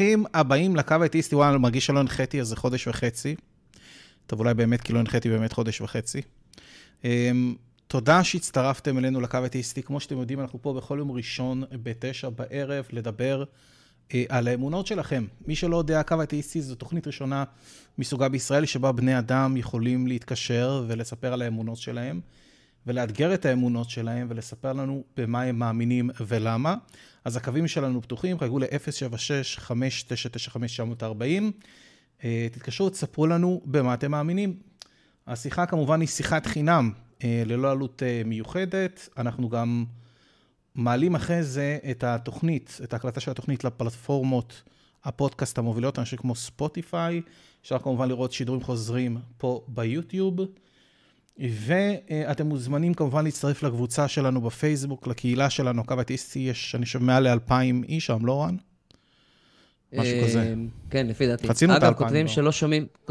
ברוכים הבאים לקו האתאיסטי. וואי, אני מרגיש שלא הנחתי, אז זה חודש וחצי. טוב, אולי באמת, כי לא הנחתי באמת חודש וחצי. תודה שהצטרפתם אלינו לקו האתאיסטי. כמו שאתם יודעים, אנחנו פה בכל יום ראשון בתשע בערב לדבר על האמונות שלכם. מי שלא יודע, הקו האתאיסטי זו תוכנית ראשונה מסוגה בישראל, שבה בני אדם יכולים להתקשר ולספר על האמונות שלהם, ולאתגר את האמונות שלהם, ולספר לנו במה הם מאמינים ולמה. אז הקווים שלנו פתוחים, חייגו ל-076-5995940, תתקשרו, תספרו לנו במה אתם מאמינים. השיחה כמובן היא שיחת חינם, ללא עלות מיוחדת. אנחנו גם מעלים אחרי זה את התוכנית, את ההקלטה של התוכנית לפלטפורמות הפודקאסט המובילות, אנשים כמו ספוטיפיי, אפשר כמובן לראות שידורים חוזרים פה ביוטיוב, ואתם מוזמנים כמובן להצטרף לקבוצה שלנו בפייסבוק, לקהילה שלנו, קו האתאיסטי, יש, אני חושב, מעל 2,000 איש שם, לא רן? משהו כזה. כן, לפי דעתי. חצינו את 2,000. אגב,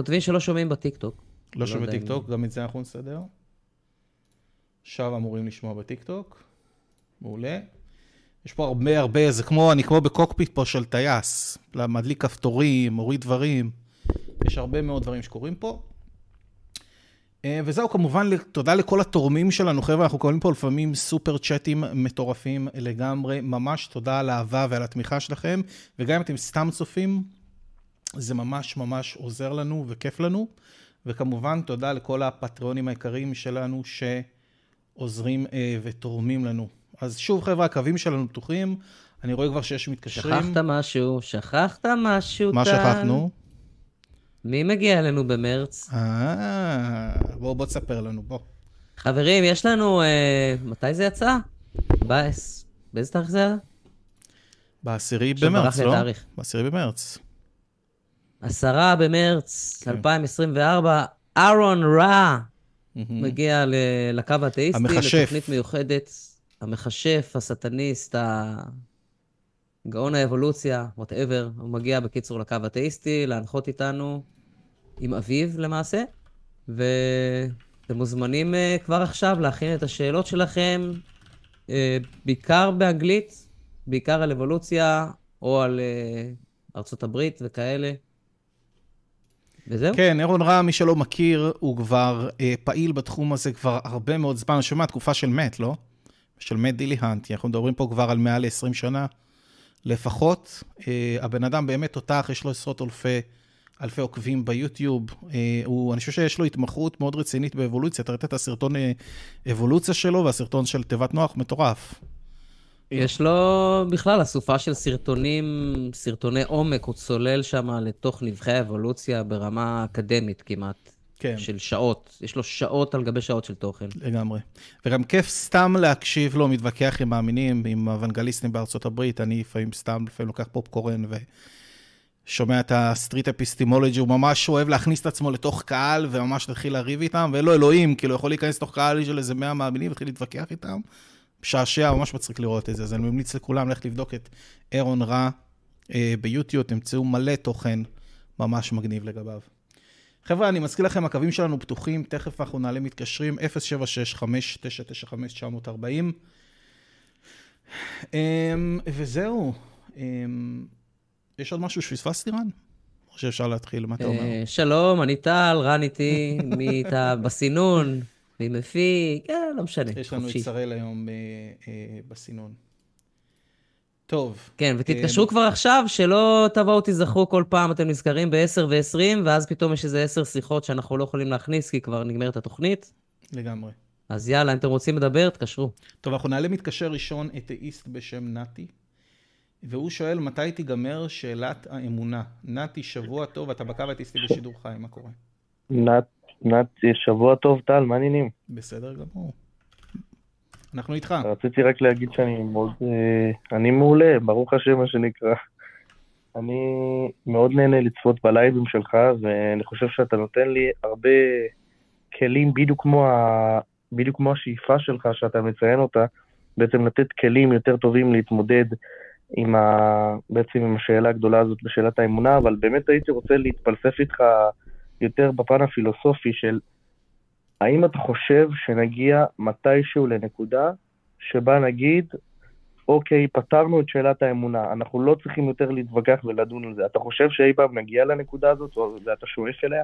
כותבים שלא שומעים בטיקטוק. לא שומעים בטיקטוק, גם את זה אנחנו נסדר. עכשיו אמורים לשמוע בטיקטוק. מעולה. יש פה הרבה הרבה, זה כמו, אני כמו בקוקפיט פה של טייס, מדליק כפתורים, מוריד דברים. יש הרבה מאוד דברים שקורים פה. וזהו, כמובן, תודה לכל התורמים שלנו, חבר'ה, אנחנו קוראים פה לפעמים סופר צ'אטים מטורפים לגמרי, ממש תודה על האהבה ועל התמיכה שלכם, וגם אם אתם סתם צופים, זה ממש ממש עוזר לנו וכיף לנו, וכמובן תודה לכל הפטריונים העיקריים שלנו שעוזרים ותורמים לנו. אז שוב, חבר'ה, הקווים שלנו פתוחים, אני רואה כבר שיש מתקשרים. שכחת משהו. מה שכחנו? מי מגיע אלינו במרץ? בוא תספר לנו, בוא. חברים, יש לנו, מתי זה יצא? באיזה תאריך זה? ב10 במרץ, לא? ב10 במרץ. 10 במרץ, 2024, אהרון רא מגיע לקו האתאיסטי, לתוכנית מיוחדת, המחשף, הסטניסט, גאון האבולוציה, whatever, הוא מגיע בקיצור לקו האתאיסטי, להנחות איתנו עם אביו למעשה, ואתם מוזמנים כבר עכשיו להכין את השאלות שלכם, בעיקר באנגלית, בעיקר על אבולוציה, או על ארצות הברית וכאלה, וזהו. כן, אהרון רא, מי שלא מכיר, הוא כבר פעיל בתחום הזה כבר הרבה מאוד זמן, שמה התקופה של מת, לא? של מת דיליהנט, אנחנו מדברים פה כבר על מעל 20 שנה, לפחות, הבן אדם באמת תותח, יש לו עשרות אלפי עוקבים ביוטיוב, אני חושב שיש לו התמחות מאוד רצינית באבולוציה, אתה ראית את הסרטון אבולוציה שלו והסרטון של תיבת נוח מטורף. יש לו בכלל אסופה של סרטוני עומק, הוא צולל שם לתוך נבחי האבולוציה ברמה אקדמית כמעט. כן. של שעות, יש לו שעות על גבי שעות של תוכן. לגמרי. וגם כיף סתם להקשיב לו, מתווכח עם מאמינים, עם אוונגליסטים בארצות הברית, אני לפעמים לוקח פופקורן ושומע את הסטריט אפיסטימולוגי, הוא ממש אוהב להכניס את עצמו לתוך קהל, וממש להתחיל להריב איתם, ולא אלוהים, כאילו יכול להיכנס לתוך קהל של איזה 100 מאמינים, והתחיל להתווכח איתם, שעשע, ממש מצריק לראות את זה, אז אני ממליץ לכולם ללכת לבדוק את אהרון רא ביוטיוב, תמצאו מלא תוכן ממש מגניב לגביו. חבר'ה, אני מזכיר לכם, הקווים שלנו פתוחים, תכף אנחנו נעלה מתקשרים, 076-5995940. וזהו, יש עוד משהו שפספסתי, רן? או שאפשר להתחיל, מה אתה אומר? שלום, אני טל, רן איתי, מי איתה בסינון, מי מפיק, לא משנה. יש לנו יצרל היום בסינון. טוב. כן, ותתקשרו כבר עכשיו, שלא תבואו תזכרו כל פעם, אתם נזכרים ב10 ו-20, ואז פתאום יש איזה 10 שיחות שאנחנו לא יכולים להכניס, כי כבר נגמרת התוכנית. לגמרי. אז יאללה, אם אתם רוצים לדבר, תקשרו. טוב, אנחנו נעלה מתקשר ראשון אתאיסט בשם נתי, והוא שואל מתי תיגמר שאלת האמונה. נתי, שבוע טוב, אתה בקו האתאיסטי בשידור חי, מה קורה? נתי, שבוע טוב, טל, מה עניינים? בסדר גמור. אנחנו איתך. רציתי רק להגיד שאני מאוד... אני מעולה, ברוך השם מה שנקרא. אני מאוד נהנה לצפות בלייבים שלך, ואני חושב שאתה נותן לי הרבה כלים, בדיוק כמו השאיפה שלך, שאתה מציין אותה, בעצם לתת כלים יותר טובים להתמודד עם בעצם עם השאלה הגדולה הזאת בשאלת האמונה, אבל באמת הייתי רוצה להתפלסף איתך יותר בפן הפילוסופי של... האם אתה חושב שנגיע מתישהו לנקודה שבה נגיד, אוקיי, פתרנו את שאלת האמונה, אנחנו לא צריכים יותר להתווכח ולדון על זה. אתה חושב שאי פעם נגיע לנקודה הזאת, או אתה שואף אליה?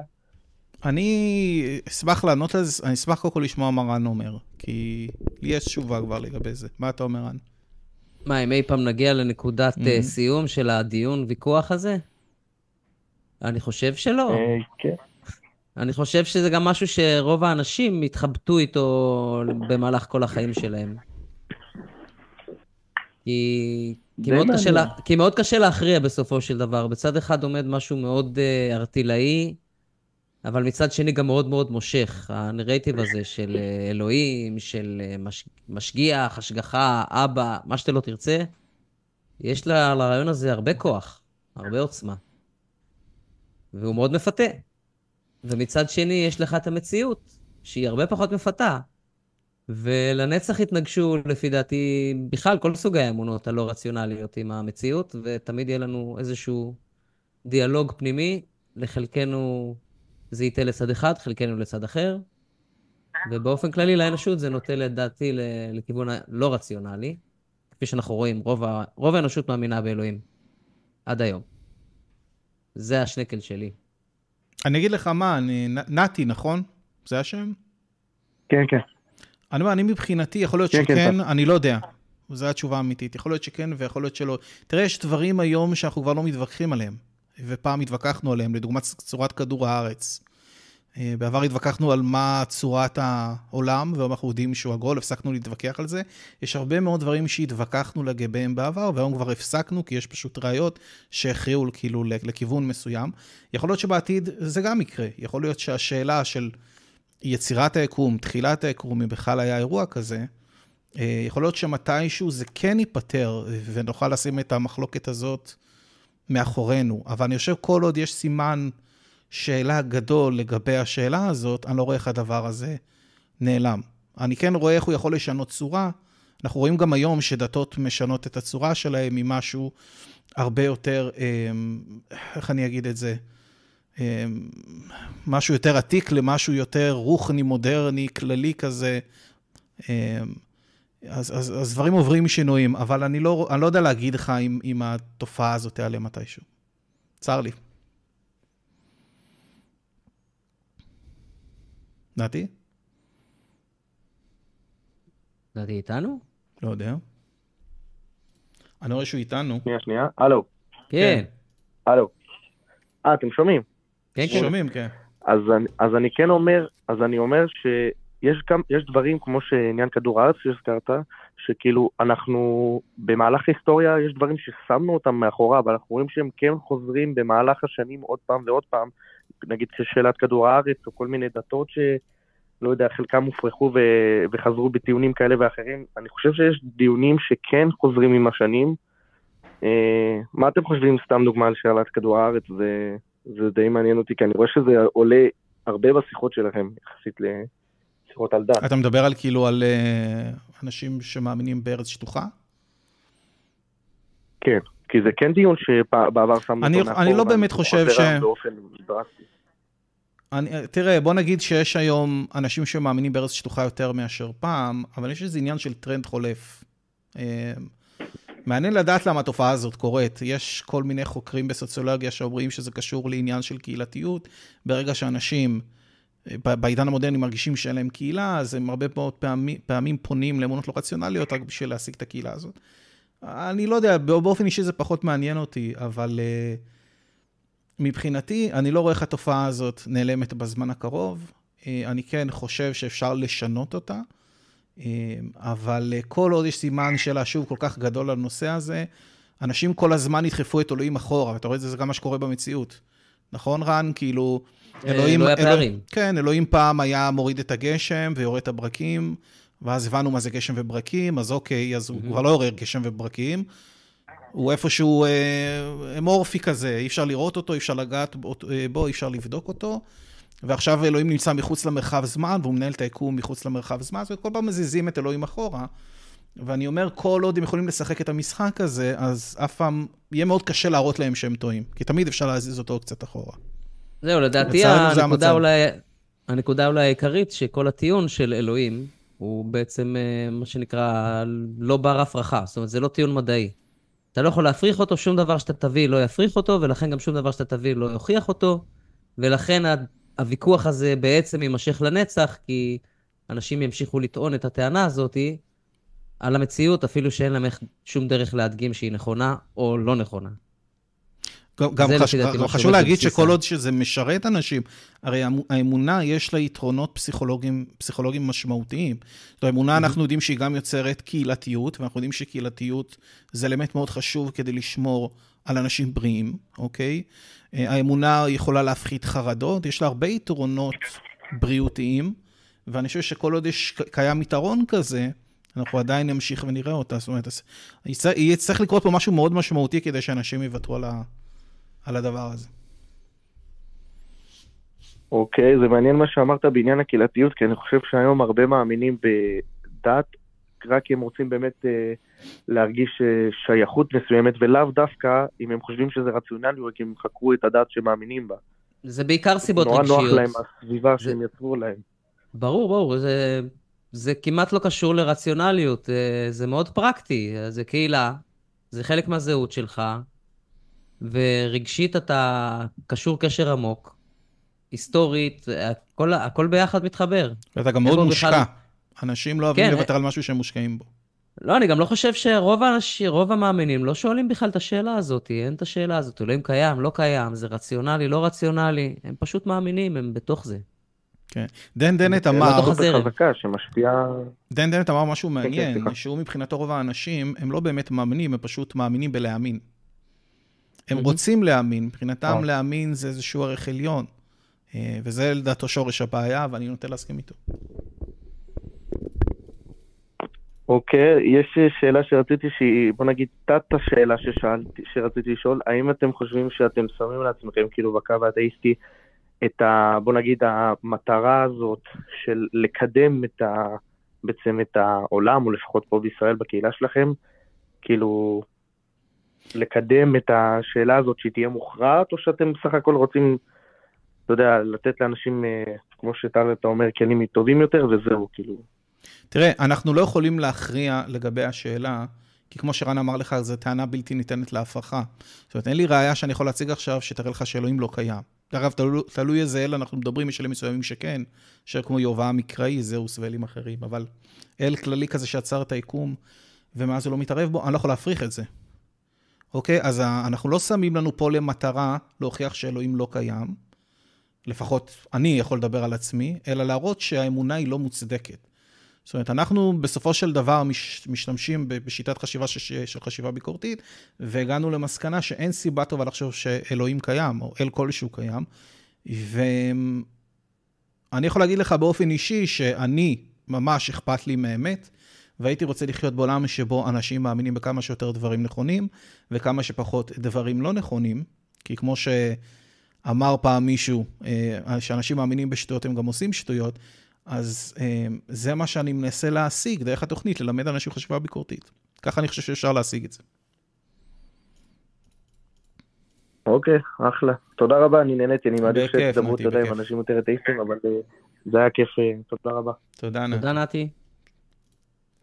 אני אשמח לענות על זה, אני אשמח קודם כל לשמוע מה רן אומר, כי לי יש תשובה כבר לגבי זה. מה אתה אומר, רן? מה, אם אי פעם נגיע לנקודת סיום של הדיון ויכוח הזה? אני חושב שלא. כן. אני חושב שזה גם משהו שרוב האנשים התחבטו איתו במהלך כל החיים שלהם. כי מאוד קשה להכריע בסופו של דבר. בצד אחד עומד משהו מאוד ארטילאי, אבל מצד שני גם מאוד מאוד מושך. הנרטיב הזה של אלוהים, של משגיח, השגחה, אבא, מה שאתה לא תרצה, יש לרעיון הזה הרבה כוח, הרבה עוצמה. והוא מאוד מפתה. ומצד שני יש לך את המציאות, שהיא הרבה פחות מפתה. ולנצח התנגשו, לפי דעתי, בכלל כל סוגי האמונות הלא רציונליות עם המציאות, ותמיד יהיה לנו איזשהו דיאלוג פנימי, לחלקנו זה ייתה לצד אחד, חלקנו לצד אחר, ובאופן כללי לאנושות זה נוטה לדעתי לכיוון הלא רציונלי, כפי שאנחנו רואים, רוב האנושות מאמינה באלוהים, עד היום. זה השנקל שלי. אני אגיד לך מה, נתי, נכון? זה השם? כן, כן. אני מבחינתי, יכול להיות שכן, אני לא יודע. זו התשובה האמיתית. יכול להיות שכן ויכול להיות שלא. תראה, יש דברים היום שאנחנו כבר לא מתווכחים עליהם, ופעם התווכחנו עליהם, לדוגמת צורת כדור הארץ. בעבר התווכחנו על מה צורת העולם, והיום אנחנו יודעים שהוא עגול, הפסקנו להתווכח על זה. יש הרבה מאוד דברים שהתווכחנו לגביהם בעבר, והיום כבר הפסקנו, כי יש פשוט ראיות שהכריעו כאילו לכיוון מסוים. יכול להיות שבעתיד זה גם יקרה. יכול להיות שהשאלה של יצירת היקום, תחילת היקום, אם בכלל היה אירוע כזה, יכול להיות שמתישהו זה כן ייפטר, ונוכל לשים את המחלוקת הזאת מאחורינו. אבל אני חושב כל עוד יש סימן שאלה גדול לגבי השאלה הזאת, אני לא רואה איך הדבר הזה נעלם. אני כן רואה איך הוא יכול לשנות צורה. אנחנו רואים גם היום שדתות משנות את הצורה שלהם ממשהו הרבה יותר, איך אני אגיד את זה? משהו יותר עתיק למשהו יותר רוחני, מודרני, כללי כזה. אז דברים עוברים שינויים, אבל אני לא יודע להגיד לך אם התופעה הזאת תעלה מתישהו. צר לי. נתי? נתי איתנו? לא יודע. אני רואה שהוא איתנו. שנייה. הלו. כן. הלו. אתם שומעים? כן, שומעים, כן. אז אני כן אומר, שיש גם, יש דברים כמו שעניין כדור הארץ שהזכרת, שכאילו אנחנו במהלך היסטוריה יש דברים ששמנו אותם מאחורה, אבל אנחנו רואים שהם כן חוזרים במהלך השנים עוד פעם ועוד פעם, נגיד שאלת כדור הארץ או כל מיני דתות שלא יודע, חלקם הופרכו וחזרו בטיעונים כאלה ואחרים. אני חושב שיש דיונים שכן חוזרים עם השנים. מה אתם חושבים סתם דוגמה על שאלת כדור הארץ? זה די מעניין אותי, כי אני רואה שזה עולה הרבה בשיחות שלכם, יחסית לשיחות על דת. אתה מדבר על כאילו על אנשים שמאמינים בארץ שטוחה? כן, כי זה כן דיון שבעבר שמנו אותו נכון. אני לא באמת חושב ש... תראה, בוא נגיד שיש היום אנשים שמאמינים בארץ שטוחה יותר מאשר פעם, אבל יש איזה עניין של טרנד חולף. מעניין לדעת למה התופעה הזאת קורית. יש כל מיני חוקרים בסוציולוגיה שאומרים שזה קשור לעניין של קהילתיות. ברגע שאנשים בעידן המודרני מרגישים שאין להם קהילה, אז הם הרבה מאוד פעמים פונים לאמונות לא רציונליות רק בשביל להשיג את הקהילה הזאת. אני לא יודע, באופן אישי זה פחות מעניין אותי, אבל מבחינתי אני לא רואה איך התופעה הזאת נעלמת בזמן הקרוב. אני כן חושב שאפשר לשנות אותה. אבל כל עוד יש סימן שאלה שוב כל כך גדול לנושא הזה, אנשים כל הזמן ידחפו את אלוהים אחורה, ואתה רואה את זה, זה גם מה שקורה במציאות. נכון, רן? כאילו, אלוהים פעם היה מוריד את הגשם ויורד את הברקים, ואז הבנו מה זה גשם וברקים, אז אוקיי, אז הוא כבר לא יורד גשם וברקים, הוא איפשהו אמורפי כזה, אי אפשר לראות אותו, אי אפשר לגעת בו, אי אפשר לבדוק אותו, ועכשיו אלוהים נמצא מחוץ למרחב זמן, והוא מנהל את היקום מחוץ למרחב זמן, וכל פעם מזיזים את אלוהים אחורה, ואני אומר, כל עוד הם יכולים לשחק את המשחק הזה, אז אף פעם יהיה מאוד קשה להראות להם שהם טועים, כי תמיד אפשר להזיז אותו קצת אחורה. זהו, לדעתי, הנקודה אולי העיקרית, שכל הטיעון של אלוהים, הוא בעצם מה שנקרא לא ברף רחב, זאת אומרת זה לא טיעון מדעי. אתה לא יכול להפריך אותו, שום דבר שאתה תביא לא יפריך אותו, ולכן גם שום דבר שאתה תביא לא יוכיח אותו, ולכן הוויכוח הזה בעצם יימשך לנצח, כי אנשים ימשיכו לטעון את הטענה הזאת על המציאות, אפילו שאין להם שום דרך להדגים שהיא נכונה או לא נכונה. גם חשוב להגיד שכל עוד שזה משרת אנשים, הרי האמונה יש לה יתרונות פסיכולוגיים משמעותיים. האמונה אנחנו יודעים שהיא גם יוצרת קהילתיות, ואנחנו יודעים שקהילתיות זה אלמנט מאוד חשוב כדי לשמור על אנשים בריאים, אוקיי? האמונה יכולה להפחית חרדות, יש לה הרבה יתרונות בריאותיים, ואני חושב שכל עוד קיים יתרון כזה, אנחנו עדיין נמשיך ונראה אותה. זאת אומרת, יהיה צריך לקרות פה משהו מאוד משמעותי כדי שאנשים יוותרו על הדבר הזה. אוקיי, זה מעניין מה שאמרת בעניין הקהילתיות, כי אני חושב שהיום הרבה מאמינים בדת, רק כי הם רוצים באמת להרגיש שייכות מסוימת, ולאו דווקא אם הם חושבים שזה רציונלי, רק אם חקרו את הדת שמאמינים בה. זה בעיקר סיבות רגשיות. נורא נוח להם הסביבה שהם יצרו להם. ברור, ברור, זה כמעט לא קשור לרציונליות, זה מאוד פרקטי, זה קהילה, זה חלק מהזהות שלך, ורגשית אתה קשור קשר עמוק, היסטורית, הכל ביחד מתחבר. ואתה גם מאוד מושקע, אנשים לא אוהבים לוותר על משהו שהם מושקעים בו. לא, אני גם לא חושב שרוב המאמינים לא שואלים בכלל את השאלה הזאת, אין את השאלה הזאת, אולי אם קיים, לא קיים, זה רציונלי, לא רציונלי, הם פשוט מאמינים, הם בתוך זה. כן. דן דנט אמר משהו מעניין, שהוא מבחינתו רוב האנשים, הם לא באמת מאמינים, הם פשוט מאמינים בלהאמין. הם רוצים להאמין, מבחינתם להאמין זה איזשהו ערך עליון, וזה לדעתו שורש הבעיה, ואני נוטה להסכים איתו. אוקיי, יש שאלה שרציתי, בוא נגיד, תת השאלה שרציתי לשאול, האם אתם חושבים שאתם שמים לעצמכם, כאילו בקו האתאיסטי, בוא נגיד, המטרה הזאת של לקדם בעצם את העולם, או לפחות פה בישראל, בקהילה שלכם, כאילו, לקדם את השאלה הזאת שהיא תהיה מוכרעת, או שאתם בסך הכל רוצים, אתה יודע, לתת לאנשים, כמו שאתה אומר, כלים טובים יותר, וזהו, כאילו. תראה, אנחנו לא יכולים להכריע לגבי השאלה, כי כמו שרן אמר לך, זו טענה בלתי ניתנת להפרחה. זאת אומרת, אין לי ראיה שאני יכול להציג עכשיו, שתראה לך שאלוהים לא קיים. דרך אגב, תלוי איזה אל אנחנו מדברים, יש אלה מסוימים שכן, שכמו יובא המקראי, זהוס ואלים אחרים, אבל אל כללי כזה שעצר את היקום, ומאז הוא לא מתערב בו, אני לא יכול להפריך את זה. אוקיי, אז אנחנו לא שמים לנו פה למטרה להוכיח שאלוהים לא קיים, לפחות אני יכול לדבר על עצמי, אלא להראות שהאמונה היא לא מוצדקת. זאת אומרת, אנחנו בסופו של דבר משתמשים בשיטת חשיבה של חשיבה ביקורתית, והגענו למסקנה שאין סיבה טובה לחשוב שאלוהים קיים, או אל כלשהו קיים, ואני יכול להגיד לך באופן אישי שאני ממש אכפת לי מאמת, והייתי רוצה לחיות בעולם שבו אנשים מאמינים בכמה שיותר דברים נכונים, וכמה שפחות דברים לא נכונים, כי כמו שאמר פעם מישהו, שאנשים מאמינים בשטויות הם גם עושים שטויות, אז זה מה שאני מנסה להשיג דרך התוכנית, ללמד אנשים חשיבה ביקורתית. ככה אני חושב שאפשר להשיג את זה. אוקיי, אחלה. תודה רבה, אני נהניתי, אני מעדיף שתדברו תודה עם אנשים יותר אתאיסטים, אבל זה היה כיף, תודה רבה. תודה נתי. תודה נתי.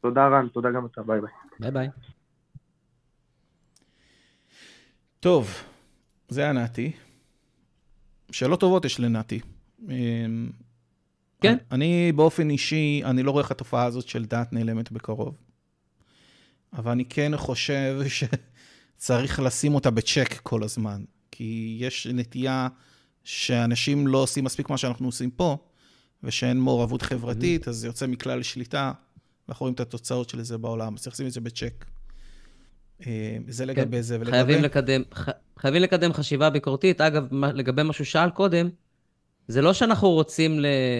תודה רן, תודה גם לך, ביי ביי. ביי ביי. טוב, זה היה נתי. שאלות טובות יש לנתי. כן. אני באופן אישי, אני לא רואה איך התופעה הזאת של דת נעלמת בקרוב, אבל אני כן חושב שצריך לשים אותה בצ'ק כל הזמן, כי יש נטייה שאנשים לא עושים מספיק מה שאנחנו עושים פה, ושאין מעורבות חברתית, אז זה יוצא מכלל שליטה, ואנחנו רואים את התוצאות של זה בעולם, אז צריך לשים את זה בצ'ק. זה לגבי זה ולגבי... חייבים לקדם חשיבה ביקורתית, אגב, לגבי משהו שאל קודם, זה לא שאנחנו רוצים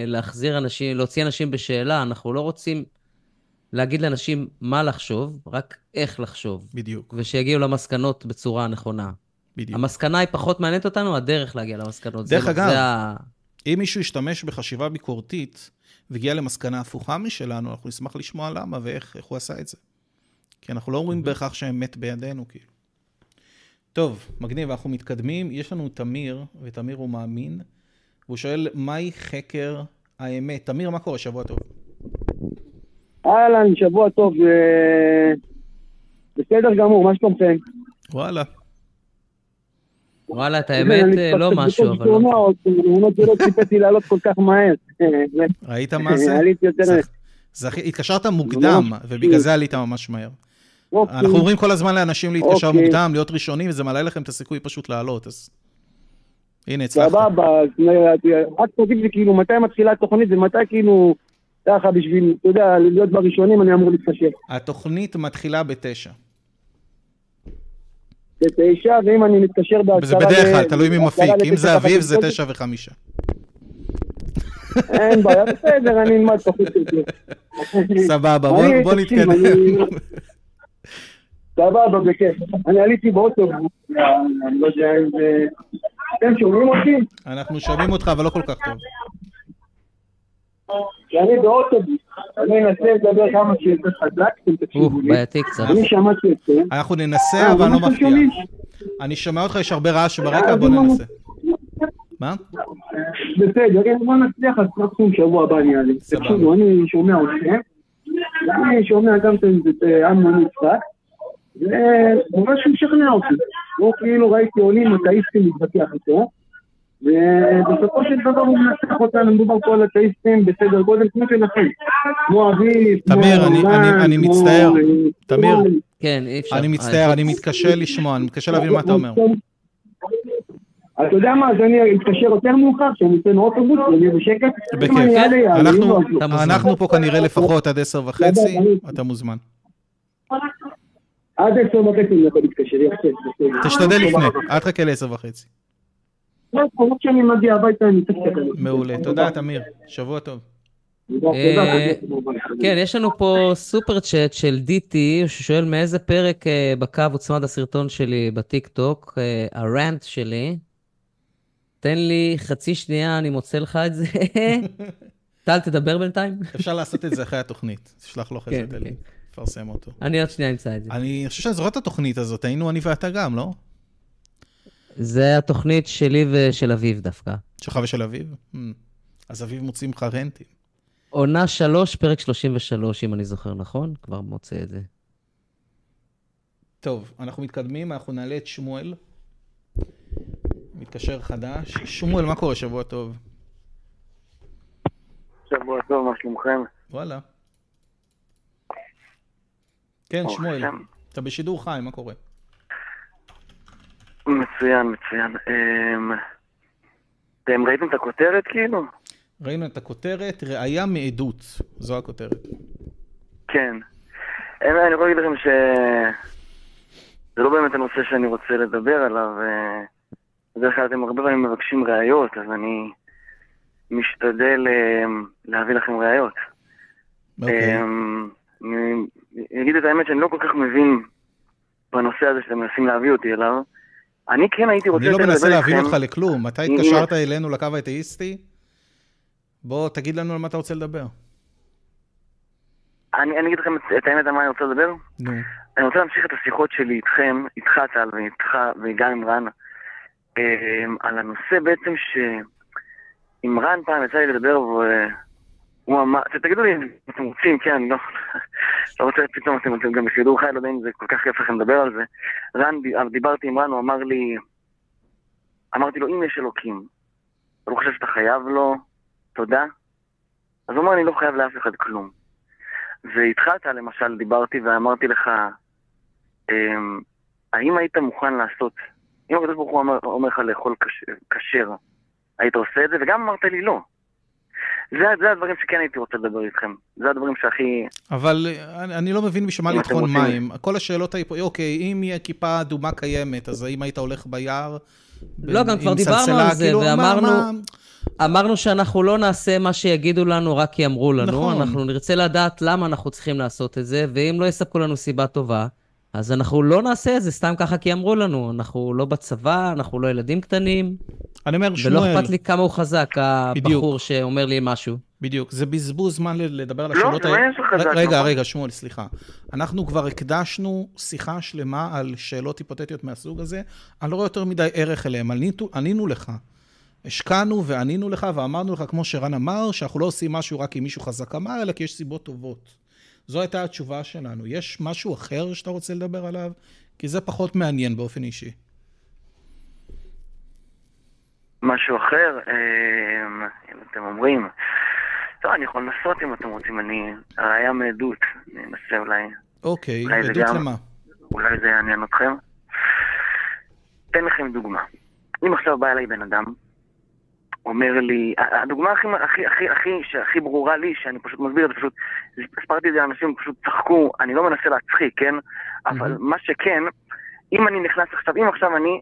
להחזיר אנשים, להוציא אנשים בשאלה, אנחנו לא רוצים להגיד לאנשים מה לחשוב, רק איך לחשוב. בדיוק. ושיגיעו למסקנות בצורה נכונה. בדיוק. המסקנה היא פחות מעניינת אותנו, הדרך להגיע למסקנות. דרך אגב, אם מישהו ישתמש בחשיבה ביקורתית, והגיע למסקנה הפוכה משלנו, אנחנו נשמח לשמוע למה ואיך הוא עשה את זה. כי אנחנו לא אומרים בהכרח שהאמת בידינו, כאילו. טוב, מגניב, אנחנו מתקדמים. יש לנו תמיר, ותמיר הוא מאמין. והוא שואל, מהי חקר האמת? תמיר, מה קורה? שבוע טוב. אהלן, שבוע טוב, בסדר גמור, מה שלומכם? וואלה. וואלה, את האמת לא משהו, אבל לא. אני לא ציפיתי לעלות כל כך מהר. ראית מה זה? התקשרת מוקדם, ובגלל זה עלית ממש מהר. אנחנו אומרים כל הזמן לאנשים להתקשר מוקדם, להיות ראשונים, וזה מעלה לכם את הסיכוי פשוט לעלות, אז הנה, הצלחת. סבבה, רק תודיע לי כאילו, מתי מתחילה התוכנית, זה מתי כאילו, ככה בשביל, אתה יודע, להיות בראשונים, אני אמור להתפשט. התוכנית מתחילה ב9. ב9, ואם אני מתקשר בהצהרה... זה בדרך כלל, תלוי ממפיק. אם זה אביב, זה 9:05. אין בעיה, בסדר, אני נלמד תוכנית. סבבה, בוא נתקדם. סבבה, בכיף. אני עליתי באוטו. אני לא יודע אם זה... אתם שומעים אותי? אנחנו שומעים אותך, אבל לא כל כך טוב. אני באוטובוס, אני אנסה לדבר כמה שיותר חזק, תקשיבו לי. בעייתי קצת. אני שמעתי את זה. אנחנו ננסה, אבל לא מפתיע. אני שומע אותך, יש הרבה רעש ברקע, בוא ננסה. מה? בסדר, בוא נצליח, אז תקשיבו שבוע הבא נהיה לי. תקשיבו, אני שומע אותם. אני שומע גם את אמנון יצחק. ומשהו משכנע אותי. הוא כאילו ראיתי עולים, אתאיסטים מתווכח איתו. ובסופו של דבר הוא מנצח אותנו, מדובר פה על אתאיסטים בסדר גודל, כמו שלכם, כמו אביב, כמו... תמיר, אני מצטער, תמיר, אני מצטער, אני מתקשה לשמוע, אני מתקשה להבין מה אתה אומר. אתה יודע מה, אז אני אתקשר יותר מאוחר, שאני אתן אוטובוס, ואני בשקט. בכיף, אנחנו פה כנראה לפחות עד 10:30, אתה מוזמן. עד 10:30 אני יכול להתקשר, תשתדל לפני, עד חכה 10:30. כמו כשאני מגיע הביתה, אני תקצת. מעולה, תודה תמיר, שבוע טוב. כן, יש לנו פה סופר צ'אט של דיטי, ששואל מאיזה פרק בקו עוצמד הסרטון שלי בטיקטוק, הרנט שלי, תן לי חצי שנייה, אני מוצא לך את זה. טל, תדבר בינתיים. אפשר לעשות את זה אחרי התוכנית, תשלח לו חצי דלי, פרסם אותו. אני עוד שנייה אמצא את זה. אני חושב שאני זוכר את התוכנית הזאת, היינו אני ואתה גם, לא? זה התוכנית שלי ושל אביב דווקא. שלך ושל אביב? אז אביב מוצאים לך רנטים. עונה 3, פרק 33, אם אני זוכר נכון, כבר מוצא את זה. טוב, אנחנו מתקדמים, אנחנו נעלה את שמואל. מתקשר חדש. שמואל, מה קורה? שבוע טוב. שבוע טוב, מה שלומכם? וואלה. כן, שמואל, אתה בשידור חי, מה קורה? מצוין, מצוין. אתם ראיתם את הכותרת כאילו? ראינו את הכותרת, ראייה מעדות. זו הכותרת. כן. אני יכול להגיד לכם שזה לא באמת הנושא שאני רוצה לדבר עליו. בדרך כלל אתם הרבה פעמים מבקשים ראיות, אז אני משתדל להביא לכם ראיות. אוקיי. אני אגיד את האמת שאני לא כל כך מבין בנושא הזה שאתם מנסים להביא אותי אליו. אני כן הייתי רוצה... אני לא מנסה להבין אותך לכלום. מתי התקשרת אלינו לקו האתאיסטי? בוא תגיד לנו על מה אתה רוצה לדבר. אני אגיד לכם את האמת על מה אני רוצה לדבר. אני רוצה להמשיך את השיחות שלי איתכם, איתך טל וגם עם רן, על הנושא בעצם שעם רן פעם יצא לי לדבר והוא אמר... תגידו לי אם אתם רוצים, כן, לא... לא רוצה פתאום, אתם גם בשידור חי, לא יודע אם זה כל כך כיף לכם לדבר על זה. רן, דיברתי עם רן, הוא אמר לי, אמרתי לו, אם יש אלוקים, אתה לא חושב שאתה חייב לו, תודה? אז הוא אמר, אני לא חייב לאף אחד כלום. והתחלת, למשל, דיברתי ואמרתי לך, האם היית מוכן לעשות, אם הקדוש ברוך הוא אומר לך לאכול כשר, היית עושה את זה? וגם אמרת לי לא. זה הדברים שכן הייתי רוצה לדבר איתכם. זה הדברים שהכי... אבל אני לא מבין בשמה לטחון מים. כל השאלות היו פה, אוקיי, אם יהיה כיפה אדומה קיימת, אז האם היית הולך ביער? לא, גם כבר דיברנו על זה, ואמרנו שאנחנו לא נעשה מה שיגידו לנו, רק כי אמרו לנו. אנחנו נרצה לדעת למה אנחנו צריכים לעשות את זה, ואם לא יספקו לנו סיבה טובה, אז אנחנו לא נעשה את זה, סתם ככה כי אמרו לנו. אנחנו לא בצבא, אנחנו לא ילדים קטנים. אני אומר, שמואל... ולא אכפת לי כמה הוא חזק, הבחור שאומר לי משהו. בדיוק, זה בזבוז זמן לדבר על השאלות האלה. רגע, שמואל, סליחה. אנחנו כבר הקדשנו שיחה שלמה על שאלות היפותטיות מהסוג הזה. אני לא רואה יותר מדי ערך אליהם. ענינו לך. השקענו וענינו לך, ואמרנו לך, כמו שרן אמר, שאנחנו לא עושים משהו רק כי מישהו חזק אמר, אלא כי יש סיבות טובות. זו הייתה התשובה שלנו. יש משהו אחר שאתה רוצה לדבר עליו? כי זה פחות מעניין באופן אישי. משהו אחר, אם אתם אומרים, טוב, אני יכול לנסות אם אתם רוצים, אני ראייה מעדות, אני אנסה אולי. אוקיי, מעדות למה? אולי זה יעניין אתכם. אתן לכם דוגמה. אם עכשיו בא אליי בן אדם, אומר לי, הדוגמה הכי ברורה לי, שאני פשוט מסביר, פשוט, הספרתי את זה לאנשים, פשוט צחקו, אני לא מנסה להצחיק, כן? אבל מה שכן, אם אני נכנס עכשיו, אם עכשיו אני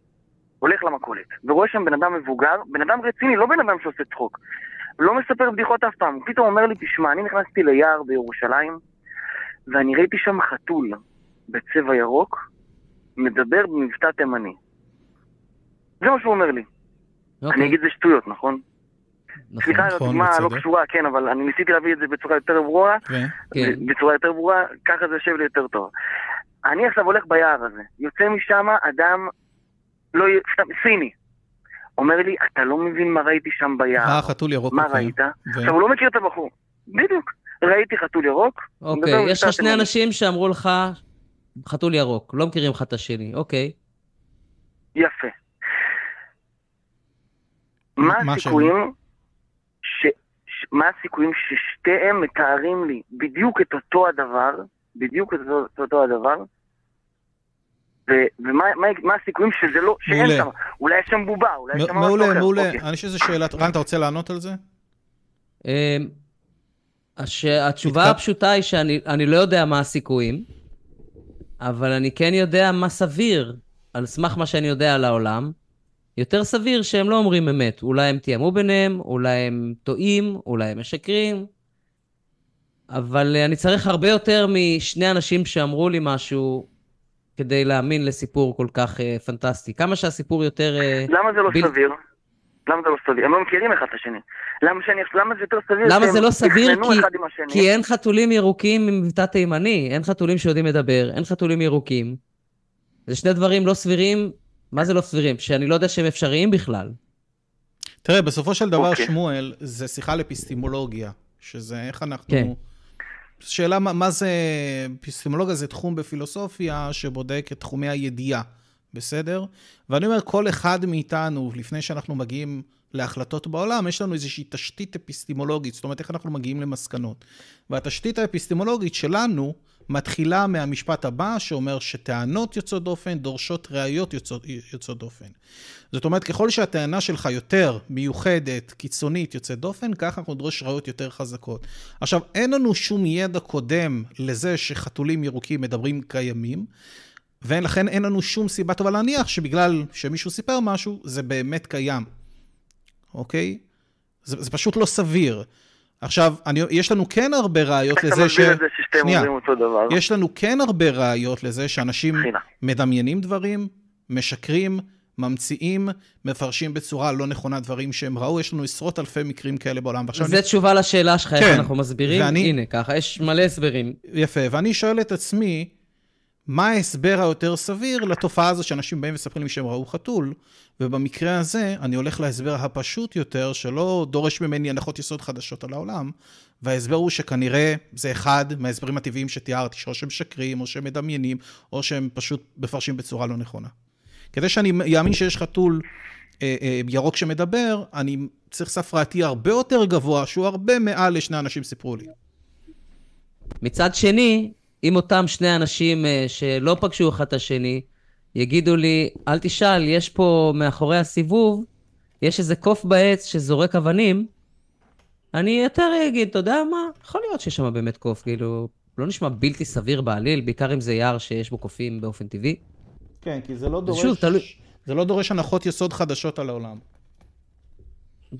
הולך למכולת, ורואה שם בן אדם מבוגר, בן אדם רציני, לא בן אדם שעושה צחוק, לא מספר בדיחות אף פעם, פתאום אומר לי, תשמע, אני נכנסתי ליער בירושלים, ואני ראיתי שם חתול בצבע ירוק, מדבר במבטא תימני. זה מה שהוא אומר לי. אני אגיד זה שטויות, נכון? סליחה, הדוגמה לא קשורה, כן, אבל אני ניסיתי להביא את זה בצורה יותר ברורה, בצורה יותר ברורה, ככה זה יושב לי יותר טוב. אני עכשיו הולך ביער הזה, יוצא משם אדם סיני, אומר לי, אתה לא מבין מה ראיתי שם ביער. חתול ירוק. מה ראית? עכשיו, הוא לא מכיר את הבחור. בדיוק. ראיתי חתול ירוק. אוקיי, יש לך שני אנשים שאמרו לך, חתול ירוק, לא מכירים לך את השני, אוקיי. יפה. מה הסיכויים ששתיהם מתארים לי בדיוק את אותו הדבר, בדיוק את אותו הדבר, ומה הסיכויים שזה לא, שאין שם, אולי יש שם בובה, אולי יש שם... מעולה, מעולה, אני חושב שזה שאלה, רן, אתה רוצה לענות על זה? התשובה הפשוטה היא שאני לא יודע מה הסיכויים, אבל אני כן יודע מה סביר, על סמך מה שאני יודע על העולם, יותר סביר שהם לא אומרים אמת. אולי הם תיאמו ביניהם, אולי הם טועים, אולי הם משקרים. אבל אני צריך הרבה יותר משני אנשים שאמרו לי משהו כדי להאמין לסיפור כל כך פנטסטי. כמה שהסיפור יותר... למה זה לא סביר? למה זה לא סביר? הם לא מכירים אחד את השני. למה זה יותר סביר? למה זה לא סביר? כי אין חתולים ירוקים ממבטא תימני. אין חתולים שיודעים לדבר, אין חתולים ירוקים. זה שני דברים לא סבירים. מה זה לא סבירים? שאני לא יודע שהם אפשריים בכלל. תראה, בסופו של דבר, שמואל, זה שיחה לאפיסטימולוגיה, שזה איך אנחנו... שאלה, מה זה... אפיסטימולוגיה זה תחום בפילוסופיה שבודק את תחומי הידיעה, בסדר? ואני אומר, כל אחד מאיתנו, לפני שאנחנו מגיעים להחלטות בעולם, יש לנו איזושהי תשתית אפיסטימולוגית, זאת אומרת, איך אנחנו מגיעים למסקנות. והתשתית האפיסטימולוגית שלנו, מתחילה מהמשפט הבא שאומר שטענות יוצאות דופן, דורשות ראיות יוצאות דופן. זאת אומרת, ככל שהטענה שלך יותר מיוחדת, קיצונית, יוצאת דופן, ככה אנחנו דורש ראיות יותר חזקות. עכשיו, אין לנו שום ידע קודם לזה שחתולים ירוקים מדברים קיימים, ולכן אין לנו שום סיבה טובה להניח שבגלל שמישהו סיפר משהו, זה באמת קיים. אוקיי? זה פשוט לא סביר. עכשיו, יש לנו כן הרבה ראיות לזה ש... שנייה, יש לנו כן הרבה ראיות לזה שאנשים מדמיינים דברים, משקרים, ממציאים, מפרשים בצורה לא נכונה דברים שהם ראו. יש לנו עשרות אלפי מקרים כאלה בעולם. זה תשובה לשאלה שלך, איך אנחנו מסבירים? הנה, ככה, יש מלא הסברים. יפה, ואני שואל את עצמי, מה ההסבר היותר סביר לתופעה הזו שאנשים באים וספרים לי שהם ראו חתול, ובמקרה הזה אני הולך להסבר הפשוט יותר, שלא דורש ממני הנחות יסוד חדשות על העולם, וההסבר הוא שכנראה זה אחד מההסברים הטבעיים שתיארתי, שאו שהם שקרים, או שהם מדמיינים, או שהם פשוט מפרשים בצורה לא נכונה. כדי שאני אאמין שיש חתול ירוק שמדבר, אני צריך סף ראייתי הרבה יותר גבוה, שהוא הרבה מעל לשני אנשים סיפרו לי. מצד שני, אם אותם שני אנשים שלא פגשו אחד את השני, יגידו לי, אל תשאל, יש פה מאחורי הסיבוב, יש איזה קוף בעץ שזורק אבנים, אני יותר אגיד, אתה יודע מה? יכול להיות שיש שם באמת קוף, כאילו, לא נשמע בלתי סביר בעליל, בעיקר אם זה יער שיש בו קופים באופן טבעי. כן, כי זה לא דורש, שוב, זה לא דורש הנחות יסוד חדשות על העולם.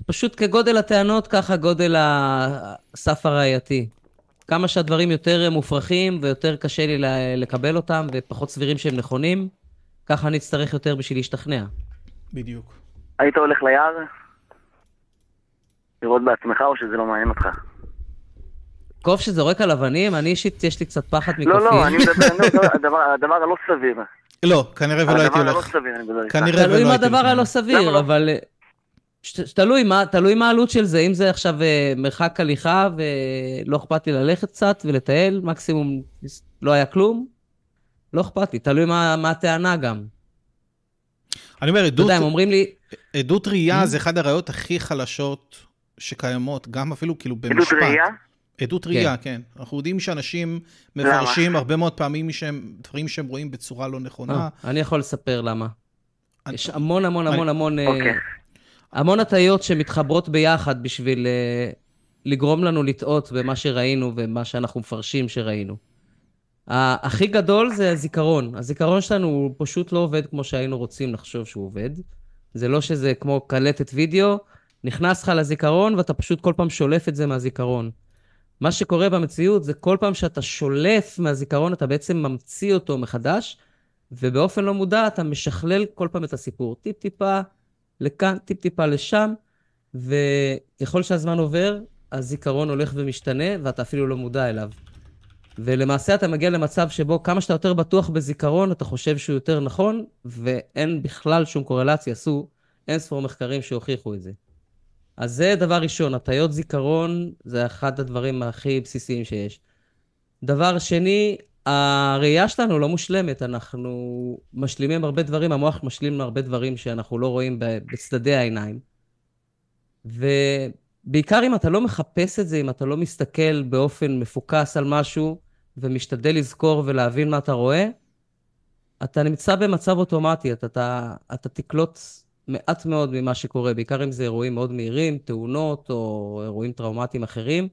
פשוט כגודל הטענות, ככה גודל הסף הראייתי. כמה שהדברים יותר מופרכים ויותר קשה לי לקבל אותם, ופחות סבירים שהם נכונים, ככה אני אצטרך יותר בשביל להשתכנע. בדיוק. היית הולך ליער? לראות בעצמך או שזה לא מעניין אותך? קוף שזורק על אבנים? אני אישית יש לי קצת פחד מקופים. לא, אני מדבר, הדבר הלא סביר. לא, כנראה ולא הייתי הולך. הדבר הלא סביר, אני מדבר איתך. תלוי מה הדבר הלא סביר, אבל... תלוי מה העלות של זה, אם זה עכשיו מרחק הליכה ולא אכפת לי ללכת קצת ולטייל, מקסימום לא היה כלום, לא אכפת לי, תלוי מה הטענה גם. אני אומר, עדות ראייה זה אחד הראיות הכי חלשות שקיימות, גם אפילו כאילו במשפט. עדות ראייה? עדות ראייה, כן. אנחנו יודעים שאנשים מפרשים הרבה מאוד פעמים דברים שהם רואים בצורה לא נכונה. אני יכול לספר למה. יש המון המון המון המון... המון הטעיות שמתחברות ביחד בשביל לגרום לנו לטעות במה שראינו ומה שאנחנו מפרשים שראינו. הכי גדול זה הזיכרון. הזיכרון שלנו הוא פשוט לא עובד כמו שהיינו רוצים לחשוב שהוא עובד. זה לא שזה כמו קלטת וידאו, נכנס לך לזיכרון ואתה פשוט כל פעם שולף את זה מהזיכרון. מה שקורה במציאות זה כל פעם שאתה שולף מהזיכרון, אתה בעצם ממציא אותו מחדש, ובאופן לא מודע אתה משכלל כל פעם את הסיפור. טיפ-טיפה, לכאן, טיפ-טיפה לשם, וככל שהזמן עובר, הזיכרון הולך ומשתנה, ואתה אפילו לא מודע אליו. ולמעשה אתה מגיע למצב שבו כמה שאתה יותר בטוח בזיכרון, אתה חושב שהוא יותר נכון, ואין בכלל שום קורלציה, עשו אין ספור מחקרים שהוכיחו את זה. אז זה דבר ראשון, הטעיות זיכרון זה אחד הדברים הכי בסיסיים שיש. דבר שני, הראייה שלנו לא מושלמת, אנחנו משלימים הרבה דברים, המוח משלים הרבה דברים שאנחנו לא רואים בצדדי העיניים. ובעיקר אם אתה לא מחפש את זה, אם אתה לא מסתכל באופן מפוקס על משהו, ומשתדל לזכור ולהבין מה אתה רואה, אתה נמצא במצב אוטומטי, אתה תקלוט מעט מאוד ממה שקורה, בעיקר אם זה אירועים מאוד מהירים, תאונות או אירועים טראומטיים אחרים.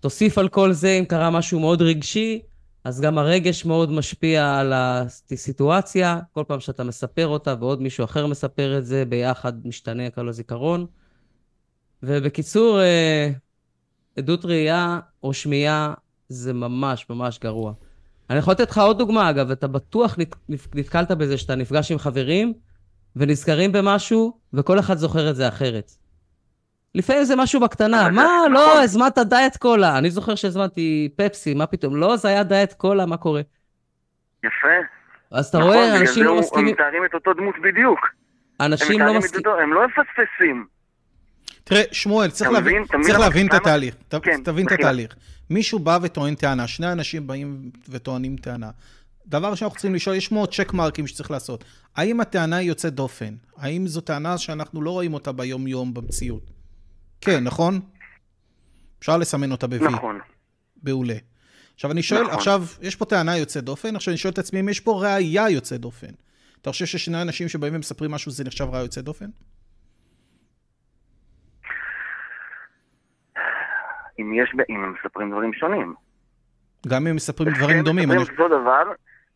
תוסיף על כל זה, אם קרה משהו מאוד רגשי, אז גם הרגש מאוד משפיע על הסיטואציה, כל פעם שאתה מספר אותה ועוד מישהו אחר מספר את זה, ביחד משתנה כל הזיכרון. ובקיצור, עדות ראייה או שמיעה זה ממש ממש גרוע. אני יכול לתת לך עוד דוגמה, אגב, אתה בטוח נתקלת בזה שאתה נפגש עם חברים, ונזכרים במשהו, וכל אחד זוכר את זה אחרת. לפעמים זה משהו בקטנה, מה? לא, הזמנת דיאט קולה. אני זוכר שהזמנתי פפסי, מה פתאום? לא, זה היה דיאט קולה, מה קורה? יפה. אז אתה רואה, אנשים לא מסכימים. הם מתארים את אותו דמות בדיוק. אנשים לא מסכימים. הם לא מפספסים. תראה, שמואל, צריך להבין את התהליך. תבין את התהליך. מישהו בא וטוען טענה, שני אנשים באים וטוענים טענה. דבר שאנחנו צריכים לשאול, יש מאוד צ'ק מרקים שצריך לעשות. האם הטענה היא יוצאת דופן? האם זו טענה שאנחנו לא רואים אותה ביום-יום במציאות? כן, נכון? אפשר לסמן אותה בבי. נכון. בעולה. עכשיו אני שואל, עכשיו יש פה טענה יוצאת דופן, עכשיו אני שואל את עצמי אם יש פה ראייה יוצאת דופן. אתה חושב ששני אנשים שבאים ומספרים משהו, זה נחשב ראייה יוצאת דופן? אם הם מספרים דברים שונים. גם אם מספרים דברים דומים. אם מספרים אותו דבר,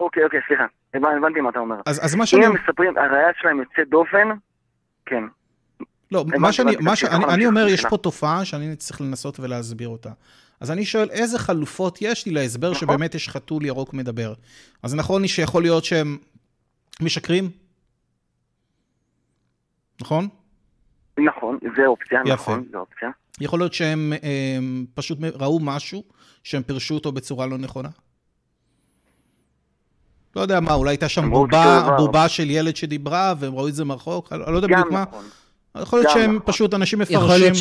אוקיי, סליחה. הבנתי מה אתה אומר. אז מה שאני... אם מספרים, הראייה שלהם יוצאת דופן, כן. לא, אני אומר, יש פה תופעה שאני צריך לנסות ולהסביר אותה. אז אני שואל, איזה חלופות יש לי להסבר שבאמת יש חתול ירוק מדבר? אז נכון לי שיכול להיות שהם משקרים? נכון? נכון, זה אופציה, נכון, זה אופציה. יכול להיות שהם פשוט ראו משהו, שהם פרשו אותו בצורה לא נכונה? לא יודע מה, אולי הייתה שם בובה של ילד שדיברה, והם ראו את זה מרחוק, אני לא יודע בדיוק מה. יכול להיות שהם פשוט אנשים מפרשים.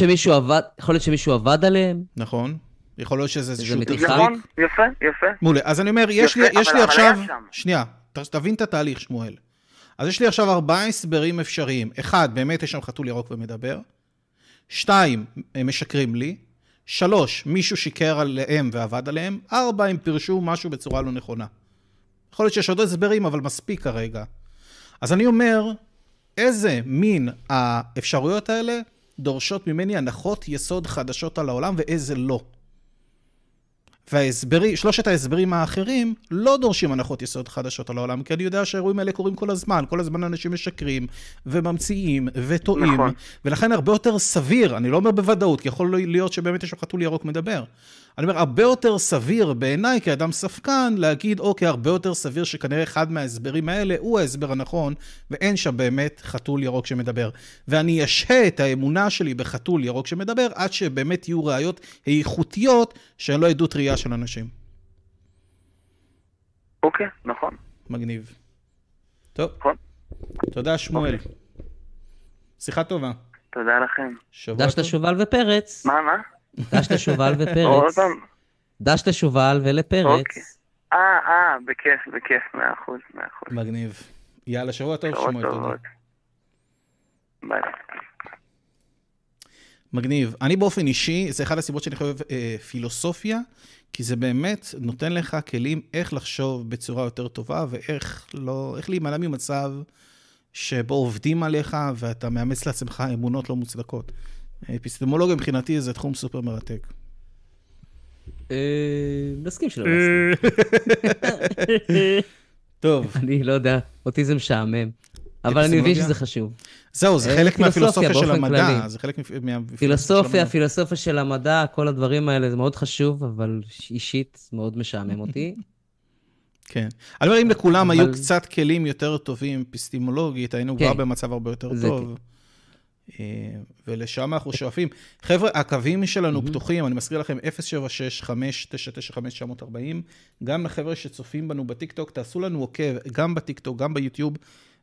יכול להיות שמישהו עבד עליהם. נכון. יכול להיות שזה איזשהו תחריק. נכון, יפה. מעולה, אז אני אומר, יש לי עכשיו... שנייה, תבין את התהליך, שמואל. אז יש לי עכשיו 4 הסברים אפשריים. 1, באמת יש שם חתול ירוק ומדבר. 2, הם משקרים לי. 3, מישהו שיקר עליהם ועבד עליהם. 4, הם פרשו משהו בצורה לא נכונה. יכול להיות שיש עוד הסברים, אבל מספיק כרגע. אז אני אומר, איזה מין האפשרויות האלה דורשות ממני הנחות יסוד חדשות על העולם, ואיזה לא. שלושת ההסברים האחרים לא דורשים הנחות יסוד חדשות על העולם, כי אני יודע שהאירועים האלה קורים כל הזמן. כל הזמן אנשים משקרים וממציאים וטועים, נכון. ולכן הרבה יותר סביר, אני לא אומר בוודאות, כי יכול להיות שבאמת יש חתול ירוק מדבר. אני אומר, הרבה יותר סביר בעיניי כאדם ספקן להגיד, אוקיי, הרבה יותר סביר שכנראה אחד מההסברים האלה הוא ההסבר הנכון, ואין שם באמת חתול ירוק שמדבר. ואני אשהה את האמונה שלי בחתול ירוק שמדבר, עד שבאמת יהיו ראיות איכותיות שהן לא עדות ראייה של אנשים. אוקיי, נכון. מגניב. טוב. נכון. תודה, שמואל. שיחה טובה. תודה לכם. דשת שובל ופרץ. מה? דשת שובל ופרץ. דשת שובל ולפרץ. בכיף, 100%. מגניב. יאללה, שבוע טוב, שמואל, תודה. ביי. מגניב. אני באופן אישי, זה אחד הסיבות שאני חושב פילוסופיה, כי זה באמת נותן לך כלים איך לחשוב בצורה יותר טובה, ואיך לא, איך להימנע ממצב שבו עובדים עליך, ואתה מאמץ לעצמך אמונות לא מוצדקות. אפיסטמולוגיה מבחינתי זה תחום סופר מרתק. נסכים שלא נסכים. טוב. אני לא יודע, אוטיזם שעמם. אבל אני מבין שזה חשוב. זהו, זה חלק מהפילוסופיה של המדע. פילוסופיה, פילוסופיה של המדע, כל הדברים האלה, זה מאוד חשוב, אבל אישית מאוד משעמם אותי. כן. אני אומר, אם לכולם היו קצת כלים יותר טובים, אפיסטמולוגית, היינו כבר במצב הרבה יותר טוב. ולשם אנחנו שואפים. חבר'ה, הקווים שלנו פתוחים, אני מזכיר לכם 076-599-5940, גם לחבר'ה שצופים בנו בטיקטוק, תעשו לנו עוקב, גם בטיקטוק, גם ביוטיוב,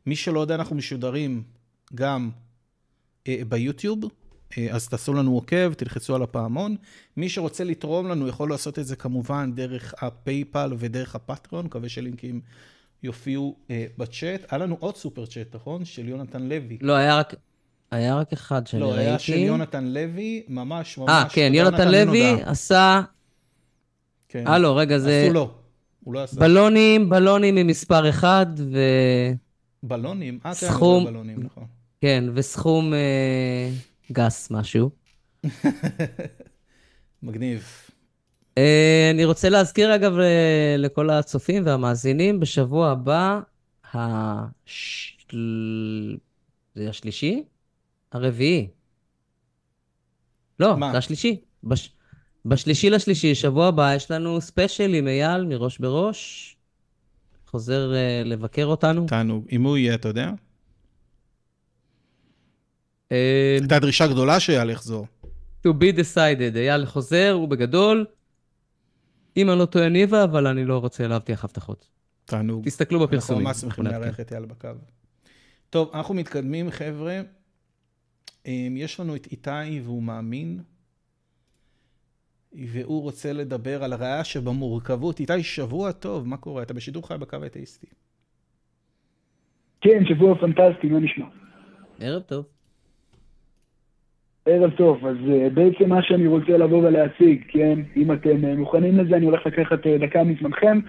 מי שלא יודע, אנחנו משודרים גם ביוטיוב, אז תעשו לנו עוקב, תלחצו על הפעמון. מי שרוצה לתרום לנו יכול לעשות את זה כמובן דרך הפייפל ודרך הפטריון, מקווה שלינקים יופיעו בצ'אט. היה לנו עוד סופר צ'אט, נכון? של יונתן לוי. לא, היה רק אחד שאני ראיתי. לא, היה של יונתן לוי, ממש. כן, יונתן לוי עשה... הלו, רגע, זה... עשו לו. הוא לא עשה. בלונים עם מספר אחד ו... בלונים? סכום, בלונים, נכון. כן, וסכום גס משהו. מגניב. אני רוצה להזכיר אגב לכל הצופים והמאזינים, בשבוע הבא, זה השלישי? הרביעי. לא, זה השלישי. בשלישי, שבוע הבא, יש לנו ספיישל עם אייל מראש בראש. חוזר לבקר אותנו. אם הוא יהיה, אתה יודע? הייתה דרישה גדולה שהיה לחזור. To be decided. היה לחוזר, הוא בגדול. אם אני לא טועה ניבה, אבל אני לא רוצה להבטיח הבטחות. תענוג. תסתכלו בפרסומים. אנחנו ממש שמחים להארח את יאל בקו. טוב, אנחנו מתקדמים, חבר'ה. יש לנו את איתי והוא מאמין. והוא רוצה לדבר על הרעיה שבמורכבות. איתי, שבוע טוב, מה קורה? אתה בשידור חי בקו האתאיסטי. כן, שבוע פנטסטי, מה נשמע? ערב טוב, אז בעצם מה שאני רוצה לבוא ולהציג, כן, אם אתם מוכנים לזה, אני הולך לקחת דקה מזמנכם.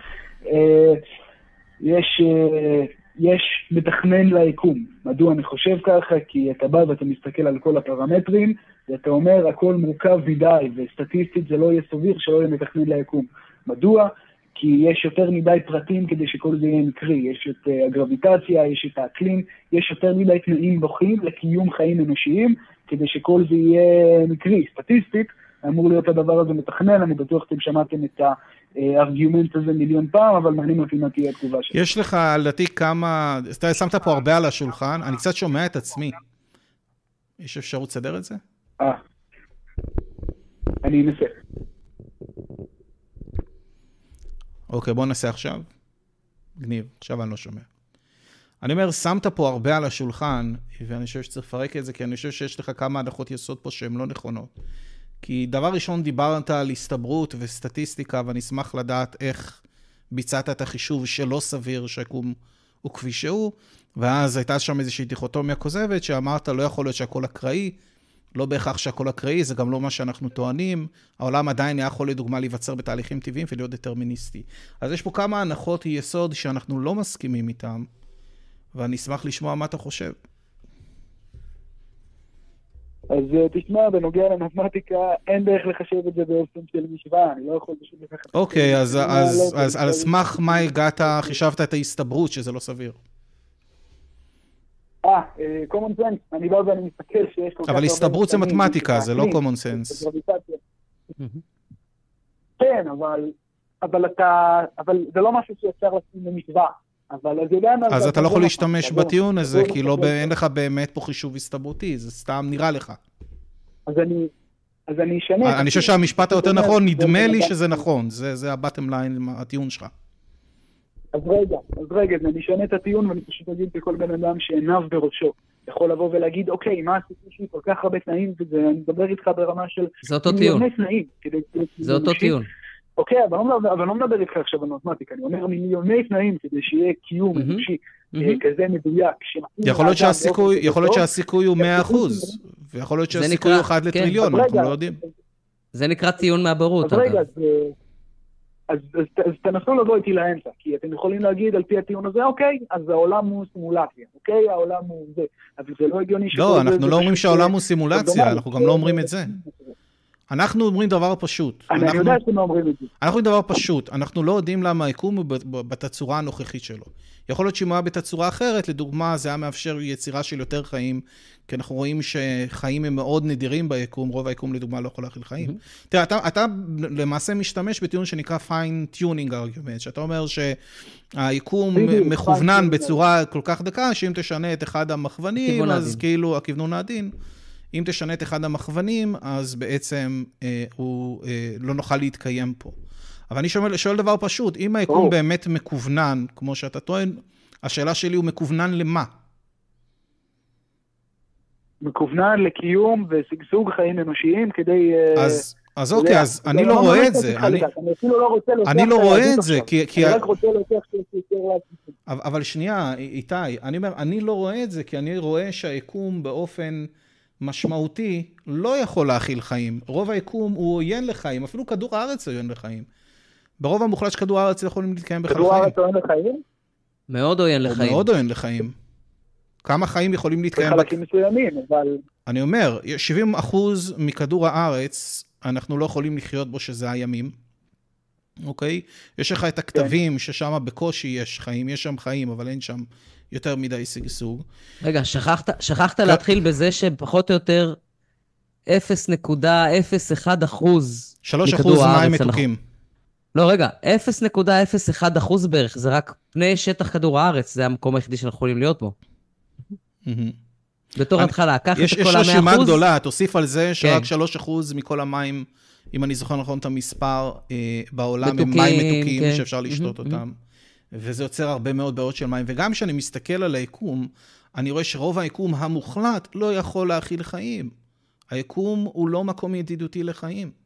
יש מתכנן ליקום. מדוע אני חושב ככה? כי אתה בא ואתה מסתכל על כל הפרמטרים, ואתה אומר, הכל מורכב מדי, וסטטיסטית זה לא יהיה סביר שלא יהיה מתכנן ליקום. מדוע? כי יש יותר מדי פרטים כדי שכל זה יהיה מקרי. יש את הגרביטציה, יש את האקלים, יש יותר מדי תנאים נוחים לקיום חיים אנושיים, כדי שכל זה יהיה מקרי. סטטיסטית, אמור להיות הדבר הזה מתכנן, אני בטוח אתם שמעתם את הארגומנט הזה מיליון פעם, אבל מעניין אותי מה תהיה התגובה שלי. יש לך, לדעתי, כמה... שמת פה הרבה על השולחן, אני קצת שומע את עצמי. יש אפשרות לסדר את זה? אני אנסה. אוקיי, בוא ננסה עכשיו. גניב, עכשיו אני לא שומע. אני אומר, שמת פה הרבה על השולחן, ואני חושב שצריך לפרק את זה, כי אני חושב שיש לך כמה הנחות יסוד פה שהן לא נכונות. כי דבר ראשון, דיברת על הסתברות וסטטיסטיקה, ואני אשמח לדעת איך ביצעת את החישוב שלא סביר שהיקום הוא כפי שהוא, ואז הייתה שם איזושהי דיכוטומיה כוזבת, שאמרת, לא יכול להיות שהכל אקראי, לא בהכרח שהכל אקראי, זה גם לא מה שאנחנו טוענים, העולם עדיין יכול לדוגמה להיווצר בתהליכים טבעיים ולהיות דטרמיניסטי. אז יש פה כמה הנחות יסוד שאנחנו לא מסכימים איתם, ואני אשמח לשמוע מה אתה חושב. אז תשמע, בנוגע למתמטיקה, אין דרך לחשב את זה באופן של משוואה, אני לא יכול בשביל לחשב. אוקיי, אז על סמך מה הגעת, חישבת את ההסתברות שזה לא סביר? common sense, אני בא ואני מסתכל שיש כל כך... אבל הסתברות זה מתמטיקה, זה לא common sense. כן, אבל זה לא משהו שאפשר לשים במשוואה. אז אתה לא יכול להשתמש בטיעון הזה, כי אין לך באמת פה חישוב הסתברותי, זה סתם נראה לך. אז אני אשנה. אני חושב שהמשפט היותר נכון, נדמה לי שזה נכון, זה הבטם ליין, הטיעון שלך. אז רגע, אני אשנה את הטיעון ואני פשוט אגיד לכל בן אדם שעיניו בראשו. יכול לבוא ולהגיד, אוקיי, מה עשיתי שיש לי כל כך הרבה תנאים, ואני מדבר איתך ברמה של... זה אותו טיעון. זה אותו טיעון. אוקיי, אבל לא מדבר איתך עכשיו על מתמטיקה, אני אומר מיליוני תנאים כדי שיהיה קיום אנושי כזה מדויק. יכול להיות שהסיכוי הוא 100%, ויכול להיות שהסיכוי הוא 1 לטריליון, אנחנו לא יודעים. זה נקרא טיעון מהברות. אז רגע, אז תנסו לבוא איתי לאמצע, כי אתם יכולים להגיד על פי הטיעון הזה, אוקיי, אז העולם הוא סימולציה, אוקיי, העולם הוא זה, אבל זה לא הגיוני... לא, אנחנו לא אומרים שהעולם הוא סימולציה, אנחנו גם לא אומרים את זה. אנחנו אומרים דבר פשוט. אני יודע שאתם אומרים את זה. אנחנו אומרים דבר פשוט, אנחנו לא יודעים למה היקום הוא בתצורה הנוכחית שלו. יכול להיות שאם היה בתצורה אחרת, לדוגמה, זה היה מאפשר יצירה של יותר חיים, כי אנחנו רואים שחיים הם מאוד נדירים ביקום, רוב היקום לדוגמה לא יכול להכיל חיים. תראה, אתה למעשה משתמש בטיעון שנקרא fine tuning argument, שאתה אומר שהיקום מכוונן בצורה כל כך דקה, שאם תשנה את אחד המכוונים, אז כאילו הכיוונון העדין. אם תשנה את אחד המכוונים, אז בעצם הוא לא נוכל להתקיים פה. אבל אני שואל דבר פשוט, אם היקום באמת מקוונן, כמו שאתה טוען, השאלה שלי הוא מקוונן למה? מקוונן לקיום וסגסוג חיים אנושיים כדי... אז אוקיי, אז אני לא רואה את זה. אני לא רואה את זה, כי... אני רק רוצה להוכיח שיש יותר להקיש. אבל שנייה, איתי, אני אומר, אני לא רואה את זה, כי אני רואה שהיקום באופן... משמעותי, לא יכול להכיל חיים. רוב היקום הוא עוין לחיים, אפילו כדור הארץ עוין לחיים. ברוב המוחלט שכדור הארץ יכולים להתקיים בכלל חיים. כדור הארץ עוין לחיים? מאוד עוין לחיים. מאוד עוין לחיים. כמה חיים יכולים להתקיים... בחלקים מסוימים, אבל... אני אומר, 70% מכדור הארץ, אנחנו לא יכולים לחיות בו שזה הימים. אוקיי? יש לך את הכתבים ששם בקושי יש חיים, יש שם חיים, אבל אין שם... יותר מדי סגסוג. רגע, שכחת להתחיל בזה שפחות או יותר 0.01% 3% מים מתוקים. לא, רגע, 0.01% בערך, זה רק פני שטח כדור הארץ, זה המקום היחידי שאנחנו יכולים להיות בו. בתור התחלה, קח את כל ה-100%. יש רשימה גדולה, תוסיף על זה שרק 3% מכל המים, אם אני זוכר נכון את המספר בעולם, הם מים מתוקים שאפשר לשתות אותם. וזה יוצר הרבה מאוד בעיות של מים, וגם כשאני מסתכל על היקום, אני רואה שרוב היקום המוחלט לא יכול להכיל חיים. היקום הוא לא מקום ידידותי לחיים.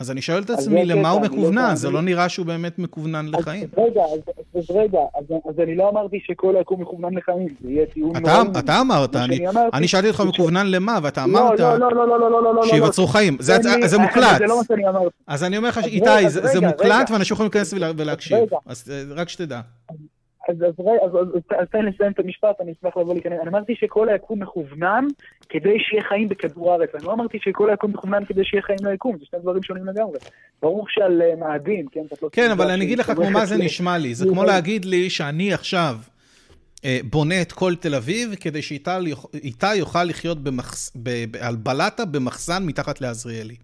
אז אני שואל את עצמי, למה הוא מקוונן? זה לא נראה שהוא באמת מקוונן לחיים. אז אני לא אמרתי שכל היקום מקוונן לחיים, זה יהיה טיעון... אתה אמרת, אני שאלתי אותך מקוונן למה, ואתה אמרת שיבצרו חיים. זה מוקלט. אז אני אומר לך, איתי, זה מוקלט, ואנשים יכולים להיכנס ולהקשיב. אז רק שתדע. אז תן לסיים את המשפט, אני אשמח לבוא להיכנס. אני אמרתי שכל היקום מכוונן כדי שיהיה חיים בכדור הארץ. אני לא אמרתי שכל היקום מכוונן כדי שיהיה חיים ליקום. זה שני דברים שונים לגמרי. ברור שעל מאדים, כן? כן, אבל אני אגיד לך כמו מה זה נשמע לי. זה כמו להגיד לי שאני עכשיו בונה את כל תל אביב כדי שאיתה יוכל לחיות על בלטה במחסן מתחת לעזריאלי.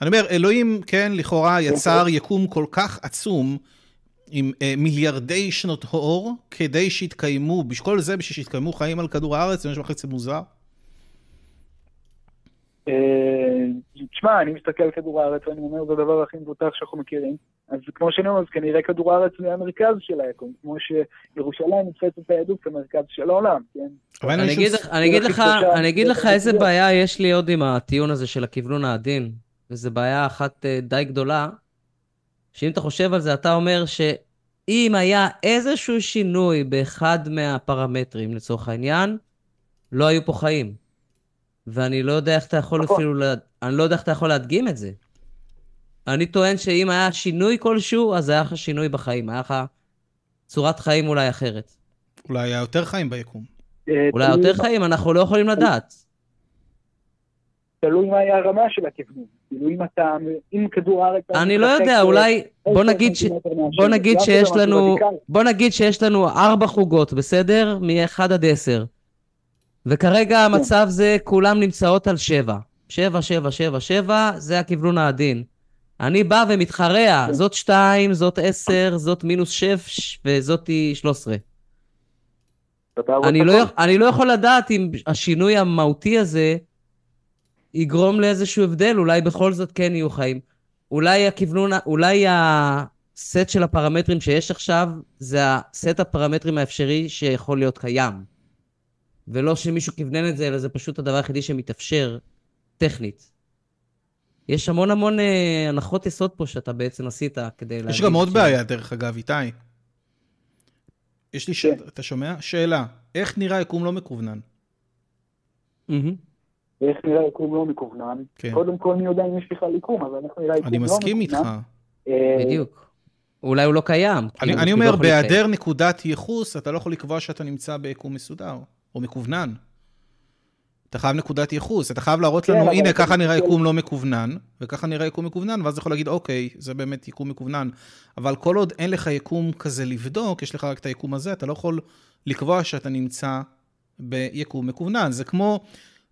אני אומר, אלוהים, כן, לכאורה יצר יקום כל כך עצום עם מיליארדי שנות אור, כדי שיתקיימו, בשכל זה, בשביל שיתקיימו חיים על כדור הארץ, זה משהו חצי מוזר? תשמע, אני מסתכל על כדור הארץ, ואני אומר, זה הדבר הכי מבוטח שאנחנו מכירים. אז כמו שאני אומר, אז כנראה כדור הארץ זה המרכז של היקום, כמו שירושלים נתפסת הידוק במרכז של העולם, כן? אני אגיד לך איזה בעיה יש לי עוד עם הטיעון הזה של הכיוונון העדין, וזו בעיה אחת די גדולה, שאם אתה חושב על זה, אתה אומר שאם היה איזשהו שינוי באחד מהפרמטרים לצורך העניין, לא היו פה חיים. ואני לא יודע איך אתה יכול אפילו, אני לא יודע איך אתה יכול להדגים את זה. אני טוען שאם היה שינוי כלשהו, אז היה לך שינוי בחיים. היה לך צורת חיים אולי אחרת. אולי היה יותר חיים ביקום. אולי יותר חיים, אנחנו לא יכולים לדעת. תלוי מה היה הרמה של הכיוונים, תלוי אם אתה, אם כדור הארץ... אני לא יודע, אולי, בוא נגיד שיש לנו 4 חוגות, בסדר? מ-1 עד 10. וכרגע המצב זה, כולם נמצאות על 7. 7, זה הכיוון העדין. אני בא ומתחרע, זאת 2, זאת 10, זאת -6, וזאת 13. אני לא יכול לדעת אם השינוי המהותי הזה... יגרום לאיזשהו הבדל, אולי בכל זאת כן יהיו חיים. אולי הכיוונון, אולי הסט של הפרמטרים שיש עכשיו, זה הסט הפרמטרים האפשרי שיכול להיות קיים. ולא שמישהו כיוונן את זה, אלא זה פשוט הדבר היחידי שמתאפשר טכנית. יש המון המון הנחות יסוד פה שאתה בעצם עשית כדי להגיד... יש גם עוד בעיה, דרך אגב, איתי. יש לי שאלה, אתה שומע? שאלה, איך נראה יקום לא מקוונן? איך נראה יקום לא מקוונן? קודם כל, אני יודע אם יש בכלל יקום, אבל אנחנו נראה יקום לא מקוונן. אני מסכים איתך. בדיוק. אולי הוא לא קיים. אני אומר, בהיעדר נקודת ייחוס, אתה לא יכול לקבוע שאתה נמצא ביקום מסודר, או מקוונן. אתה חייב נקודת ייחוס, אתה חייב להראות לנו, הנה, ככה נראה יקום לא מקוונן, וככה נראה יקום מקוונן, ואז אתה יכול להגיד, אוקיי, זה באמת יקום מקוונן, אבל כל עוד אין לך יקום כזה לבדוק, יש לך רק את היקום הזה, אתה לא יכול לקבוע שאתה נמצא ביקום מקוונן. זה כמו,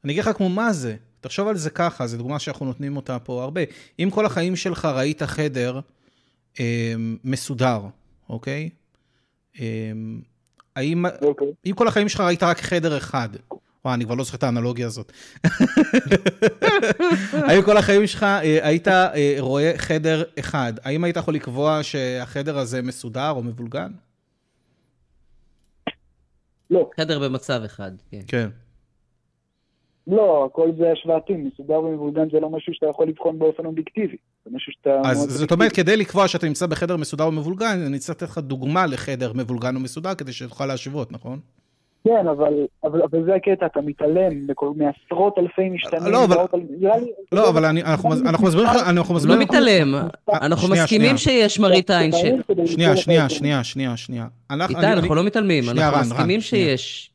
אני אגיד לך כמו מה זה, תחשוב על זה ככה, זו דוגמה שאנחנו נותנים אותה פה הרבה. אם כל החיים שלך ראית חדר מסודר, אוקיי? אם כל החיים שלך ראית רק חדר אחד, וואה, אני כבר לא זוכר את האנלוגיה הזאת. האם כל החיים שלך היית רואה חדר אחד? האם היית יכול לקבוע שהחדר הזה מסודר או מבולגן? לא. חדר במצב אחד. כן. לא, כל זה השוואתים. מסודר ומבולגן זה לא משהו שאתה יכול לבחון באופן אובייקטיבי. זה משהו שאתה... אז זאת אומרת, כדי לקבוע שאתה נמצא בחדר מסודר ומבולגן, אני צריך לתת לך דוגמה לחדר מבולגן ומסודר, כדי שתוכל להשוות, נכון? כן, אבל זה הקטע, אתה מתעלם מעשרות אלפי משתנים. לא, אבל אנחנו מסבירים... לא מתעלם, אנחנו מסכימים שיש מראית עין של... שנייה. איתי, אנחנו לא מתעלמים, אנחנו מסכימים שיש...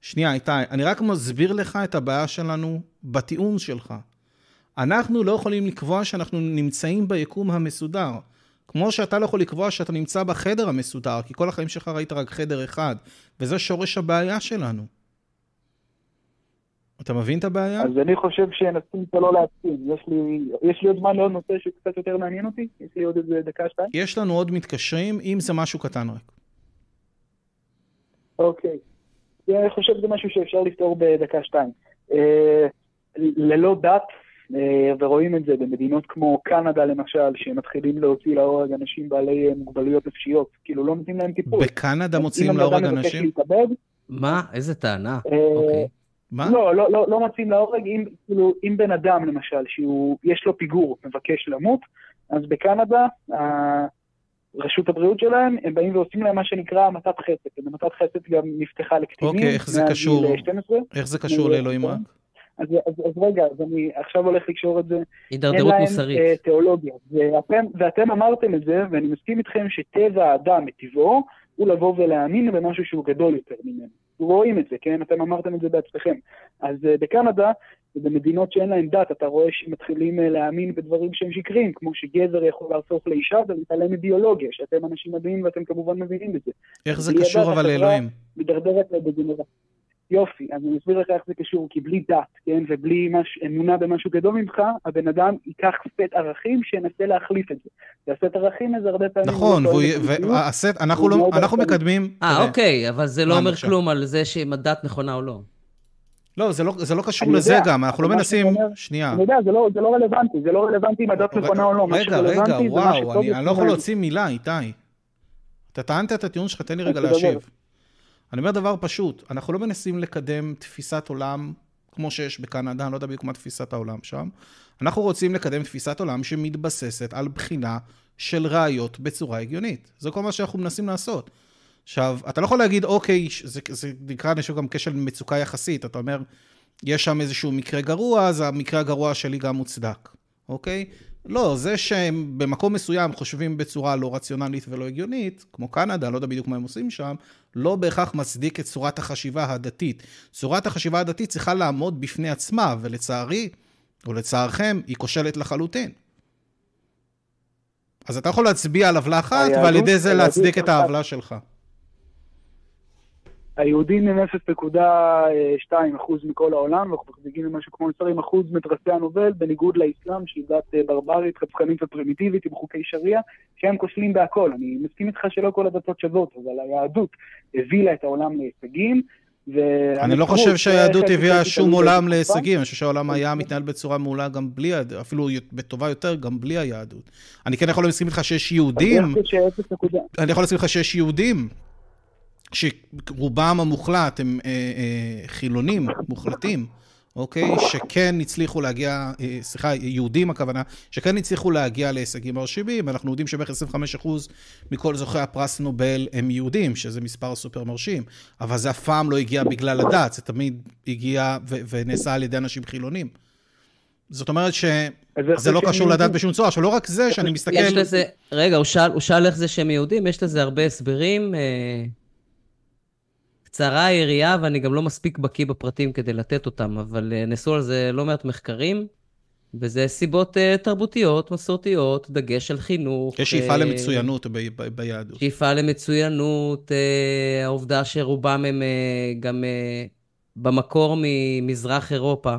שנייה, איתי, אני רק מסביר לך את הבעיה שלנו בטיעון שלך. אנחנו לא יכולים לקבוע שאנחנו נמצאים ביקום המסודר. כמו שאתה לא יכול לקבוע שאתה נמצא בחדר המסודר, כי כל החיים שלך ראית רק חדר אחד, וזה שורש הבעיה שלנו. אתה מבין את הבעיה? אז אני חושב שנסים פה לא להסכים. יש לי עוד זמן לעוד נושא שקצת יותר מעניין אותי? יש לי עוד איזה דקה שתיים? יש לנו עוד מתקשרים, אם זה משהו קטן רק. אוקיי. אני חושב שזה משהו שאפשר לפתור בדקה שתיים. ללא דת, ורואים את זה במדינות כמו קנדה למשל, שמתחילים להוציא להורג אנשים בעלי מוגבלויות נפשיות, כאילו לא נותנים להם טיפול. בקנדה מוציאים להורג אנשים? מה? איזה טענה? לא מוציאים להורג. אם בן אדם למשל שיש לו פיגור מבקש למות, אז בקנדה רשות הבריאות שלהם, הם באים ועושים להם מה שנקרא מתת חסד. ומתת חסד גם נפתחה לקטינים. אוקיי, איך זה קשור לאלוהים רק? אז רגע, אז אני עכשיו הולך לקשור את זה. הידרדרות מוסרית. אין להם תיאולוגיה. ואתם אמרתם את זה, ואני מסכים איתכם שטבע האדם, מטבעו, הוא לבוא ולהאמין במשהו שהוא גדול יותר ממנו. רואים את זה, כן? אתם אמרתם את זה בעצמכם. אז בקנדה, במדינות שאין להם דת, אתה רואה שמתחילים להאמין בדברים שהם שקרים, כמו שגזר יכול להפוך לאישה, זה להתעלם מביולוגיה, שאתם אנשים מדהים ואתם כמובן מבינים את זה. איך זה קשור אבל לאלוהים? מדרדרת לדגנרציה. יופי, אז אני אסביר לך איך זה קשור, כי בלי דת, כן, ובלי אמונה במשהו גדול ממך, הבן אדם ייקח סט ערכים שינסה להחליף את זה. והסט ערכים הזה הרבה פעמים... נכון, אנחנו מקדמים... אוקיי, אבל זה לא אומר כלום על זה שאם הדת נכונה או לא. לא, זה לא קשור לזה גם, אנחנו לא מנסים... שנייה. אני יודע, זה לא רלוונטי, זה לא רלוונטי אם הדת נכונה או לא. רגע, וואו, אני לא יכול להוציא מילה, איתי. אתה טענת את הטיעון שלך, תן לי רגע להשיב. אני אומר דבר פשוט, אנחנו לא מנסים לקדם תפיסת עולם, כמו שיש בקנדה, אני לא יודע בדיוק מה תפיסת העולם שם, אנחנו רוצים לקדם תפיסת עולם שמתבססת על בחינה של ראיות בצורה הגיונית. זה כל מה שאנחנו מנסים לעשות. עכשיו, אתה לא יכול להגיד, אוקיי, זה נקרא נשאר גם כשל מצוקה יחסית, אתה אומר, יש שם איזשהו מקרה גרוע, אז המקרה הגרוע שלי גם מוצדק, אוקיי? לא, זה שהם במקום מסוים חושבים בצורה לא רציונלית ולא הגיונית, כמו קנדה, לא יודע בדיוק מה הם עושים שם, לא בהכרח מצדיק את צורת החשיבה הדתית. צורת החשיבה הדתית צריכה לעמוד בפני עצמה, ולצערי, או לצערכם, היא כושלת לחלוטין. אז אתה יכול להצביע על עוולה אחת, ועל ידי זה להצדיק את העוולה שלך. היהודים הם 0.2% מכל העולם, ואנחנו מחזיקים במשהו כמו 20% מדרסי הנובל, בניגוד לאסלאם, שהיא דת ברברית, חצכנית ופרימיטיבית, עם חוקי שריעה, שהם כושלים בהכל. אני מסכים איתך שלא כל הדתות שוות, אבל היהדות הביאה את העולם להישגים, אני לא חושב שהיהדות הביאה שום עולם להישגים, אני חושב שהעולם היה מתנהל בצורה מעולה גם בלי, אפילו בטובה יותר, גם בלי היהדות. אני כן יכול להסכים לך שיש יהודים, אני יכול להסכים לך שיש יהודים, שרובם המוחלט הם חילונים, מוחלטים, אוקיי? שכן הצליחו להגיע, סליחה, יהודים הכוונה, שכן הצליחו להגיע להישגים מרשימים. אנחנו יודעים שבערך 25% מכל זוכי הפרס נובל הם יהודים, שזה מספר סופר מרשים, אבל זה אף פעם לא הגיע בגלל הדת, זה תמיד הגיע ונעשה על ידי אנשים חילונים. זאת אומרת שזה לא קשור לדת בשום צורה, שלא רק זה שאני מסתכל... יש לזה, רגע, הוא שאל איך זה שהם יהודים, יש לזה הרבה הסברים... קצרה העירייה, ואני גם לא מספיק בקיא בפרטים כדי לתת אותם, אבל נסו על זה לא מעט מחקרים, וזה סיבות תרבותיות, מסורתיות, דגש על חינוך. יש שאיפה למצוינות ביהדות. שאיפה למצוינות, העובדה שרובם הם גם במקור ממזרח אירופה,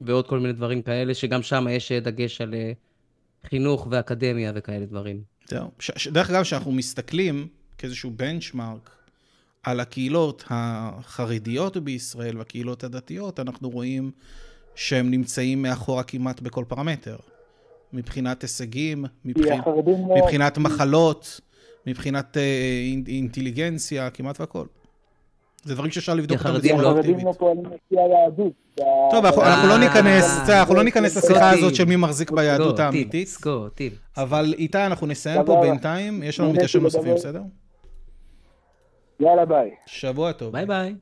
ועוד כל מיני דברים כאלה, שגם שם יש דגש על חינוך ואקדמיה וכאלה דברים. זהו. דרך אגב, שאנחנו מסתכלים, כאיזשהו בנצ'מארק על הקהילות החרדיות בישראל והקהילות הדתיות, אנחנו רואים שהם נמצאים מאחורה כמעט בכל פרמטר. מבחינת הישגים, מבחינת מחלות, מבחינת אינטליגנציה, כמעט והכל. זה דברים שאפשר לבדוק אותם בצורה אקטיבית. טוב, אנחנו לא ניכנס לשיחה הזאת של מי מחזיק ביהדות האמיתית, אבל איתה אנחנו נסיים פה בינתיים, יש לנו מתיישבים נוספים, בסדר? יאללה, ביי. שבוע טוב. ביי ביי.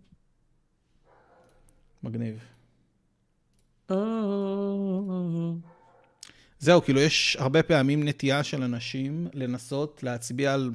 מגניב. זהו, כאילו יש הרבה פעמים נטייה של אנשים לנסות להצביע על...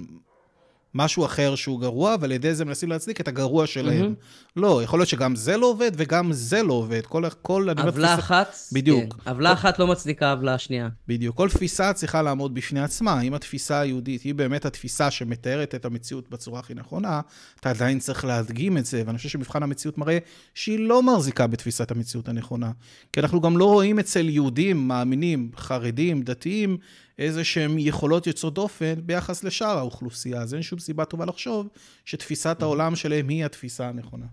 משהו אחר שהוא גרוע, ועל ידי זה מנסים להצדיק את הגרוע שלהם. לא, יכול להיות שגם זה לא עובד, וגם זה לא עובד. עוולה אחת, בדיוק. עוולה אחת לא מצדיקה עוולה השנייה. בדיוק. כל תפיסה צריכה לעמוד בפני עצמה. אם התפיסה היהודית היא באמת התפיסה שמתארת את המציאות בצורה הכי נכונה, אתה עדיין צריך להדגים את זה, ואני חושב שמבחן המציאות מראה שהיא לא מרזיקה בתפיסת המציאות הנכונה. כי אנחנו גם לא רואים אצל יהודים, מאמינים, חרדים, דתיים, איזה שהם יכולות יוצאות דופן ביחס לשאר האוכלוסייה. אז אין שום סיבה טובה לחשוב שתפיסת העולם שלהם היא התפיסה הנכונה.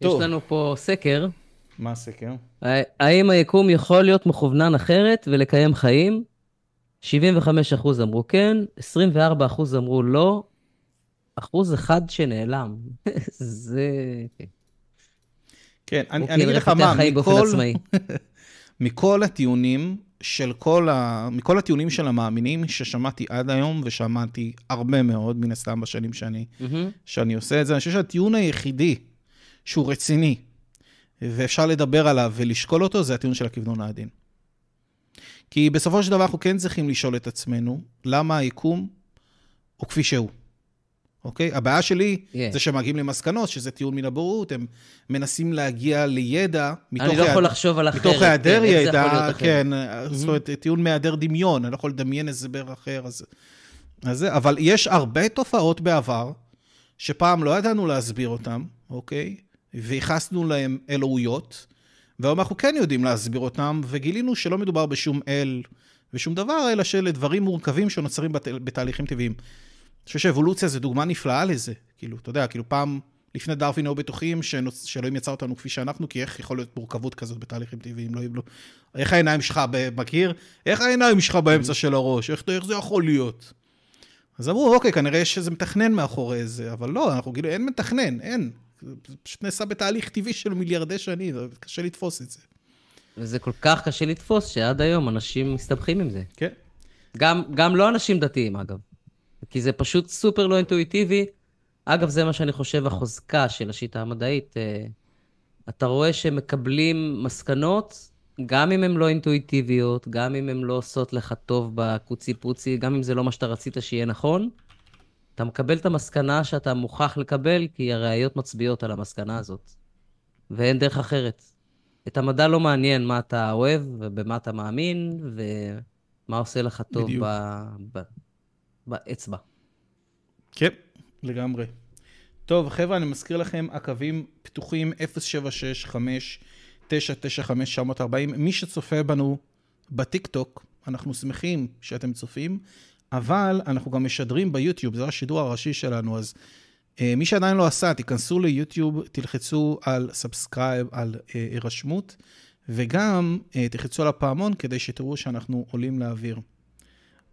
יש לנו פה סקר. מה הסקר? האם היקום יכול להיות מכוונן אחרת ולקיים חיים? 75% אמרו כן, 24% אמרו לא, 1% שנעלם. זה... כן, אני אגיד לך מה, מכל הטיעונים... מכל הטיעונים של המאמינים ששמעתי עד היום, ושמעתי הרבה מאוד מן הסתם בשנים שאני עושה את זה. אני חושב שהטיעון היחידי שהוא רציני, ואפשר לדבר עליו ולשקול אותו, זה הטיעון של הכיוונון העדין. כי בסופו של דבר אנחנו כן צריכים לשאול את עצמנו, למה היקום הוא כפי שהוא. אוקיי? הבעיה שלי זה שמגיעים למסקנות, שזה טיעון מן הבורות, הם מנסים להגיע לידע, אני לא יכול לחשוב על אחרת. מתוך היעדר ידע, כן, זאת אומרת, טיעון מהיעדר דמיון, אני לא יכול לדמיין הסבר אחר, אבל יש הרבה תופעות בעבר, שפעם לא ידענו להסביר אותם, אוקיי? והכנסנו להם אלוהויות, והיום אנחנו כן יודעים להסביר אותם, וגילינו שלא מדובר בשום אל, ושום דבר, אלא של דברים מורכבים שנוצרים בתהליכים טבעיים. אני חושב שאבולוציה זו דוגמה נפלאה לזה, כאילו, אתה יודע, כאילו פעם לפני דרווין היו בטוחים שאלוהים יצר אותנו כפי שאנחנו, כי איך יכול להיות מורכבות כזאת בתהליכים טבעיים, לא יבלו, איך העיניים שלך בקיר, איך העיניים שלך באמצע של הראש, איך זה יכול להיות? אז אמרו, אוקיי, כנראה שזה מתכנן מאחורי זה, אבל לא, אנחנו כאילו, אין מתכנן, אין, פשוט נעשה בתהליך טבעי של מיליארדי שנים, קשה לתפוס את זה. וזה כל כך קשה לתפוס שעד היום אנשים מסתבכים עם זה. כן. גם לא אנשים דתיים, אגב. כי זה פשוט סופר לא אינטואיטיבי. אגב, זה מה שאני חושב החוזקה של השיטה המדעית. אתה רואה שמקבלים מסקנות, גם אם הן לא אינטואיטיביות, גם אם הן לא עושות לך טוב בקוצי פוצי, גם אם זה לא מה שאתה רצית שיהיה נכון, אתה מקבל את המסקנה שאתה מוכח לקבל, כי הראיות מצביעות על המסקנה הזאת. ואין דרך אחרת. את המדע לא מעניין מה אתה אוהב, ובמה אתה מאמין, ומה עושה לך טוב באצבע. כן, לגמרי. טוב, חבר'ה, אני מזכיר לכם, הקווים פתוחים 076-599-5940. מי שצופה בנו בטיק-טוק, אנחנו שמחים שאתם צופים, אבל אנחנו גם משדרים ביוטיוב, זה השידור הראשי שלנו, אז מי שעדיין לא עשה, תיכנסו ליוטיוב, תלחצו על סאבסקרייב, על הרשמות, וגם תלחצו על הפעמון כדי שתראו שאנחנו עולים לאוויר.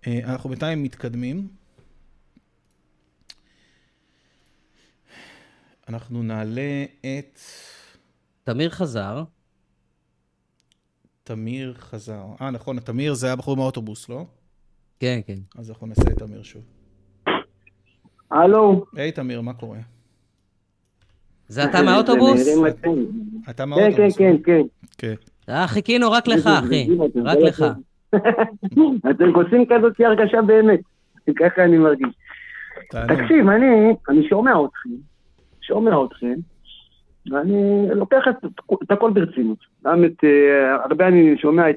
אנחנו בינתיים מתקדמים. אנחנו נעלה את... תמיר חזר. תמיר חזר. נכון, תמיר זה היה בחור מהאוטובוס, לא? כן, כן. אז אנחנו נעשה את תמיר שוב. הלו. היי תמיר, מה קורה? זה אתה מהאוטובוס? אתה מהאוטובוס? כן, כן, כן, כן. חיכינו רק לך, אחי. רק לך. אתם עושים כזאת הרגשה באמת. ככה אני מרגיש. תקשיב, אני שומע אתכם, ואני לוקח את הכל ברצינות. גם את, הרבה אני שומע את,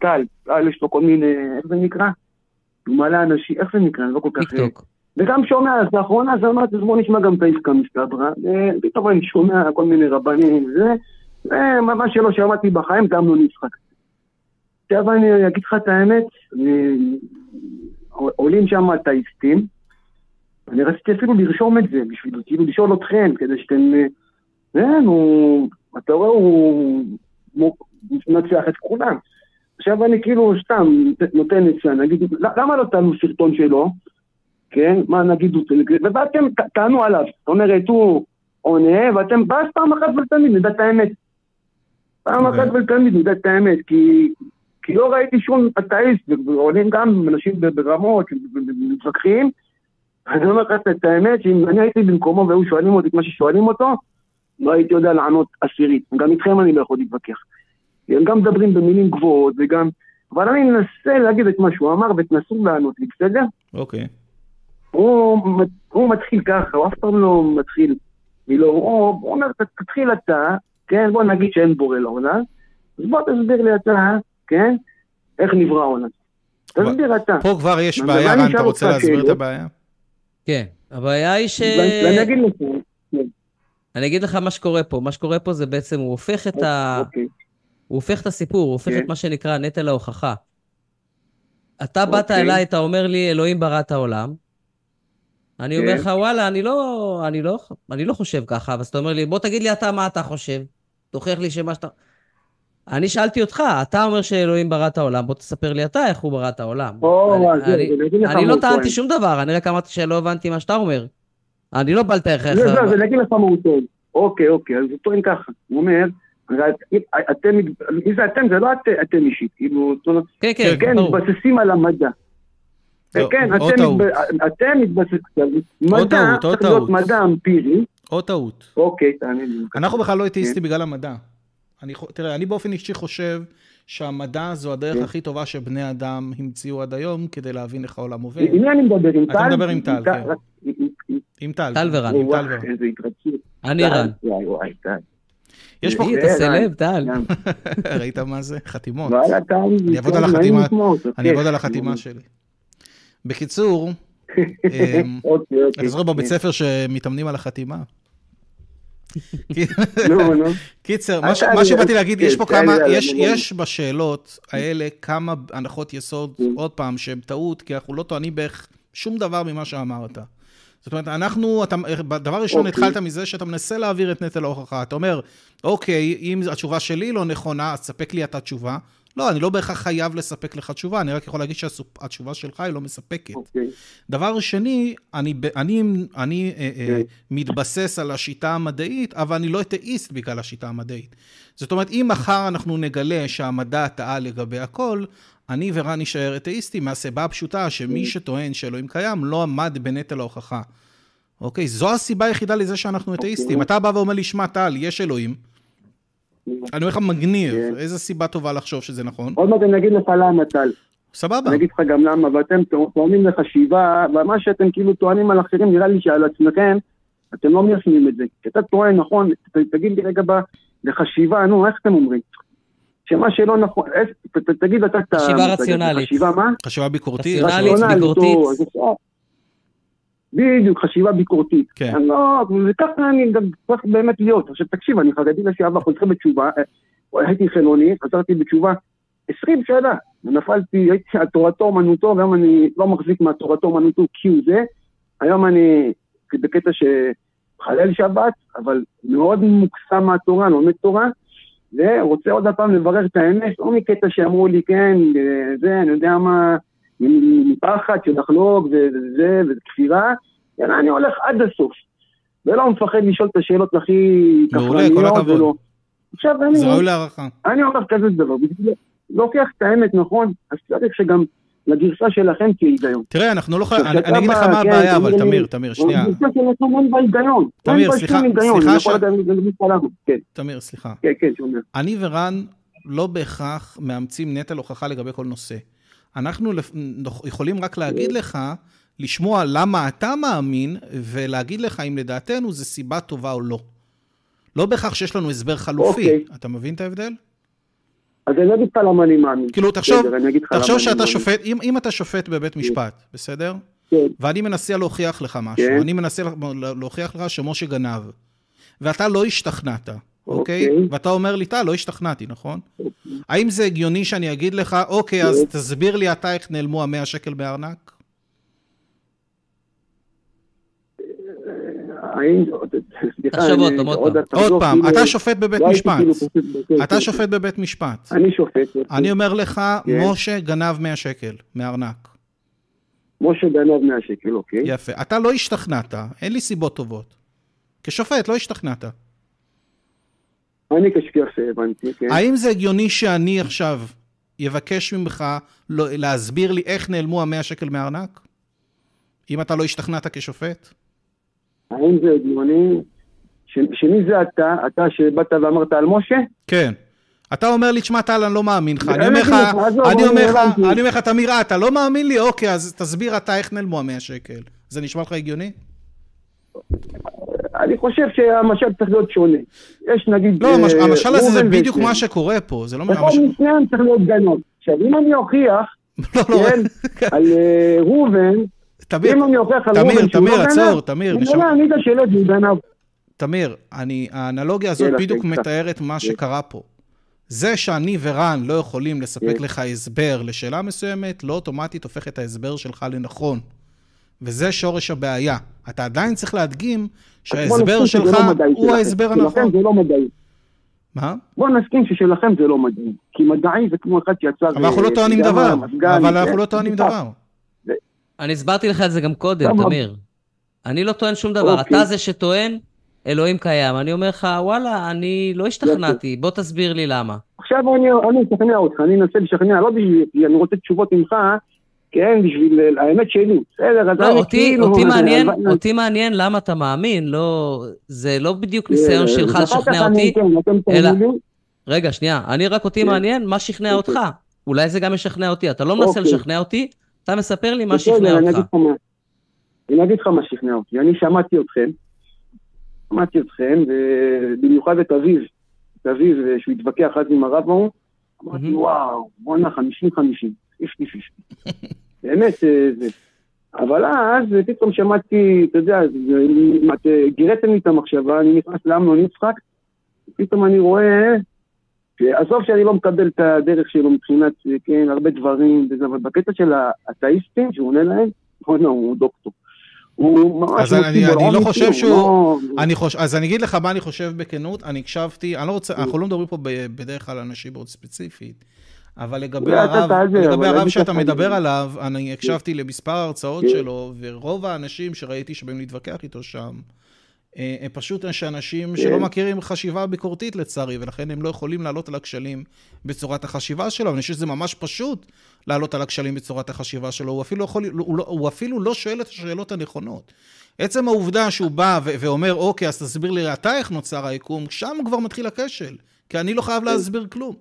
טל, יש לו כל מיני, איך זה נקרא? ומלא אנשים, איך זה נקרא? לא כל כך... וגם שומע, אז לאחרונה, אז אמרתי, בוא נשמע גם את העסקה מסתברה, ופתאום אני שומע כל מיני רבנים, ומה שלא שמעתי בחיים, גם לא נשחק. עכשיו אני אגיד לך את האמת, עולים שם את האיסטים, אני רציתי אפילו לרשום את זה, בשביל, כאילו לשאול אתכם, כדי שאתם... אתה רואה, הוא נצח את כולם. עכשיו אני כאילו סתם נותן את זה, נגיד, למה לא תענו סרטון שלו? כן? מה נגיד? ואתם תענו עליו, זאת אומרת, הוא עונה, ואתם בא פעם אחת ולתמיד, נדע את האמת. פעם אחת ולתמיד, נדע את האמת, כי לא ראיתי שום אתאיסט, ועולים גם אנשים ברמות, מתווכחים, אני אומר לך את האמת, שאם אני הייתי במקומו והיו שואלים אותי את מה ששואלים אותו, לא הייתי יודע לענות עשירית. גם איתכם אני לא יכול להתווכח. הם גם מדברים במילים גבוהות, וגם... אבל אני אנסה להגיד את מה שהוא אמר, ותנסו לענות לי, בסדר? אוקיי. הוא מתחיל ככה, הוא אף פעם לא מתחיל מלא, הוא אומר, תתחיל אתה, כן? בוא נגיד שאין בורא לעולם, אז בוא תסביר לי אתה, כן? איך נברא העולם. תסביר אתה. פה כבר יש בעיה, רן, אתה רוצה להסביר את הבעיה? כן, הבעיה היא ש... אני אגיד לך מה שקורה פה, מה שקורה פה זה בעצם, הוא הופך את ה... הוא הופך את הסיפור, הוא הופך את מה שנקרא נטל ההוכחה. אתה באת אליי, אתה אומר לי, אלוהים ברא את העולם, אני אומר לך, וואלה, אני לא חושב ככה, אבל אתה אומר לי, בוא תגיד לי אתה מה אתה חושב, תוכיח לי שמה שאתה... אני שאלתי אותך, אתה אומר שאלוהים ברא את העולם, בוא תספר לי אתה איך הוא ברא את העולם. אני לא טענתי שום דבר, אני רק אמרתי שלא הבנתי מה שאתה אומר. אני לא בלתי איך... זה נגיד לך מה הוא טוען. אוקיי, אז הוא טוען ככה. הוא אומר, אם זה אתם, זה לא אתם אישית. כן, מתבססים על המדע. כן, אתם מתבססים. מדע, צריך להיות מדע אמפירי. או טעות. אוקיי, תעני לי. אנחנו בכלל לא אתאיסטים בגלל המדע. תראה, אני באופן אישי חושב שהמדע זו הדרך הכי טובה שבני אדם המציאו עד היום כדי להבין איך העולם עובד. עם מי אני מדבר? עם טל? אתה מדבר עם טל, כן. עם טל. טל ורן. אני רן. יש פה... תעשה לב, טל. ראית מה זה? חתימות. אני אעבוד על החתימה שלי. בקיצור, אני זוכר בבית ספר שמתאמנים על החתימה. קיצר, מה שבאתי להגיד, יש בשאלות האלה כמה הנחות יסוד, עוד פעם, שהן טעות, כי אנחנו לא טוענים בערך שום דבר ממה שאמרת. זאת אומרת, דבר ראשון, התחלת מזה שאתה מנסה להעביר את נטל ההוכחה. אתה אומר, אוקיי, אם התשובה שלי לא נכונה, אז ספק לי את התשובה. לא, אני לא בהכרח חייב לספק לך תשובה, אני רק יכול להגיד שהתשובה שלך היא לא מספקת. דבר שני, אני מתבסס על השיטה המדעית, אבל אני לא אתאיסט בגלל השיטה המדעית. זאת אומרת, אם מחר אנחנו נגלה שהמדע טעה לגבי הכל, אני ורן נשאר אתאיסטים מהסיבה הפשוטה שמי שטוען שאלוהים קיים לא עמד בנטל ההוכחה. אוקיי, זו הסיבה היחידה לזה שאנחנו אתאיסטים. אתה בא ואומר לי, שמע טל, יש אלוהים. אני אומר לך מגניב, איזו סיבה טובה לחשוב שזה נכון. עוד מעט אני אגיד לך למה, טל. סבבה. אני אגיד לך גם למה, ואתם טוענים לחשיבה, ומה שאתם כאילו טוענים על אחרים, נראה לי שעל עצמכם, אתם לא מיישמים את זה. כשאתה טוען נכון, תגיד לי רגע לחשיבה, נו, איך אתם אומרים? שמה שלא נכון, תגיד אתה... חשיבה רציונלית. חשיבה מה? חשיבה ביקורתית. רציונלית. בדיוק, חשיבה ביקורתית. לא, וככה אני גם צריך באמת להיות. עכשיו תקשיב, אני חרדי לשעבר, חוזרתי בתשובה, הייתי חילוני, חזרתי בתשובה 20 שנה, ונפלתי, הייתי התורתו אומנותו, גם אני לא מחזיק מהתורתו אומנותו, כי הוא זה, היום אני בקטע שחלל שבת, אבל מאוד מוקסם מהתורה, לומד תורה, ורוצה עוד הפעם לברר את האמת, לא מקטע שאמרו לי, כן, זה, אני יודע מה, מפחד, שנחלוק, וזה, וכפירה, יאללה, אני הולך עד הסוף, ולא מפחד לשאול את השאלות הכי כפרניות, ולא. עכשיו, אני אומר כזה דבר, לוקח את האמת, נכון, אז צריך שגם לגרסה שלכם כהיגיון. תראה, אנחנו לא חייבים, אני אגיד לך מה הבעיה, אבל תמיר, שנייה. לגרסה שלכם אין בה היגיון. תמיר, סליחה. אני ורן לא בהכרח מאמצים נטל הוכחה לגבי כל נושא. אנחנו יכולים רק להגיד לך, לשמוע למה אתה מאמין, ולהגיד לך אם לדעתנו זה סיבה טובה או לא. לא בהכרח שיש לנו הסבר חלופי. אתה מבין את ההבדל? אז אני לא אגיד לך למה אני מאמין. כאילו, תחשוב שאתה שופט, אם אתה שופט בבית משפט, בסדר? ואני מנסה להוכיח לך משהו, אני מנסה להוכיח לך שמשה גנב, ואתה לא השתכנעת, אוקיי? ואתה אומר לי, אתה לא השתכנעתי, נכון? האם זה הגיוני שאני אגיד לך, אוקיי, אז תסביר לי אתה איך נעלמו ה100 שקל בארנק? עוד פעם, אתה שופט בבית משפט, אני שופט, אני אומר לך, משה גנב 100 שקל מארנק, משה גנב 100 שקל, אוקיי, יפה, אתה לא השתכנעת, אין לי סיבות טובות, כשופט לא השתכנעת, אני כשפיח שהבנתי, האם זה הגיוני שאני עכשיו יבקש ממך להסביר לי איך נעלמו ה100 שקל מארנק, אם אתה לא השתכנעת כשופט? האם זה הגיוני? שמי זה אתה? אתה שבאת ואמרת על משה? כן. אתה אומר לי, תשמע, טל, אני לא מאמין לך. אני אומר לך, תמיר, אתה לא מאמין לי? אוקיי, אז תסביר אתה איך נעלמו ה100 שקל. זה נשמע לך הגיוני? אני חושב שהמשל צריך להיות שונה. יש נגיד... לא, המשל הזה זה בדיוק מה שקורה פה. בכל מסוים צריך להיות גנוב. עכשיו, אם אני אוכיח על רובן, תמיר, האנלוגיה הזאת בדיוק מתארת מה שקרה פה. זה שאני ורן לא יכולים לספק לך הסבר לשאלה מסוימת, לא אוטומטית הופך את ההסבר שלך לנכון. וזה שורש הבעיה. אתה עדיין צריך להדגים שההסבר שלך הוא ההסבר הנכון. מה? בוא נסכים ששלכם זה לא מדעי. כי מדעי זה כמו אחד שיצא... אבל אנחנו לא טוענים דבר. אני הסברתי לך את זה גם קודם, תמיר. אני לא טוען שום דבר. אתה זה שטוען, אלוהים קיים. אני אומר לך, וואלה, אני לא השתכנעתי. בוא תסביר לי למה. עכשיו אני אשכנע אותך, אני אנסה לשכנע. לא בשביל, אני רוצה תשובות ממך, כן, בשביל האמת שלי. לא, אותי מעניין למה אתה מאמין. זה לא בדיוק ניסיון שלך לשכנע אותי. רגע, שנייה. אני רק אותי מעניין מה שכנע אותך. אולי זה גם ישכנע אותי. אתה לא מנסה לשכנע אותי. אתה מספר לי מה שכנע אותך. אני אגיד לך מה שכנע אותי. אני שמעתי אתכם, ובמיוחד את אביב, שהוא התווכח אז עם הרב ההוא, אמרתי, וואו, בונה, 50-50, איש. באמת, זה. אבל אז, פתאום שמעתי, אתה יודע, גירתם לי את המחשבה, אני נכנס לאמנון יצחק, פתאום אני רואה, עזוב שאני לא מקבל את הדרך שלו מבחינת, כן, הרבה דברים, אבל בקטע של האתאיסטים, שהוא עונה להם, הוא דוקטור. אז אני לא חושב שהוא... אז אני אגיד לך מה אני חושב בכנות, אני הקשבתי, אנחנו לא מדברים פה בדרך כלל אנשים מאוד ספציפית, אבל לגבי הרב שאתה מדבר עליו, אני הקשבתי למספר ההרצאות שלו, ורוב האנשים שראיתי שבאים להתווכח איתו שם, פשוט יש אנשים שלא מכירים חשיבה ביקורתית לצערי, ולכן הם לא יכולים לעלות על הכשלים בצורת החשיבה שלו. אני חושב שזה ממש פשוט לעלות על הכשלים בצורת החשיבה שלו. הוא אפילו לא שואל את השאלות הנכונות. עצם העובדה שהוא בא ואומר, אוקיי, אז תסביר לי אתה איך נוצר היקום, שם כבר מתחיל הכשל, כי אני לא חייב להסביר כלום.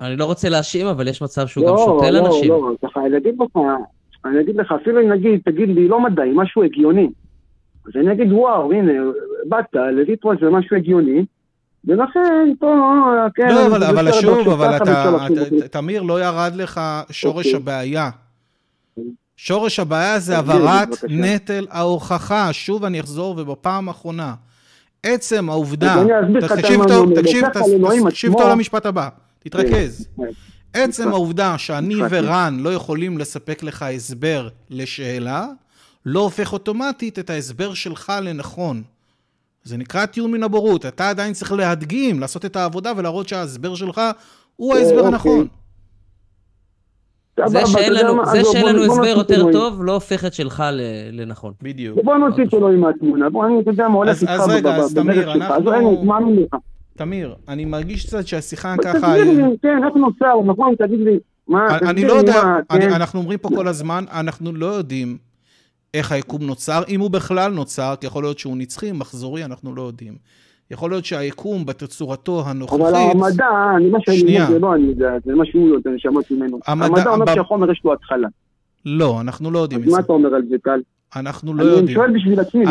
אני לא רוצה להאשים, אבל יש מצב שהוא גם שוטה לאנשים. אני אגיד לך, אפילו נגיד, תגיד לי, לא מדעי, משהו הגיוני. אז אני אגיד, וואו, הנה, באת, לביטו הזה משהו הגיוני, ולכן פה... לא, אבל שוב, אבל תמיר לא ירד לך שורש הבעיה. שורש הבעיה זה עברת נטל ההוכחה. שוב אני אחזור, ובפעם האחרונה, עצם העובדה... תקשיב טוב למשפט הבא, תתרכז. עצם העובדה שאני ורן לא יכולים לספק לך הסבר לשאלה, לא הופך אוטומטית את ההסבר שלך לנכון. זה נקרא טיעון מן הבורות. אתה עדיין צריך להדגים, לעשות את העבודה ולהראות שההסבר שלך הוא ההסבר הנכון. זה שאין לנו הסבר יותר טוב, לא הופך את שלך לנכון. בדיוק. בוא נוציא שלו עם התמונה. אז רגע, אז תמיר, תמיר, אני מרגיש קצת שהשיחה ככה... כן, איך נוצר, נכון, תגיד לי. אני לא יודע, אנחנו אומרים פה כל הזמן, אנחנו לא יודעים איך היקום נוצר, אם הוא בכלל נוצר, כי יכול להיות שהוא נצחי, מחזורי, אנחנו לא יודעים. יכול להיות שהיקום בתצורתו הנוכחית... אבל המדע, מה שאני אומר, זה לא אני יודע, זה מה שהוא יודע, אני שמעתי ממנו. המדע אומר שהחומר יש לו התחלה. לא, אנחנו לא יודעים את זה. מה אתה אומר על זה, טל? אנחנו לא יודעים. אני שואל בשביל עצמי,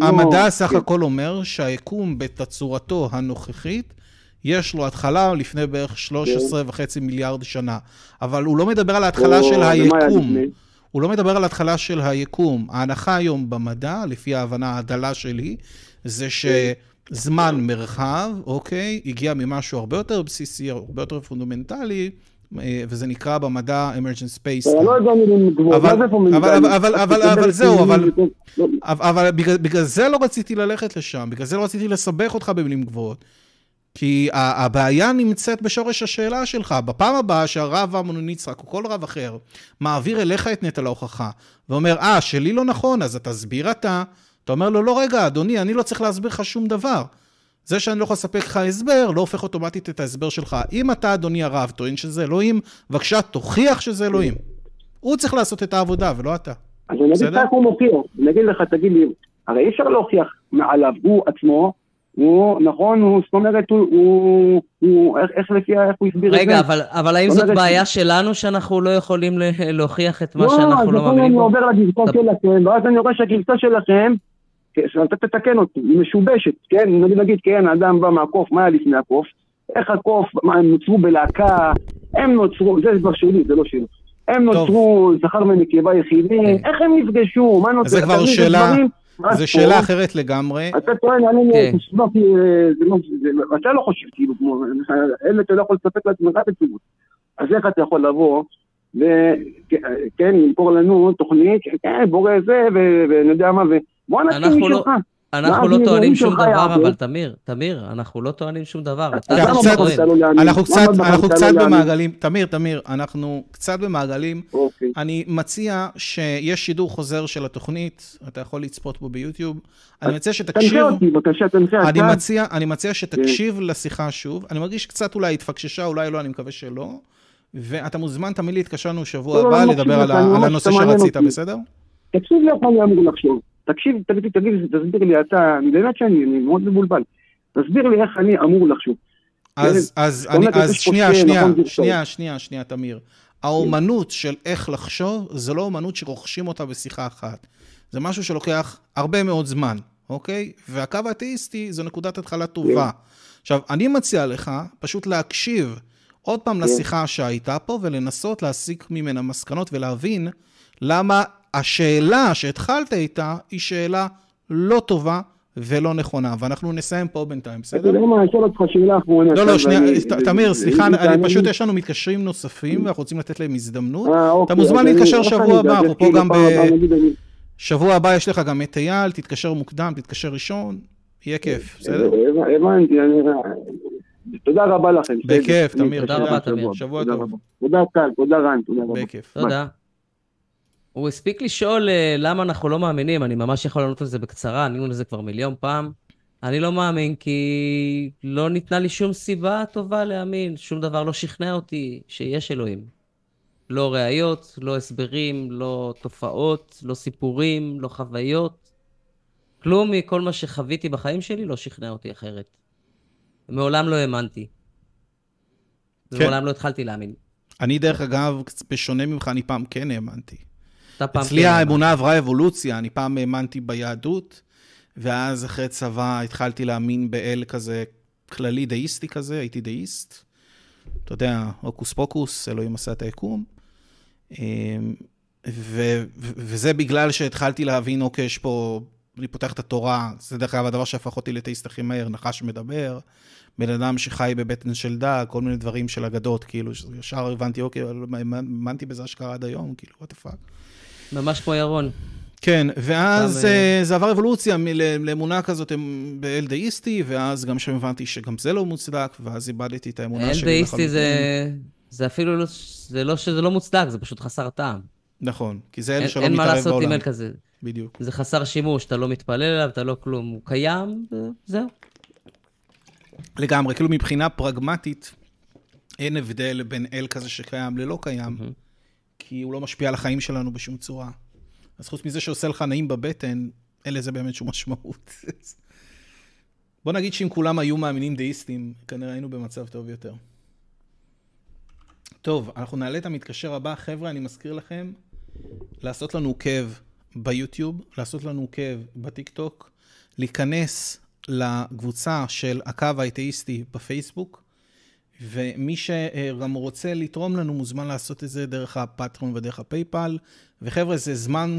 המדע סך הכל אומר שהיקום בתצורתו הנוכחית, יש לו התחלה לפני בערך 13.5 מיליארד שנה. אבל הוא לא מדבר על ההתחלה של היקום. הוא לא מדבר על ההתחלה של היקום. ההנחה היום במדע, לפי ההבנה הדלה שלי, זה שזמן מרחב, אוקיי, הגיע ממשהו הרבה יותר בסיסי, הרבה יותר פונדומנטלי, וזה נקרא במדע Emergent Space. אבל זהו, אבל בגלל זה לא רציתי ללכת לשם, בגלל זה לא רציתי לסבך אותך במילים גבוהות. כי הבעיה נמצאת בשורש השאלה שלך. בפעם הבאה שהרב אמנון יצחק, או כל רב אחר, מעביר אליך את נטל ההוכחה, ואומר, שלי לא נכון, אז תסביר אתה. אתה אומר לו, לא רגע, אדוני, אני לא צריך להסביר לך שום דבר. זה שאני לא יכול לספק לך הסבר, לא הופך אוטומטית את ההסבר שלך. אם אתה, אדוני הרב, טוען שזה אלוהים, בבקשה, תוכיח שזה אלוהים. הוא צריך לעשות את העבודה, ולא אתה. אז אני אגיד לך, הוא מוכיח. נגיד לך, תגיד לי, הרי אי אפשר להוכיח מעליו, הוא עצמו, הוא, נכון, הוא, זאת אומרת, הוא, איך לפיה, איך הוא הסביר את זה? רגע, אבל האם זאת בעיה שלנו שאנחנו לא יכולים להוכיח את מה שאנחנו לא מאמינים? אני עובר לגרסה שלכם, ואז אני רואה שהגרסה שלכם, אתה תתקן אותי, היא משובשת, כן? אני נגיד, כן, האדם בא מהקוף, מה היה לפני הקוף? איך הקוף, הם נוצרו בלהקה, הם נוצרו, זה כבר שלי, זה לא שלי. הם נוצרו, זכר ונקבה יחידים, איך הם נפגשו? מה נוצרו? זה כבר שאלה... זה שאלה אחרת לגמרי. אתה טוען, אני חושב, אתה לא חושב, כאילו, אלה אתה לא יכול לספק לעצמך בציבות. אז איך אתה יכול לבוא, וכן, נמכור לנו תוכנית, בורא זה, ואני יודע מה, ובוא נתחיל משלך. אנחנו לא טוענים שום דבר, אבל תמיר, אנחנו לא טוענים שום דבר. אנחנו קצת במעגלים, תמיר, אנחנו קצת במעגלים. אני מציע שיש שידור חוזר של התוכנית, אתה יכול לצפות בו ביוטיוב. אני מציע שתקשיב. אני מציע שתקשיב לשיחה שוב. אני מרגיש קצת אולי התפקששה, אולי לא, אני מקווה שלא. ואתה מוזמן, תמיד להתקשרנו שבוע הבא לדבר על הנושא שרצית, בסדר? תקשיב לי, אני אמור לחשוב. תקשיב, תגיד, תסביר לי, אתה, באמת שאני מאוד מבולבל, תסביר לי איך אני אמור לחשוב. אז שנייה, תמיר. האומנות של איך לחשוב, זה לא אומנות שרוכשים אותה בשיחה אחת. זה משהו שלוקח הרבה מאוד זמן, אוקיי? והקו האתאיסטי זו נקודת התחלה טובה. עכשיו, אני מציע לך פשוט להקשיב עוד פעם לשיחה שהייתה פה, ולנסות להסיק ממנה מסקנות ולהבין למה השאלה שהתחלת איתה היא שאלה לא טובה ולא נכונה, ואנחנו נסיים פה בינתיים, בסדר? אתה לא מה, אני שואל אותך שאלה אחרונה. לא, שנייה, תמיר, סליחה, פשוט יש לנו מתקשרים נוספים, ואנחנו רוצים לתת להם הזדמנות. אתה מוזמן להתקשר שבוע הבא, אנחנו פה גם בשבוע הבא יש לך גם את אייל, תתקשר מוקדם, תתקשר ראשון, יהיה כיף, בסדר? הבנתי, תודה רבה לכם. בכיף, תמיר, תודה רבה, תמיר, שבוע טוב. תודה טל, תודה רן, תודה רבה. בכיף, תודה. הוא הספיק לשאול למה אנחנו לא מאמינים, אני ממש יכול לענות על זה בקצרה, ענינו לזה כבר מיליון פעם. אני לא מאמין כי לא ניתנה לי שום סיבה טובה להאמין, שום דבר לא שכנע אותי שיש אלוהים. לא ראיות, לא הסברים, לא תופעות, לא סיפורים, לא חוויות. כלום מכל מה שחוויתי בחיים שלי לא שכנע אותי אחרת. מעולם לא האמנתי. כן. ומעולם לא התחלתי להאמין. אני דרך אגב, בשונה ממך, אני פעם כן האמנתי. אצלי האמונה עברה אבולוציה, אני פעם האמנתי ביהדות, ואז אחרי צבא התחלתי להאמין באל כזה, כללי דאיסטי כזה, הייתי דאיסט, אתה יודע, הוקוס פוקוס, אלוהים עשה את היקום, וזה בגלל שהתחלתי להבין, אוקיי, יש פה, אני פותח את התורה, זה דרך כלל הדבר שהפך אותי לתאיסט הכי מהר, נחש מדבר, בן אדם שחי בבטן של דג, כל מיני דברים של אגדות, כאילו, ישר הבנתי, אוקיי, האמנתי בזה השקעה עד היום, כאילו, what the fuck. ממש כמו ירון. כן, ואז זה עבר אבולוציה לאמונה כזאת באלדאיסטי, ואז גם שהבנתי שגם זה לא מוצדק, ואז איבדתי את האמונה שלי. אלדאיסטי זה אפילו לא שזה לא מוצדק, זה פשוט חסר טעם. נכון, כי זה אלה שלא מתערב בעולם. אין מה לעשות עם אל כזה. בדיוק. זה חסר שימוש, אתה לא מתפלל עליו, אתה לא כלום, הוא קיים, זהו. לגמרי, כאילו מבחינה פרגמטית, אין הבדל בין אל כזה שקיים ללא קיים, כי הוא לא משפיע על החיים שלנו בשום צורה. אז חוץ מזה שעושה לך נעים בבטן, אין לזה באמת שום משמעות. בוא נגיד שאם כולם היו מאמינים דאיסטים, כנראה היינו במצב טוב יותר. טוב, אנחנו נעלה את המתקשר הבא. חבר'ה, אני מזכיר לכם, לעשות לנו עוקב ביוטיוב, לעשות לנו עוקב בטיק טוק, להיכנס לקבוצה של הקו האתאיסטי בפייסבוק, ומי שגם רוצה לתרום לנו מוזמן לעשות את זה דרך הפטרון ודרך הפייפל. וחבר'ה, זה זמן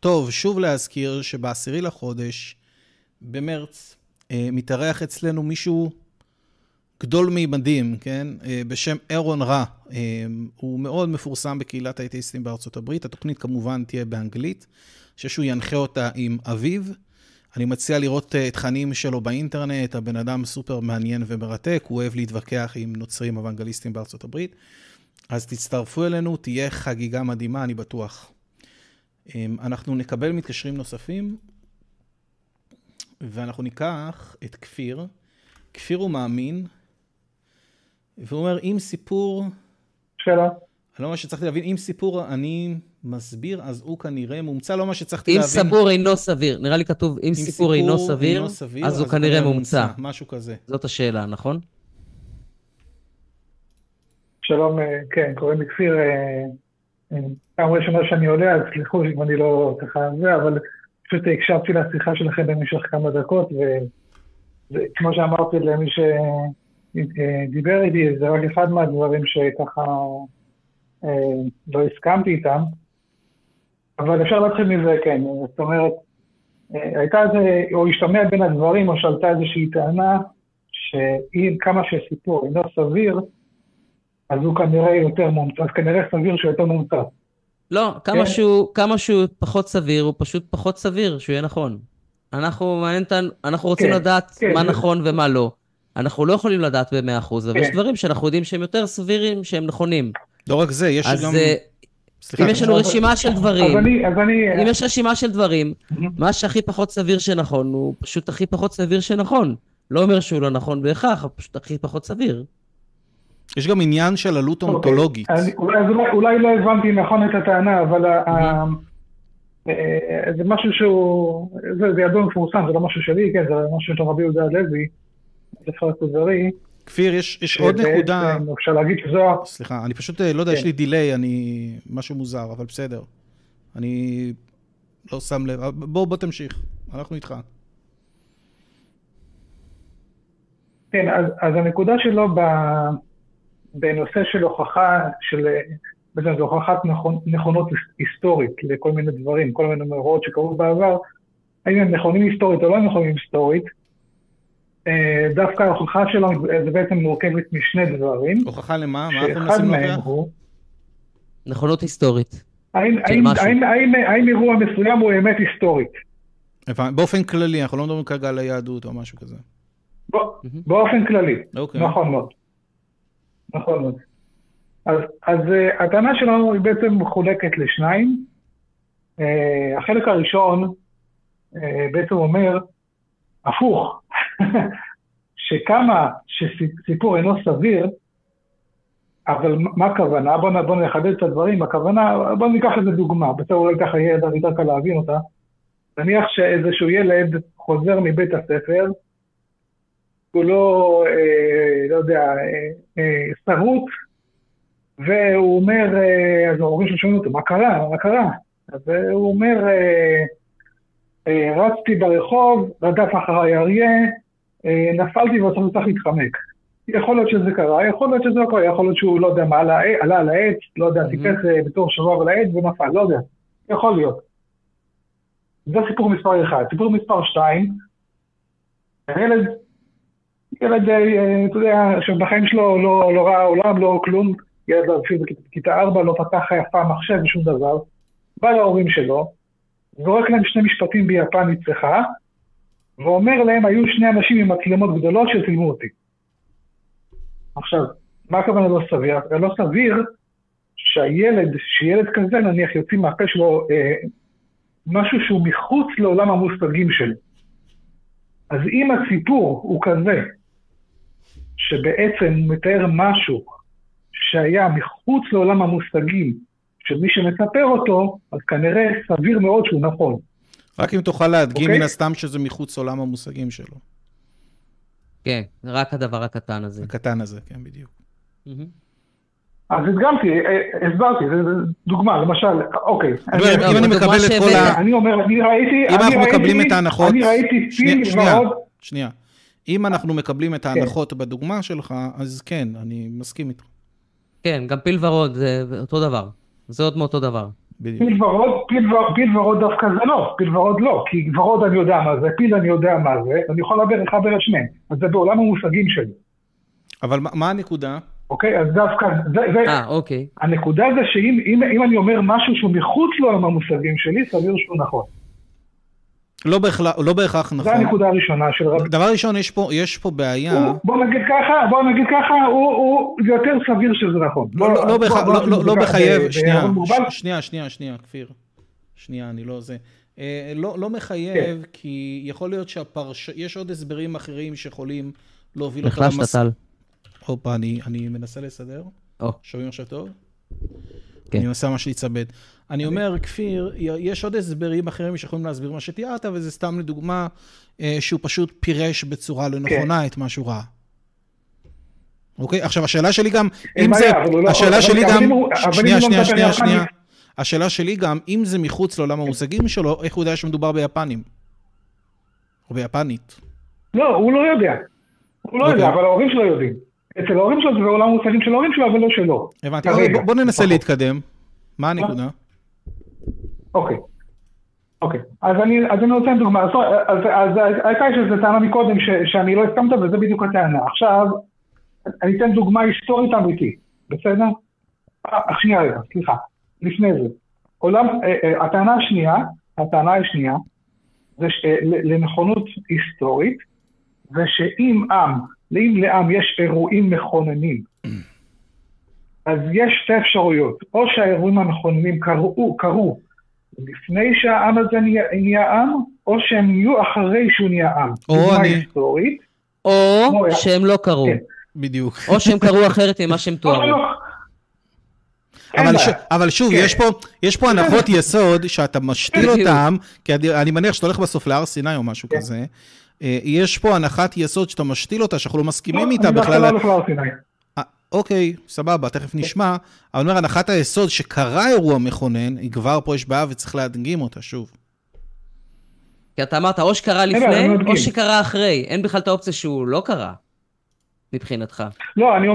טוב שוב להזכיר שב10 לחודש במרץ מתארח אצלנו מישהו גדול מימדים, כן? בשם אהרון רא. הוא מאוד מפורסם בקהילת האתאיסטים בארצות הברית. התוכנית כמובן תהיה באנגלית, שהוא ינחה אותה עם אביו. אני מציע לראות תכנים שלו באינטרנט, הבן אדם סופר מעניין ומרתק, הוא אוהב להתווכח עם נוצרים אוונגליסטים בארצות הברית, אז תצטרפו אלינו, תהיה חגיגה מדהימה, אני בטוח. אנחנו נקבל מתקשרים נוספים, ואנחנו ניקח את כפיר. כפיר הוא מאמין, והוא אומר, אם סיפור... שאלה. לא מה שצריכתי להבין, אם סיפור אני מסביר, אז הוא כנראה מומצא, לא מה שצריכתי להבין. אם סיפור אינו סביר, נראה לי כתוב, אם סיפור אינו סביר, אז הוא כנראה מומצא. משהו כזה. זאת השאלה, נכון? שלום, כן, קוראים לי כפיר, פעם ראשונה שאני עולה, אז סליחו שאם אני לא ככה זה, אבל פשוט הקשבתי לשיחה שלכם במשך כמה דקות, וכמו שאמרתי למי שדיבר איתי, זה רק אחד מהדברים שככה... לא הסכמתי איתם, אבל אפשר להתחיל מזה, כן. זאת אומרת, הייתה איזה, או השתמע בין הדברים, או שעלתה איזושהי טענה, שאם כמה שסיפור אינו סביר, אז הוא כנראה יותר מומצא, אז כנראה סביר שהוא יותר מומצא. לא, כמה שהוא פחות סביר, הוא פשוט פחות סביר שהוא יהיה נכון. אנחנו רוצים לדעת מה נכון ומה לא. אנחנו לא יכולים לדעת ב-100%, אבל יש דברים שאנחנו יודעים שהם יותר סבירים, שהם נכונים. לא רק זה, יש גם... אם יש לנו רשימה של דברים, אם יש רשימה של דברים, מה שהכי פחות סביר שנכון, הוא פשוט הכי פחות סביר שנכון. לא אומר שהוא לא נכון בהכרח, הוא פשוט הכי פחות סביר. יש גם עניין של עלות אונטולוגית. אולי לא הבנתי נכון את הטענה, אבל זה משהו שהוא... זה ידוע מפורסם, זה לא משהו שלי, זה משהו של רבי יהודה הלוי, זה פרק עוזרי. כפיר, יש עוד נקודה... אפשר להגיד שזו... סליחה, אני פשוט לא יודע, יש לי דילי, משהו מוזר, אבל בסדר. אני לא שם לב. בוא תמשיך, אנחנו איתך. כן, אז הנקודה שלו בנושא של הוכחה, בעצם זו הוכחת נכונות היסטורית לכל מיני דברים, כל מיני מאורעות שקרו בעבר, האם הם נכונים היסטורית או לא נכונים היסטורית, דווקא ההוכחה שלו זה בעצם מורכבת משני דברים. הוכחה למה? מה אתם נשים להוכיח? נכונות היסטורית. האם אירוע מסוים הוא אמת היסטורית? באופן כללי, אנחנו לא מדברים כרגע על היהדות או משהו כזה. באופן כללי, נכון מאוד. נכון מאוד. אז הטענה שלנו היא בעצם מחולקת לשניים. החלק הראשון בעצם אומר, הפוך. שכמה שסיפור אינו סביר, אבל מה הכוונה? בוא נחדד את הדברים, הכוונה, בוא ניקח איזה דוגמה, בצורה אולי ככה ילד יותר קל להבין אותה, נניח שאיזשהו ילד חוזר מבית הספר, הוא לא יודע, שרוט, והוא אומר, אז ההורים ששומעים אותו, מה קרה? אז הוא אומר, רצתי ברחוב, רדף אחריי אריה, נפלתי ועכשיו צריך להתחמק. יכול להיות שזה קרה, יכול להיות שזה לא קרה, יכול להיות שהוא לא יודע מה, עלה על העץ, לא יודע, טיפס בתור שבב על העץ ונפל, לא יודע. יכול להיות. זה סיפור מספר 1. סיפור מספר 2, ילד, אתה יודע, שבחיים שלו לא ראה עולם, לא כלום, ילד בכיתה 4, לא פתח אף פעם מחשב ושום דבר, בא להורים שלו, זורק להם שני משפטים ביפן מצליחה, ואומר להם, היו שני אנשים עם מצלמות גדולות שצילמו אותי. עכשיו, מה הכוונה לא סביר? לא סביר שילד כזה, נניח, יוצא מהפה שלו משהו שהוא מחוץ לעולם המושגים שלו. אז אם הסיפור הוא כזה, שבעצם מתאר משהו שהיה מחוץ לעולם המושגים של מי שמספר אותו, אז כנראה סביר מאוד שהוא נכון. רק אם תוכל להדגים מן הסתם שזה מחוץ לעולם המושגים שלו. כן, רק הדבר הקטן הזה. הקטן הזה, כן, בדיוק. אז הסברתי, דוגמה, למשל, אוקיי. אם אני מקבל את כל ה... אני אומר, אני ראיתי... אם אנחנו מקבלים את ההנחות... אני ראיתי פיל ועוד... שנייה. אם אנחנו מקבלים את ההנחות בדוגמה שלך, אז כן, אני מסכים איתך. כן, גם פיל ורוד זה אותו דבר. זה עוד מאותו דבר. פיל ורוד, דווקא זה לא. פיל ורוד לא, כי ורוד אני יודע מה זה, פיל אני יודע מה זה, אני יכול לחבר את שניהם. אז זה בעולם המושגים שלי. אבל מה הנקודה? אוקיי, אז דווקא, אוקיי. הנקודה זה שאם אני אומר משהו שהוא מחוץ לעולם המושגים שלי, סביר שהוא נכון. לא בהכרח נכון. זה הנקודה הראשונה של רבי. דבר ראשון, יש פה בעיה. בוא נגיד ככה, הוא יותר סביר שזה נכון. לא מחייב, שנייה, כפיר. שנייה, אני לא זה. לא מחייב, כי יכול להיות שיש עוד הסברים אחרים שיכולים להוביל אותם. בכלל שתתל. הופה, אני מנסה לסדר. שומעים עכשיו טוב? אני עושה מה שיצבד. אני אומר, כפיר, יש עוד הסברים אחרים שיכולים להסביר מה שתיארת, וזה סתם לדוגמה שהוא פשוט פירש בצורה לא נכונה את משהו רע. אוקיי? עכשיו, השאלה שלי גם, אם זה... השאלה שלי גם... שנייה. השאלה שלי גם, אם זה מחוץ לעולם המושגים שלו, איך הוא יודע שמדובר ביפנים? או ביפנית? לא, הוא לא יודע. הוא לא יודע, אבל ההורים שלו יודעים. אצל ההורים שלו זה בעולם המושגים של ההורים שלו, אבל לא שלו. הבנתי, בוא ננסה להתקדם. מה הנקודה? אוקיי. אז אני רוצה דוגמה. אז הייתה שזה טענה מקודם שאני לא הסכמת, וזה בדיוק הטענה. עכשיו, אני אתן דוגמה היסטורית אמיתית. בסדר? שנייה, סליחה. לפני זה. הטענה השנייה, זה לנכונות היסטורית, זה שאם לעם יש אירועים מכוננים, אז יש שתי אפשרויות, או שהאירועים המכוננים קרו לפני שהעם הזה נהיה עם, או שהם יהיו אחרי שהוא נהיה עם. או שהם לא קרו. בדיוק. או שהם קרו אחרת ממה שהם תוארו. אבל שוב, יש פה הנחות יסוד שאתה משתיל אותם, כי אני מניח שאתה הולך בסוף להר סיני או משהו כזה, יש פה הנחת יסוד שאתה משתיל אותה, שאנחנו לא מסכימים איתה בכלל. לא, אני לא הולך להר סיני. אוקיי, סבבה, תכף נשמע. אבל אני אומר, הנחת היסוד שקרה אירוע מכונן, היא כבר פה יש בעיה וצריך להדגים אותה שוב. כי אתה אמרת, או שקרה לפני, או שקרה אחרי. אין בכלל את האופציה שהוא לא קרה, מבחינתך. לא, אני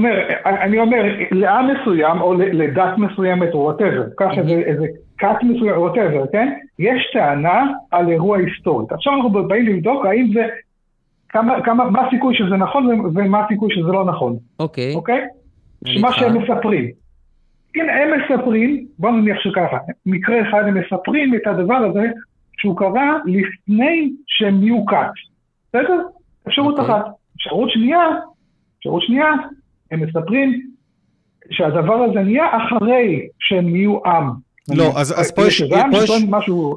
אומר, לעם מסוים, או לדת מסוימת, או רוטבר, ככה איזה קאט מסוים, או רוטבר, כן? יש טענה על אירוע היסטורית. עכשיו אנחנו באים לבדוק האם זה, מה הסיכוי שזה נכון ומה הסיכוי שזה לא נכון. אוקיי. שמה שהם מספרים. כן, הם מספרים, בוא נניח שככה, מקרה אחד הם מספרים את הדבר הזה, שהוא קרה לפני שהם נהיו קאט. בסדר? אפשרות אחת. אפשרות שנייה, הם מספרים שהדבר הזה נהיה אחרי שהם נהיו עם. לא, אז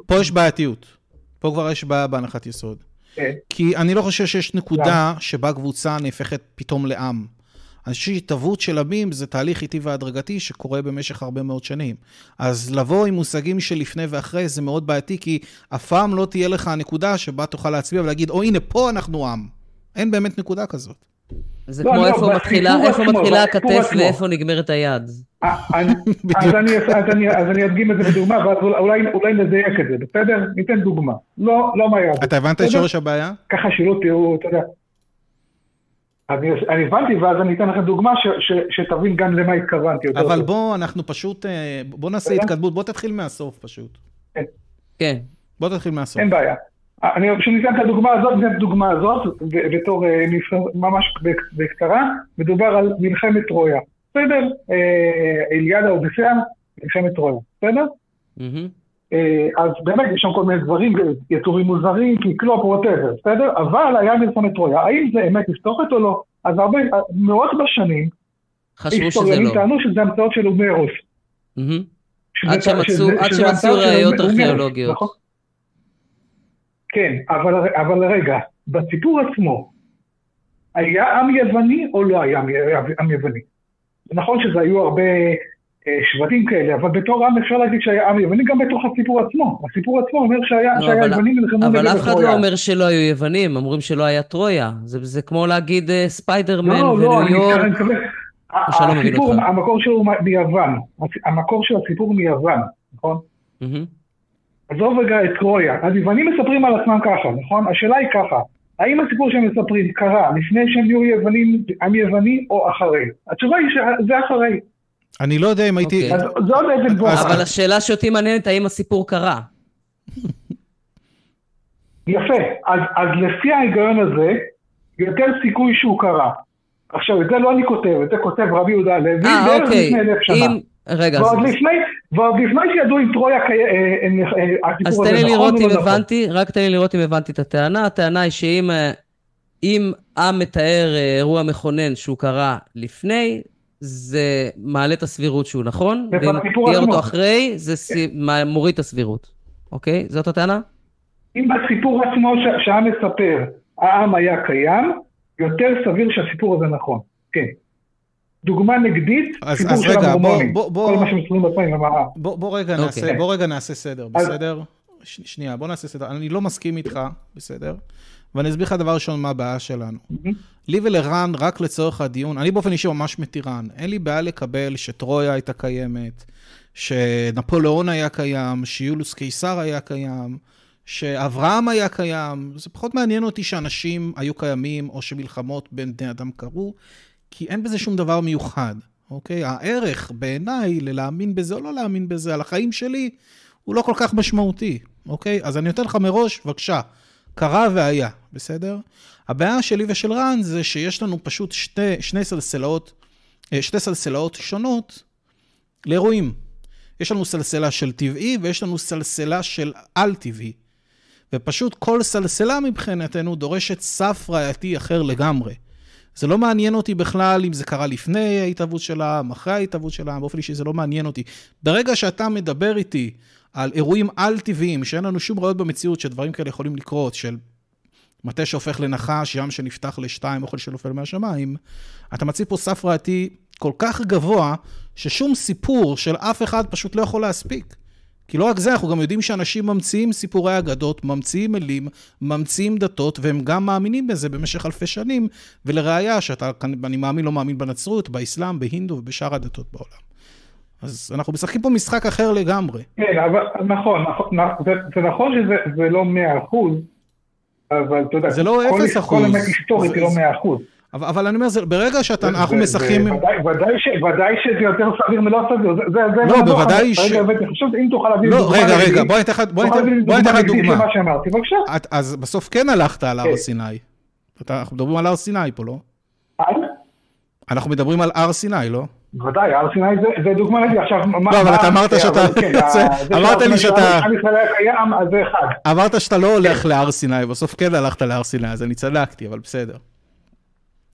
פה יש בעייתיות. פה כבר יש בעיה בהנחת יסוד. כי אני לא חושב שיש נקודה שבה קבוצה נהפכת פתאום לעם. אני חושב שהתהוות של עמים זה תהליך איטי והדרגתי שקורה במשך הרבה מאוד שנים. אז לבוא עם מושגים שלפני ואחרי זה מאוד בעייתי, כי אף פעם לא תהיה לך הנקודה שבה תוכל להצביע ולהגיד, או הנה פה אנחנו עם. אין באמת נקודה כזאת. זה כמו איפה מתחילה הכתף ואיפה נגמרת היד. אז אני אדגים את זה בדוגמה, ואז אולי נזייק את זה, בסדר? ניתן דוגמה. לא מה היה. אתה הבנת את שורש הבעיה? ככה שלא תראו, אתה יודע. אני הבנתי, ואז אני אתן לכם דוגמה שתבין גם למה התכוונתי. אבל בוא נעשה התקדמות, בוא תתחיל מהסוף פשוט. כן. בוא תתחיל מהסוף. אין בעיה. אני כשניתן את הדוגמה הזאת, בתור ממש בקצרה, מדובר על מלחמת טרויה. בסדר? איליאדה אודיסאה, מלחמת טרויה. בסדר? אז באמת יש שם כל מיני דברים, יצורים מוזרים, קלופ ווטאבר, בסדר? אבל היה מלחמת טרויה, האם זה אמת היסטורית או לא? אז הרבה, מאות בשנים, היסטוריונים טענו שזה המצאות של הומרוס. עד שמצאו ראיות ארכיאולוגיות. כן, אבל רגע, בסיפור עצמו, היה עם יווני או לא היה עם יווני? נכון שזה היו הרבה שבטים כאלה, אבל בתור עם אפשר להגיד שהיה עם יווני גם בתוך הסיפור עצמו. הסיפור עצמו אומר שהיה יווני מלחמו נגד טרויה. אבל אף אחד לא אומר שלא היו יוונים, אמורים שלא היה טרויה. זה כמו להגיד ספיידרמן וניו יורק. המקור שלו מיוון. המקור של הסיפור מיוון, נכון? עזוב רגע את טרויה. אז יוונים מספרים על עצמם ככה, נכון? השאלה היא ככה. האם הסיפור שהם מספרים קרה לפני שהם יהיו יוונים, עם יווני או אחרי? התשובה היא שזה אחרי. אני לא יודע אם הייתי... אבל השאלה שאותי מעניינת, האם הסיפור קרה? יפה. אז לפי ההיגיון הזה, יותר סיכוי שהוא קרה. עכשיו, את זה לא אני כותב, את זה כותב רבי יהודה הלוי, בערך לפני 1,000 שנה. ועוד לפני שידעו אם טרויה הסיפור הזה נכון או לא נכון. רק תן לי לראות אם הבנתי את הטענה. הטענה היא שאם עם מתאר אירוע מכונן שהוא קרה לפני, זה מעלה את הסבירות שהוא נכון, ואם תאר אותו אחרי, זה מוריד את הסבירות. אוקיי? זאת הטענה? אם בסיפור עצמו שהעם מספר, העם היה קיים, יותר סביר שהסיפור הזה נכון. כן. דוגמה נגדית, סיפור של המורמונים. כל מה שמסורים בפנים למראה. בוא רגע נעשה סדר, בסדר? שנייה, בוא נעשה סדר. אני לא מסכים איתך, בסדר? ואני אסביר לך דבר ראשון מה הבעיה שלנו. לי ולרן, רק לצורך הדיון, אני באופן אישי ממש מתירן. אין לי בעיה לקבל שטרויה הייתה קיימת, שנפוליאון היה קיים, שיוליוס קיסר היה קיים, שאברהם היה קיים. זה פחות מעניין אותי שאנשים היו קיימים, או שמלחמות בין בני אדם קרו, כי אין בזה שום דבר מיוחד, אוקיי? הערך בעיניי ללהאמין בזה או לא להאמין בזה, על החיים שלי, הוא לא כל כך משמעותי, אוקיי? אז אני אתן לך מראש, בבקשה, קרה והיה, בסדר? הבעיה שלי ושל רן זה שיש לנו פשוט שתי סלסלות שונות לאירועים. יש לנו סלסלה של טבעי ויש לנו סלסלה של על-טבעי. ופשוט כל סלסלה מבחינתנו דורשת סף ראייתי אחר לגמרי. זה לא מעניין אותי בכלל אם זה קרה לפני ההתאבות של העם, אחרי ההתאבות של העם, באופן אישי זה לא מעניין אותי. ברגע שאתה מדבר איתי על אירועים על-טבעיים, שאין לנו שום ראיות במציאות שדברים כאלה יכולים לקרות, של מטה שהופך לנחש, ים שנפתח לשתיים, אוכל שנופל מהשמיים, אתה מציב פה סף ראייתי כל כך גבוה, ששום סיפור של אף אחד פשוט לא יכול להספיק. כי לא רק זה, אנחנו גם יודעים שאנשים ממציאים סיפורי אגדות, ממציאים אלים, ממציאים דתות, והם גם מאמינים בזה במשך אלפי שנים, ולראיה שאתה, אני מאמין, לא מאמין בנצרות, באסלאם, בהינדו ובשאר הדתות בעולם. אז אנחנו משחקים פה משחק אחר לגמרי. כן, אבל נכון, זה נכון שזה לא 100%, אבל אתה יודע, זה לא 0%. כל אמת היסטורית היא לא 100%. אבל אני אומר, ברגע שאנחנו משחקים... ודאי שזה יותר סביר מלא סביר, זה... לא, בוודאי ש... רגע, חשוב, אם תוכל להביא... לא, רגע, בואי נתן לך דוגמה. אז בסוף כן הלכת על הר סיני. אנחנו מדברים על הר סיני פה, לא? אנחנו מדברים על הר סיני, לא? בוודאי, הר סיני זה דוגמה נגיד. לא, אבל אתה אמרת שאתה... אמרת לי שאתה... אמרת שאתה לא הולך להר סיני, בסוף כן הלכת להר סיני, אז אני צדקתי, אבל בסדר.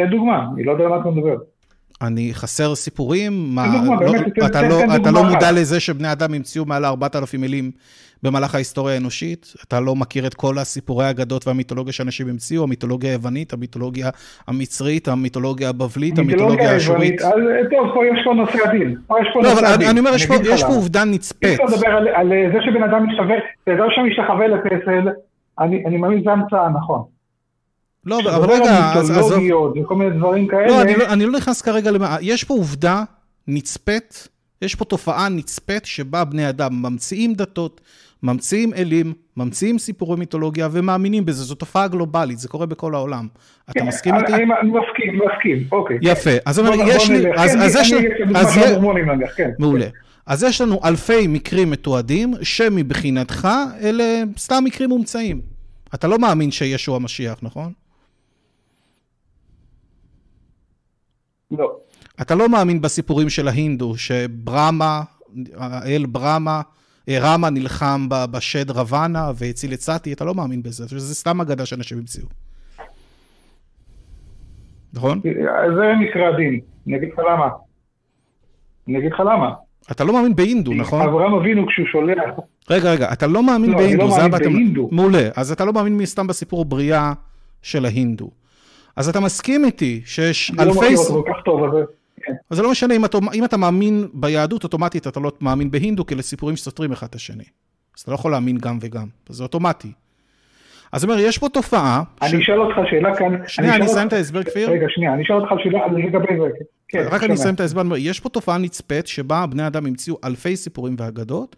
תן דוגמה, אני לא יודע למה אתה מדבר. אני חסר סיפורים? אתה לא מודע לזה שבני אדם המציאו מעל 4,000 מילים במהלך ההיסטוריה האנושית? אתה לא מכיר את כל הסיפורי האגדות והמיתולוגיה שאנשים המציאו? המיתולוגיה היוונית, המיתולוגיה המצרית, המיתולוגיה הבבלית, המיתולוגיה האשורית? טוב, פה יש פה נושא עדין. לא, אבל אני אומר, יש פה עובדה נצפית. יש פה לדבר על זה שבן אדם משתחווה, זה דבר שמשתחווה לפסל, אני מאמין זה המצאה, נכון. לא, אבל רגע, אני לא נכנס כרגע, יש פה עובדה נצפית יש פה תופעה נצפית שבה בני אדם ממציאים דתות, ממציאים אלים, ממציאים סיפורי מיתולוגיה ומאמינים בזה. זו תופעה גלובלית, זה קורה בכל העולם. אתה מסכים איתי? אני מסכים, אוקיי. יפה. אז יש לי... מעולה. אז יש לנו אלפי מקרים מתועדים שמבחינתך אלה סתם מקרים מומצאים. אתה לא מאמין שישוע המשיח, נכון? לא. אתה לא מאמין בסיפורים של ההינדו, שברמה, האל ברמה, רמה נלחם בשד רבנה והציל את סאטי, אתה לא מאמין בזה, זה סתם אגדה שאנשים המציאו. נכון? זה נקרא דין, אני אגיד לך למה. אתה לא מאמין בהינדו, נכון? אברהם אבינו כשהוא שולח. רגע, אתה לא מאמין בהינדו, זה הבא, מעולה, אז אתה לא מאמין מסתם בסיפור בריאה של ההינדו. אז אתה מסכים איתי שיש אלפי... אז זה לא משנה, אם אתה מאמין ביהדות, אוטומטית אתה לא מאמין בהינדו, כי לסיפורים שסותרים אחד את השני. אז אתה לא יכול להאמין גם וגם, זה אוטומטי. אז זאת אומרת, יש פה תופעה... אני אשאל אותך שאלה כאן... שנייה, אני אסיים את ההסבר כפיר. רגע, שנייה, אני אשאל אותך שאלה לגבי זה. רק אני אסיים את ההסבר, יש פה תופעה נצפית, שבה בני אדם המציאו אלפי סיפורים והגדות,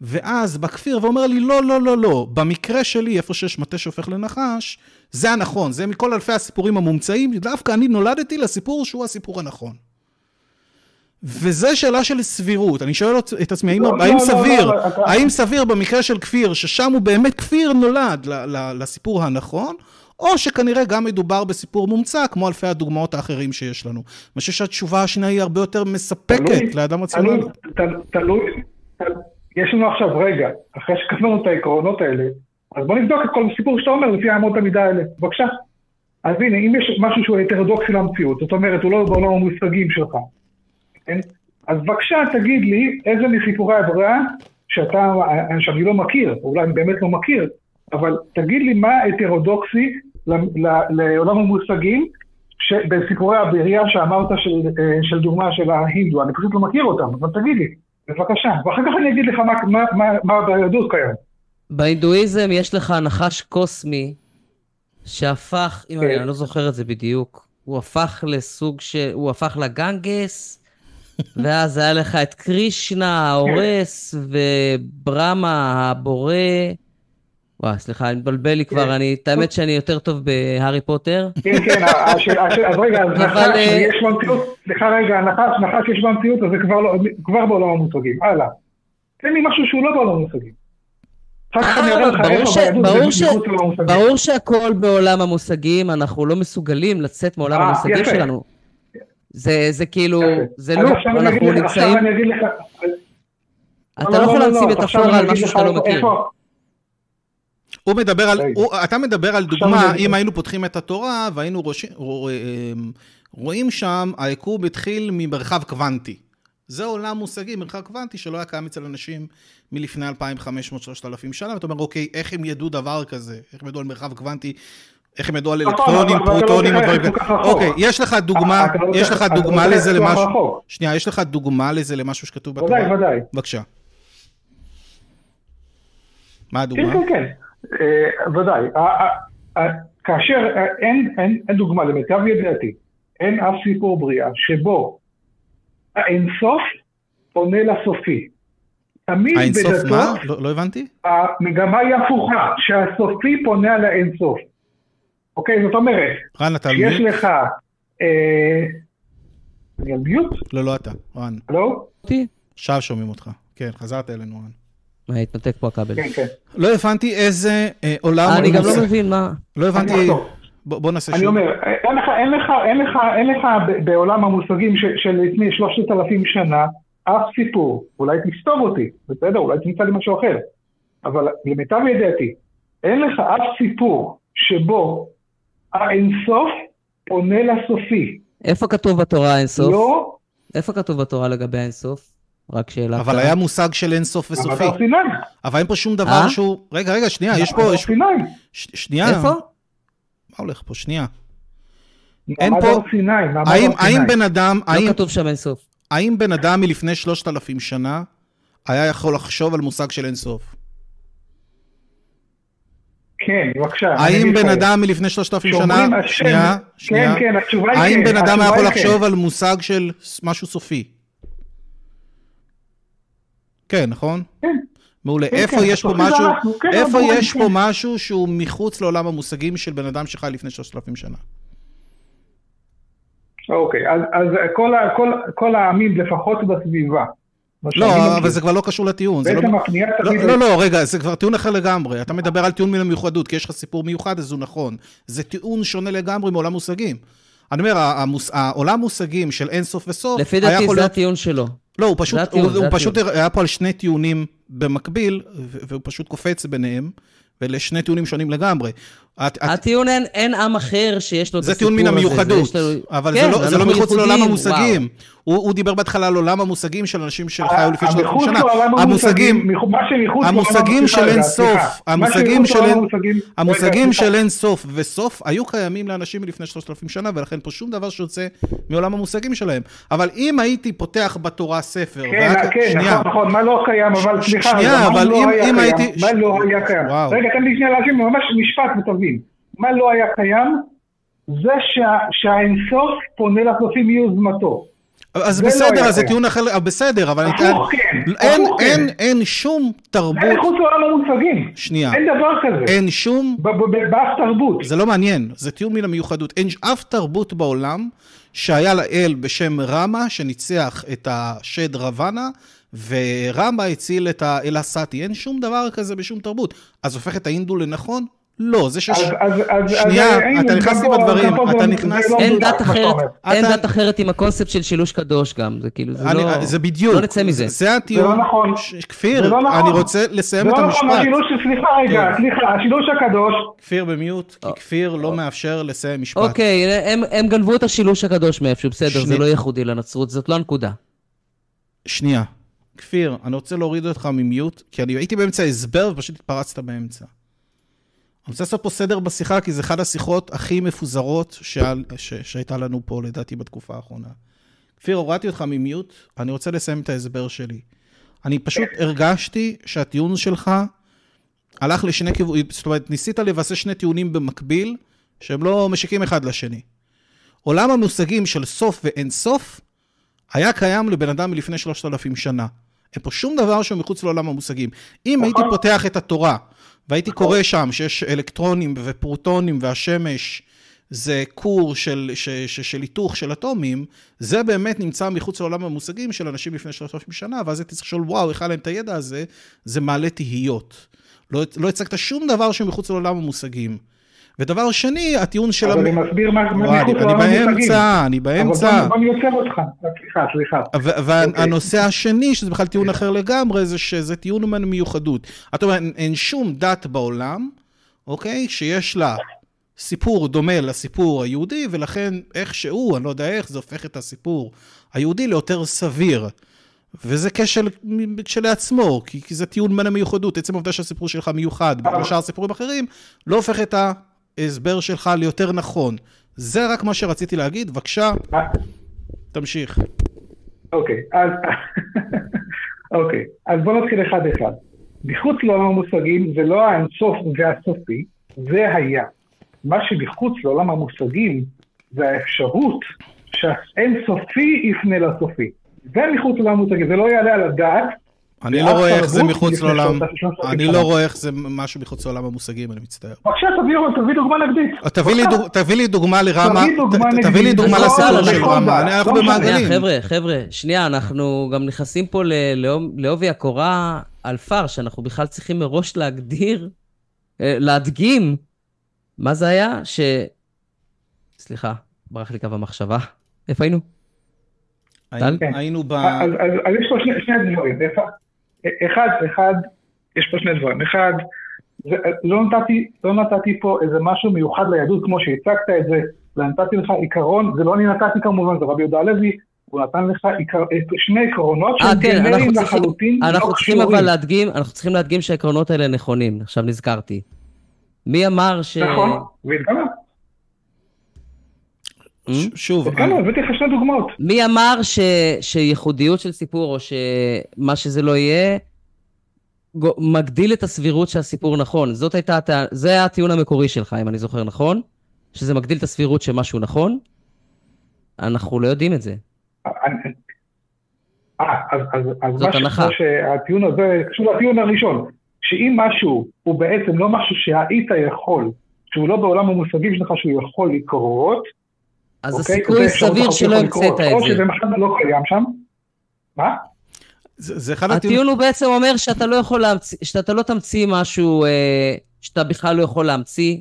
ואז בכפיר ואומר לי, לא, לא, לא, לא, במקרה שלי, איפה שיש מטה שהופך לנחש, זה הנכון, זה מכל אלפי הסיפורים המומצאים, דווקא אני נולדתי לסיפור שהוא הסיפור הנכון. וזו שאלה של סבירות, אני שואל את עצמי, האם סביר במקרה של כפיר, ששם הוא באמת כפיר נולד לסיפור הנכון, או שכנראה גם מדובר בסיפור מומצא, כמו אלפי הדוגמאות האחרים שיש לנו. אני חושב שהתשובה השנייה היא הרבה יותר מספקת לאדם עצמו. יש לנו עכשיו רגע, אחרי שקבענו את העקרונות האלה, אז בוא נבדוק את כל סיפור שאתה אומר, לפי האמות המידה האלה. בבקשה. אז הנה, אם יש משהו שהוא היתרדוקסי למציאות, זאת אומרת, הוא לא בעולם המושגים שלך. כן? אז בבקשה, תגיד לי, איזה מסיפורי הבריאה, שאני לא מכיר, אולי אני באמת לא מכיר, אבל תגיד לי מה היתרדוקסי לעולם המושגים, בסיפורי הבריאה שאמרת של דוגמה של ההינדו, אני פשוט לא מכיר אותם, אבל תגיד לי. בבקשה, ואחר כך אני אגיד לך מה ביהדות קיים. בהינדואיזם יש לך נחש קוסמי שהפך, אם אני לא זוכר את זה בדיוק, הוא הפך לסוג של, הוא הפך לגנגס, ואז היה לך את קרישנה, ההורס, וברמה, הבורא, וואה, סליחה, אני מבלבל לי כבר, את האמת שאני יותר טוב בהרי פוטר. כן, אז רגע, אז נחש יש במציאות, נחש יש במציאות, אז זה כבר בעולם המושגים, הלאה. תן לי משהו שהוא לא בעולם המושגים. ברור שהכל בעולם המושגים, אנחנו לא מסוגלים לצאת מעולם המושגים שלנו. זה כאילו, זה לא, אנחנו נמצאים... אתה לא יכול להמציא מטאפורה על משהו שאתה לא מכיר. אתה מדבר על דוגמה, אם היינו פותחים את התורה והיינו רואים שם, העיקוב התחיל ממרחב קוונטי. זה עולם מושגי, מרחב קוונטי שלא היה קיים אצל אנשים מלפני 2500-3000 שנה, ואתה אומר, אוקיי, איך הם ידעו דבר כזה? איך הם ידעו על מרחב קוונטי? איך הם ידעו על אלקטרונים, פרוטונים? אוקיי, יש לך דוגמה, לזה למשהו? שנייה, יש לך דוגמה לזה למשהו שכתוב בתורה? ודאי. בבקשה. מה הדוגמה? כן. ודאי, כאשר אין דוגמה, למיטב ידיעתי, אין אף סיפור בריאה שבו האינסוף פונה לסופי. האינסוף מה? לא הבנתי? המגמה היא הפוכה, שהסופי פונה לאינסוף. אוקיי, זאת אומרת, שיש לך... אני על מיוט? לא, לא אתה, רן. לא? עכשיו שומעים אותך. כן, חזרת אלינו, רן. התנתק פה הקבל. לא הבנתי איזה עולם... אני גם לא מבין מה... לא הבנתי... בוא נעשה שוב. אני אומר, אין לך בעולם המושגים של לפני 3,000 שנה, אף סיפור, אולי תסתוב אותי, בסדר, אולי תמצא לי משהו אחר, אבל למיטב ידיעתי, אין לך אף סיפור שבו האינסוף פונה לסופי. איפה כתוב בתורה האינסוף? לא. איפה כתוב בתורה לגבי האינסוף? רק שאלה. אבל היה מושג של אין סוף וסופי. אבל אין פה שום דבר שהוא... רגע, שנייה, יש פה... שנייה. איפה? מה הולך פה? שנייה. אין פה... האם בן אדם... לא כתוב שם אין סוף. האם בן אדם מלפני 3,000 שנה היה יכול לחשוב על מושג של אין סוף? כן, בבקשה. האם בן אדם מלפני 3,000 שנה... שנייה. כן, התשובה היא כן. האם בן אדם היה יכול לחשוב על מושג של משהו סופי? כן, נכון? כן. מעולה. איפה יש פה משהו, איפה יש פה משהו שהוא מחוץ לעולם המושגים של בן אדם שחי לפני 3,000 שנה? אוקיי, אז כל העמים לפחות בסביבה. לא, אבל זה כבר לא קשור לטיעון. לא, רגע, זה כבר טיעון אחר לגמרי. אתה מדבר על טיעון מן המיוחדות, כי יש לך סיפור מיוחד, אז הוא נכון. זה טיעון שונה לגמרי מעולם מושגים. אני אומר, העולם מושגים של אין סוף וסוף... לפי דעתי זה הטיעון שלו. לא, הוא פשוט היה פה על שני טיעונים במקביל, והוא פשוט קופץ ביניהם, ואלה שני טיעונים שונים לגמרי. הטיעון אין עם אחר שיש לו את הסיפור הזה. זה טיעון מן המיוחדות, אבל זה לא מחוץ לעולם המושגים. הוא דיבר בהתחלה על עולם המושגים של אנשים שחיו לפי 3,000 שנה. המושגים של אין סוף, המושגים של אין סוף וסוף, היו קיימים לאנשים לפני 3,000 שנה, ולכן פה שום דבר שיוצא מעולם המושגים שלהם. אבל אם הייתי פותח בתורה ספר... כן, נכון, מה לא קיים, אבל סליחה, מה לא היה קיים? רגע, תן לי שנייה להגיד ממש משפט תבין, מה לא היה קיים? זה שהאינסוף פונה לסופים מיוזמתו. אז בסדר, אז זה טיעון אחר, בסדר, אבל אין שום תרבות. אין חוץ לעולם המושגים. שנייה. אין דבר כזה. אין שום... באף תרבות. זה לא מעניין, זה טיעון מן המיוחדות. אין אף תרבות בעולם שהיה לאל בשם רמה, שניצח את השד רבנה, ורמה הציל את האל הסאטי. אין שום דבר כזה בשום תרבות. אז הופך את האינדו לנכון? לא, זה שנייה, אתה נכנס לי בדברים, אתה נכנס... אין דת אחרת עם הקונספט של שילוש קדוש גם, זה כאילו, זה לא... זה בדיוק, זה הטיעון, כפיר, אני רוצה לסיים את המשפט. סליחה רגע, סליחה, השילוש הקדוש... כפיר במיוט, כי כפיר לא מאפשר לסיים משפט. אוקיי, הם גנבו את השילוש הקדוש מאפשר, בסדר, זה לא ייחודי לנצרות, זאת לא הנקודה. שנייה, כפיר, אני רוצה להוריד אותך ממיוט, כי אני הייתי באמצע הסבר ופשוט התפרצת באמצע. אני רוצה לעשות פה סדר בשיחה, כי זה אחד השיחות הכי מפוזרות שהייתה לנו פה, לדעתי, בתקופה האחרונה. כפיר, הורדתי אותך ממיוט, אני רוצה לסיים את ההסבר שלי. אני פשוט הרגשתי שהטיעון שלך הלך לשני כיוונים, זאת אומרת, ניסית לבסס שני טיעונים במקביל, שהם לא משיקים אחד לשני. עולם המושגים של סוף ואין סוף, היה קיים לבן אדם מלפני 3,000 שנה. אין פה שום דבר שהוא מחוץ לעולם המושגים. אם הייתי פותח את התורה, והייתי קורא שם שיש אלקטרונים ופרוטונים והשמש זה קור של היתוך של אטומים, זה באמת נמצא מחוץ לעולם המושגים של אנשים לפני 3,000 שנה, ואז הייתי צריך לשאול, וואו, איך היה להם את הידע הזה? זה מעלה תהיות. לא הצגת שום דבר שמחוץ לעולם המושגים. ודבר שני, הטיעון של... אבל אני מסביר מה מחוץ לעולם המושגים. אני באמצע. אבל אני יוצר אותך. סליחה. והנושא השני, שזה בכלל טיעון אחר לגמרי, זה שזה טיעון מן מיוחדות. זאת אומרת, אין שום דת בעולם, אוקיי, שיש לה סיפור דומה לסיפור היהודי, ולכן איכשהו, אני לא יודע איך, זה הופך את הסיפור היהודי ליותר סביר. וזה כשל כשלעצמו, כי זה טיעון מן המיוחדות. עצם העובדה שהסיפור שלך מיוחד, בשאר סיפורים אחרים, לא הופך את ההסבר שלך ליותר נכון. זה רק מה שרציתי להגיד, בבקשה, תמשיך. אוקיי, אז בוא נתחיל אחד. בחוץ לעולם המושגים זה לא האינסוף והסופי, זה היה. מה שבחוץ לעולם המושגים זה האפשרות שהאינסופי יפנה לסופי. זה מחוץ לעולם המושגים, זה לא יעלה על הדעת. אני לא רואה איך זה מחוץ לעולם, אני לא רואה איך זה משהו מחוץ לעולם המושגים, אני מצטער. בבקשה, תביא דוגמה נגדית. תביא לי דוגמה לרמה, תביא לי דוגמה לסיפור של רמה, אנחנו במעגלים. חבר'ה, שנייה, אנחנו גם נכנסים פה לעובי הקורה על פרש, שאנחנו בכלל צריכים מראש להדגים, מה זה היה? סליחה, ברח לי קו המחשבה. איפה היינו? היינו ב... אז יש פה שני דברים, אחד, יש פה שני דברים. אחד, לא נתתי פה איזה משהו מיוחד ליהדות, כמו שהצגת את זה, נתתי לך עיקרון, זה לא אני נתתי כמובן, זה רבי יהודה הלוי, הוא נתן לך שני עקרונות שהם גנריים לחלוטין. אנחנו צריכים אבל להדגים, אנחנו צריכים להדגים שהעקרונות האלה נכונים, עכשיו נזכרתי. מי אמר ש... נכון, והתגמר. שוב, מי אמר שייחודיות של סיפור או שמה שזה לא יהיה מגדיל את הסבירות שהסיפור נכון? זה היה הטיעון המקורי שלך, אם אני זוכר נכון, שזה מגדיל את הסבירות שמשהו נכון. אנחנו לא יודעים את זה. אז משהו שהטיעון הזה, קשור לטיעון הראשון, שאם משהו הוא בעצם לא משהו שהיית יכול, שהוא לא בעולם המושגים שלך שהוא יכול לקרות, אז הסיכוי סביר שלא המצאת את זה. או שזה מחד לא קיים שם. מה? הטיעון הוא בעצם אומר שאתה לא תמציא משהו שאתה בכלל לא יכול להמציא,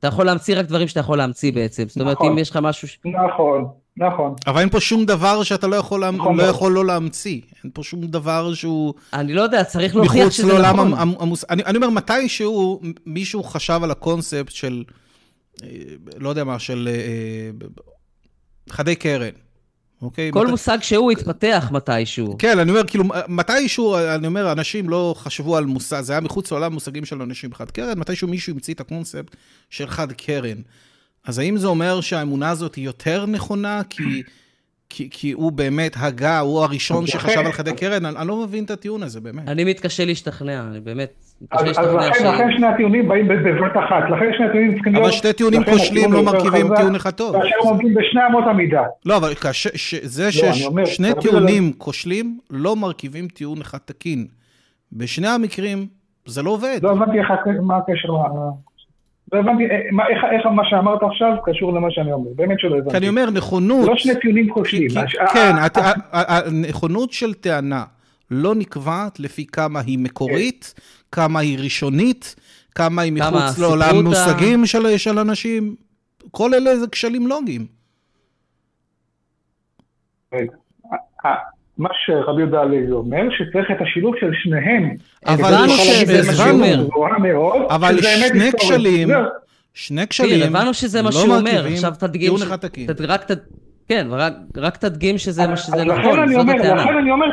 אתה יכול להמציא רק דברים שאתה יכול להמציא בעצם, זאת אומרת אם יש לך משהו... נכון. נכון. אבל אין פה שום דבר שאתה לא יכול לא להמציא. אין פה שום דבר שהוא... אני לא יודע, צריך להוכיח שזה נכון. אני אומר, מתי שהוא מישהו חשב על הקונספט של, לא יודע מה, של חדי קרן. כל מושג שהוא התפתח מתישהו. כן, אני אומר, כאילו, מתישהו, אני אומר, אנשים לא חשבו על מושג, זה היה מחוץ לעולם מושגים של אנשים חד קרן, מתישהו מישהו המציא את הקונספט של חד קרן. אז האם זה אומר שהאמונה הזאת היא יותר נכונה, כי הוא באמת הגה, הוא הראשון שחשב על חדי קרן? אני לא מבין את הטיעון הזה, באמת. אני מתקשה להשתכנע, אני באמת מתקשה להשתכנע. אז לכן שני הטיעונים באים בבת אחת, לכן שני הטיעונים צריכים להיות... אבל שני טיעונים כושלים לא מרכיבים טיעון אחד טוב. כאשר עומדים בשני אמות המידה. לא, אבל זה ששני טיעונים כושלים לא מרכיבים טיעון אחד תקין. בשני המקרים זה לא עובד. לא הבנתי מה הקשר... הבנתי, איך מה שאמרת עכשיו קשור למה שאני אומר, באמת שלא הבנתי. כי אני אומר, נכונות... לא שני טיעונים חופשיים. כן, הנכונות של טענה לא נקבעת לפי כמה היא מקורית, כמה היא ראשונית, כמה היא מחוץ לעולם מושגים של אנשים, כל אלה זה כשלים לוגיים. רגע, מה שרבי יהודה הלוי אומר, שצריך את השילוב של שניהם. אבל שני כשלים, שני כשלים, הבנו שזה מה שהוא אומר, עכשיו תדגים, כן, רק תדגים שזה מה שזה נכון. לכן אני אומר,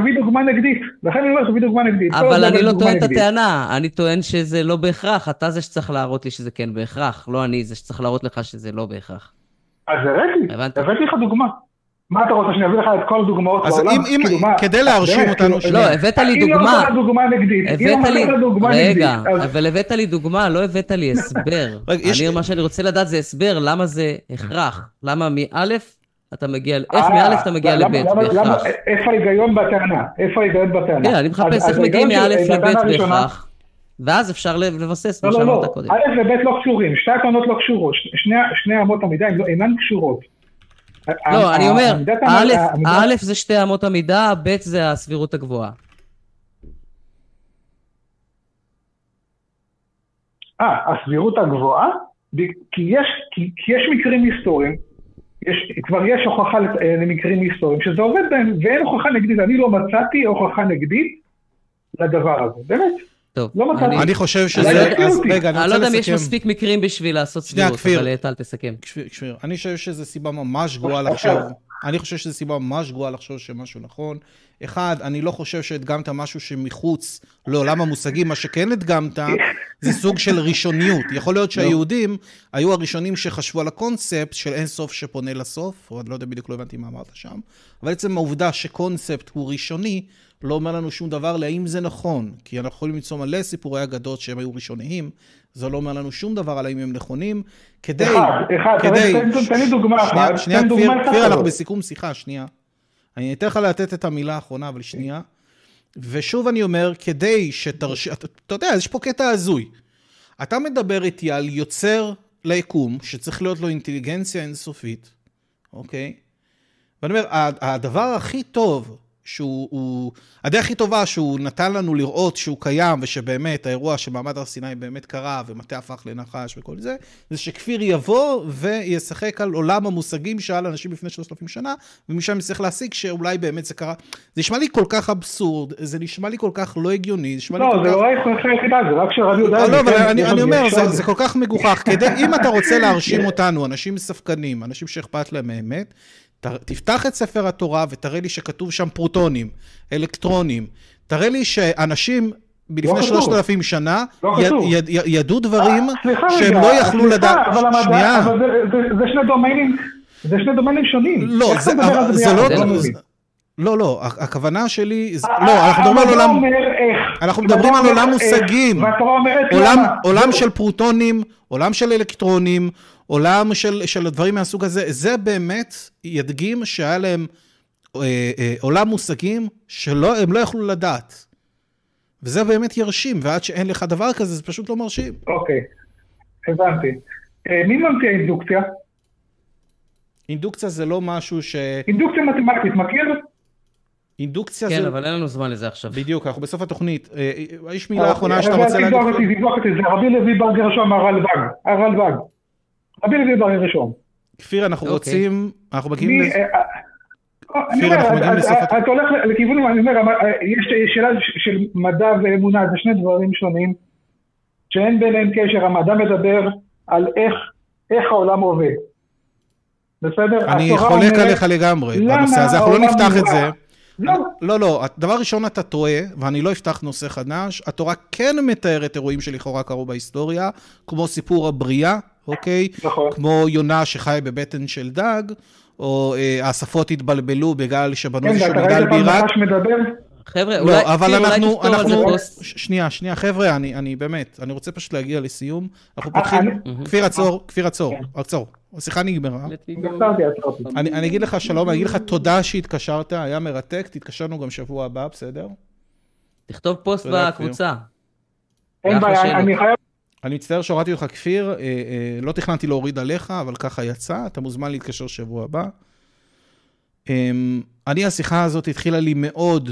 תביא דוגמה נגדית. לכן אני אומר, תביא דוגמה נגדית. אבל אני לא טוען את הטענה, אני טוען שזה לא בהכרח, אתה זה שצריך להראות לי שזה כן בהכרח, לא אני זה שצריך להראות לך שזה לא בהכרח. אז הראיתי לך דוגמה. מה אתה רוצה, שאני אביא לך את כל הדוגמאות בעולם? כדי להרשים אותנו... לא, הבאת לי דוגמה. אם לא דוגמה נגדית, רגע, אבל הבאת לי דוגמה, לא הבאת לי הסבר. מה שאני רוצה לדעת זה הסבר, למה זה הכרח? למה מאלף אתה מגיע... איך מאלף אתה מגיע לבית בהכרח? איפה ההיגיון בטענה? איפה ההיגיון בטענה? כן, אני מחפש איך מגיעים מאלף לבית בהכרח. ואז אפשר לבסס מה שאמרת קודם. אלף לבית לא קשורים, שתי הטענות לא קשורות. שני אמות המידה אינן קשורות. לא, אני אומר, א' זה שתי אמות המידה, ב' זה הסבירות הגבוהה. הסבירות הגבוהה? כי יש מקרים היסטוריים, כבר יש הוכחה למקרים היסטוריים, שזה עובד בהם, ואין הוכחה נגדית, אני לא מצאתי הוכחה נגדית לדבר הזה, באמת. טוב, אני חושב שזה... רגע, אני לא יודע אם יש מספיק מקרים בשביל לעשות סבירות, אבל טל תסכם. כפיר, אני חושב שזה סיבה ממש גרועה לחשוב. אני חושב שזה סיבה ממש גרועה לחשוב שמשהו נכון. אחד, אני לא חושב שהדגמת משהו שמחוץ לעולם המושגים, מה שכן הדגמת, זה סוג של ראשוניות. יכול להיות שהיהודים היו הראשונים שחשבו על הקונספט של אין סוף שפונה לסוף, או אני לא יודע בדיוק, לא הבנתי מה אמרת שם, אבל בעצם העובדה שקונספט הוא ראשוני, לא אומר לנו שום דבר להאם זה נכון, כי אנחנו יכולים למצוא מלא סיפורי אגדות שהם היו ראשוניים, זה לא אומר לנו שום דבר על האם הם נכונים, כדי... תן לי דוגמה אחת. שנייה, כפיר, אנחנו בסיכום שיחה, שנייה. אני אתן לך לתת את המילה האחרונה, אבל שנייה. ושוב אני אומר, כדי שתרשי... אתה יודע, יש פה קטע הזוי. אתה מדבר איתי על יוצר ליקום, שצריך להיות לו אינטליגנציה אינסופית, אוקיי? ואני אומר, הדבר הכי טוב... הדרך הכי טובה שהוא נתן לנו לראות שהוא קיים, ושבאמת האירוע שמעמד הר סיני באמת קרה, ומטה הפך לנחש וכל זה, זה שכפיר יבוא וישחק על עולם המושגים שעל אנשים לפני 3,000 שנה, ומשם יצטרך להסיק שאולי באמת זה קרה. זה נשמע לי כל כך אבסורד, זה נשמע לי כל כך לא הגיוני, זה נשמע לי כל כך... לא, זה לא היחידה היחידה, זה רק שרבי יודע... לא, אבל אני אומר, זה כל כך מגוחך. אם אתה רוצה להרשים אותנו, אנשים ספקנים, אנשים שאכפת להם האמת, תפתח את ספר התורה ותראה לי שכתוב שם פרוטונים, אלקטרונים. תראה לי שאנשים בלפני 3,000 שנה ידעו דברים שהם לא יכלו לדעת. שנייה. זה שני דומיינים שונים. לא, זה לא... לא, לא, הכוונה שלי... לא, אנחנו מדברים על עולם מושגים. עולם של פרוטונים, עולם של אלקטרונים, עולם של הדברים מהסוג הזה, זה באמת ידגים שהיה להם עולם מושגים שהם לא יכלו לדעת. וזה באמת ירשים, ועד שאין לך דבר כזה, זה פשוט לא מרשים. אוקיי, הבנתי. מי ממציא אינדוקציה? אינדוקציה זה לא משהו ש... אינדוקציה מתמטית, מכיר? אינדוקציה זה... כן, אבל אין לנו זמן לזה עכשיו. בדיוק, אנחנו בסוף התוכנית. יש מילה האחרונה שאתה רוצה להגיד... רבי לוי ברגר ראשון, הרלב"ג. רבי לוי ברגר ראשון. כפיר, אנחנו רוצים... אנחנו מגיעים לזה. אתה הולך לכיוון, אני אומר, יש שאלה של מדע ואמונה, זה שני דברים שונים, שאין ביניהם קשר. המדע מדבר על איך העולם עובד. בסדר? אני חולק עליך לגמרי בנושא הזה, אנחנו לא נפתח את זה. לא, דבר ראשון אתה טועה, ואני לא אפתח נושא חדש, התורה כן מתארת אירועים שלכאורה קרו בהיסטוריה, כמו סיפור הבריאה, אוקיי? כמו יונה שחי בבטן של דג, או השפות התבלבלו בגלל שבנו איזשהו מגדל בירק. חבר'ה, אולי תפתור על זה פוסט. שנייה, חבר'ה, אני באמת, אני רוצה פשוט להגיע לסיום. אנחנו פותחים, כפיר עצור. השיחה נגמרה. אני אגיד לך שלום, אני אגיד לך תודה שהתקשרת, היה מרתק, תתקשרנו גם שבוע הבא, בסדר? תכתוב פוסט בקבוצה. אין בעיה, אני חייב. אני מצטער שהורדתי אותך כפיר, לא תכננתי להוריד עליך, אבל ככה יצא, אתה מוזמן להתקשר שבוע הבא. אני, השיחה הזאת התחילה לי מאוד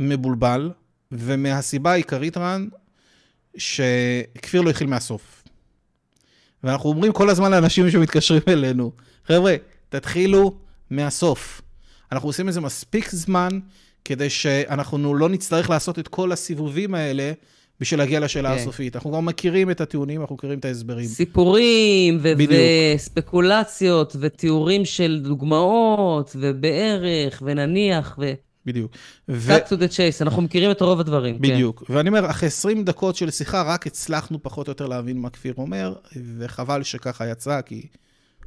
מבולבל, ומהסיבה העיקרית, רן, שכפיר לא התחיל מהסוף. ואנחנו אומרים כל הזמן לאנשים שמתקשרים אלינו, חבר'ה, תתחילו מהסוף. אנחנו עושים איזה מספיק זמן, כדי שאנחנו לא נצטרך לעשות את כל הסיבובים האלה, בשביל להגיע לשאלה הסופית. אנחנו גם מכירים את הטיעונים, אנחנו מכירים את ההסברים. סיפורים וספקולציות ותיאורים של דוגמאות ובערך ונניח ו... בדיוק. Cut to the chase, אנחנו מכירים את רוב הדברים. בדיוק. ואני אומר, אחרי 20 דקות של שיחה, רק הצלחנו פחות או יותר להבין מה כפיר אומר, וחבל שככה יצא, כי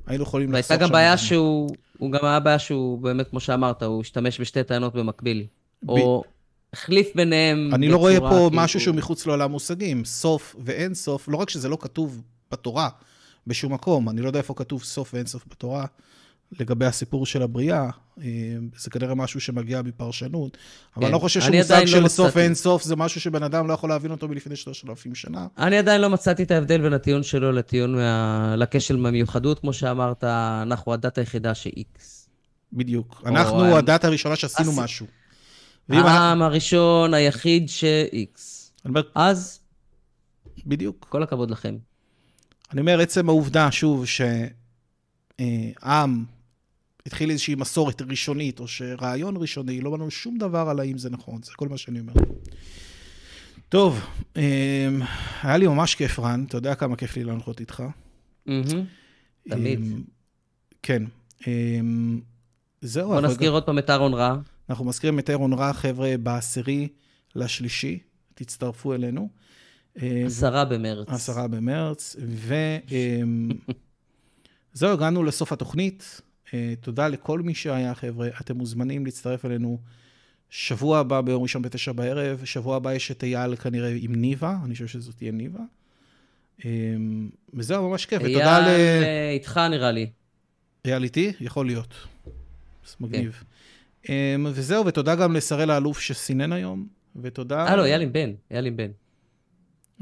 היינו יכולים לעשות שם... והייתה גם בעיה שהוא... הוא גם היה בעיה שהוא, באמת כמו שאמרת, הוא השתמש בשתי טענות במקביל. או... החליף ביניהם. אני לא רואה פה משהו שהוא מחוץ לעולם מושגים, סוף ואין סוף, לא רק שזה לא כתוב בתורה בשום מקום, אני לא יודע איפה כתוב סוף ואין סוף בתורה, לגבי הסיפור של הבריאה, זה כנראה משהו שמגיע בפרשנות, אבל אני לא חושב שמושג של סוף ואין סוף, זה משהו שבן אדם לא יכול להבין אותו מלפני 3,000 שנה. אני עדיין לא מצאתי את ההבדל בין הטיעון שלו לטיעון לקשר מהמיוחדות, כמו שאמרת, אנחנו הדת היחידה שאיקס. בדיוק, אנחנו הדת הראשונה שעשינו משהו. העם הראשון, היחיד ש-X. אז, בדיוק. כל הכבוד לכם. אני אומר, עצם העובדה, שוב, שהעם התחיל איזושהי מסורת ראשונית, או שרעיון ראשוני, לא בנו שום דבר על האם זה נכון. זה כל מה שאני אומר. טוב, היה לי ממש כיף, רן. אתה יודע כמה כיף לי להנחות איתך. תמיד. כן. זהו. בוא נזכיר עוד פעם את אהרון רע. אנחנו מזכירים את אהרון רע, חבר'ה, ב10 במרץ, תצטרפו אלינו. 10 במרץ. 10 במרץ, וזהו, הגענו לסוף התוכנית. תודה לכל מי שהיה, חבר'ה. אתם מוזמנים להצטרף אלינו שבוע הבא, ביום ראשון 9 בערב. שבוע הבא יש את אייל כנראה עם ניבה, אני חושב שזאת תהיה ניבה. וזהו, ממש כיף. אייל איתך נראה לי. אייל איתי? יכול להיות. זה מגניב. וזהו, ותודה גם לסרל האלוף שסינן היום, ותודה... לא, יאללה בן.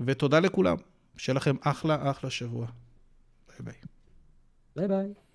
ותודה לכולם. שיהיה לכם אחלה שבוע. ביי ביי.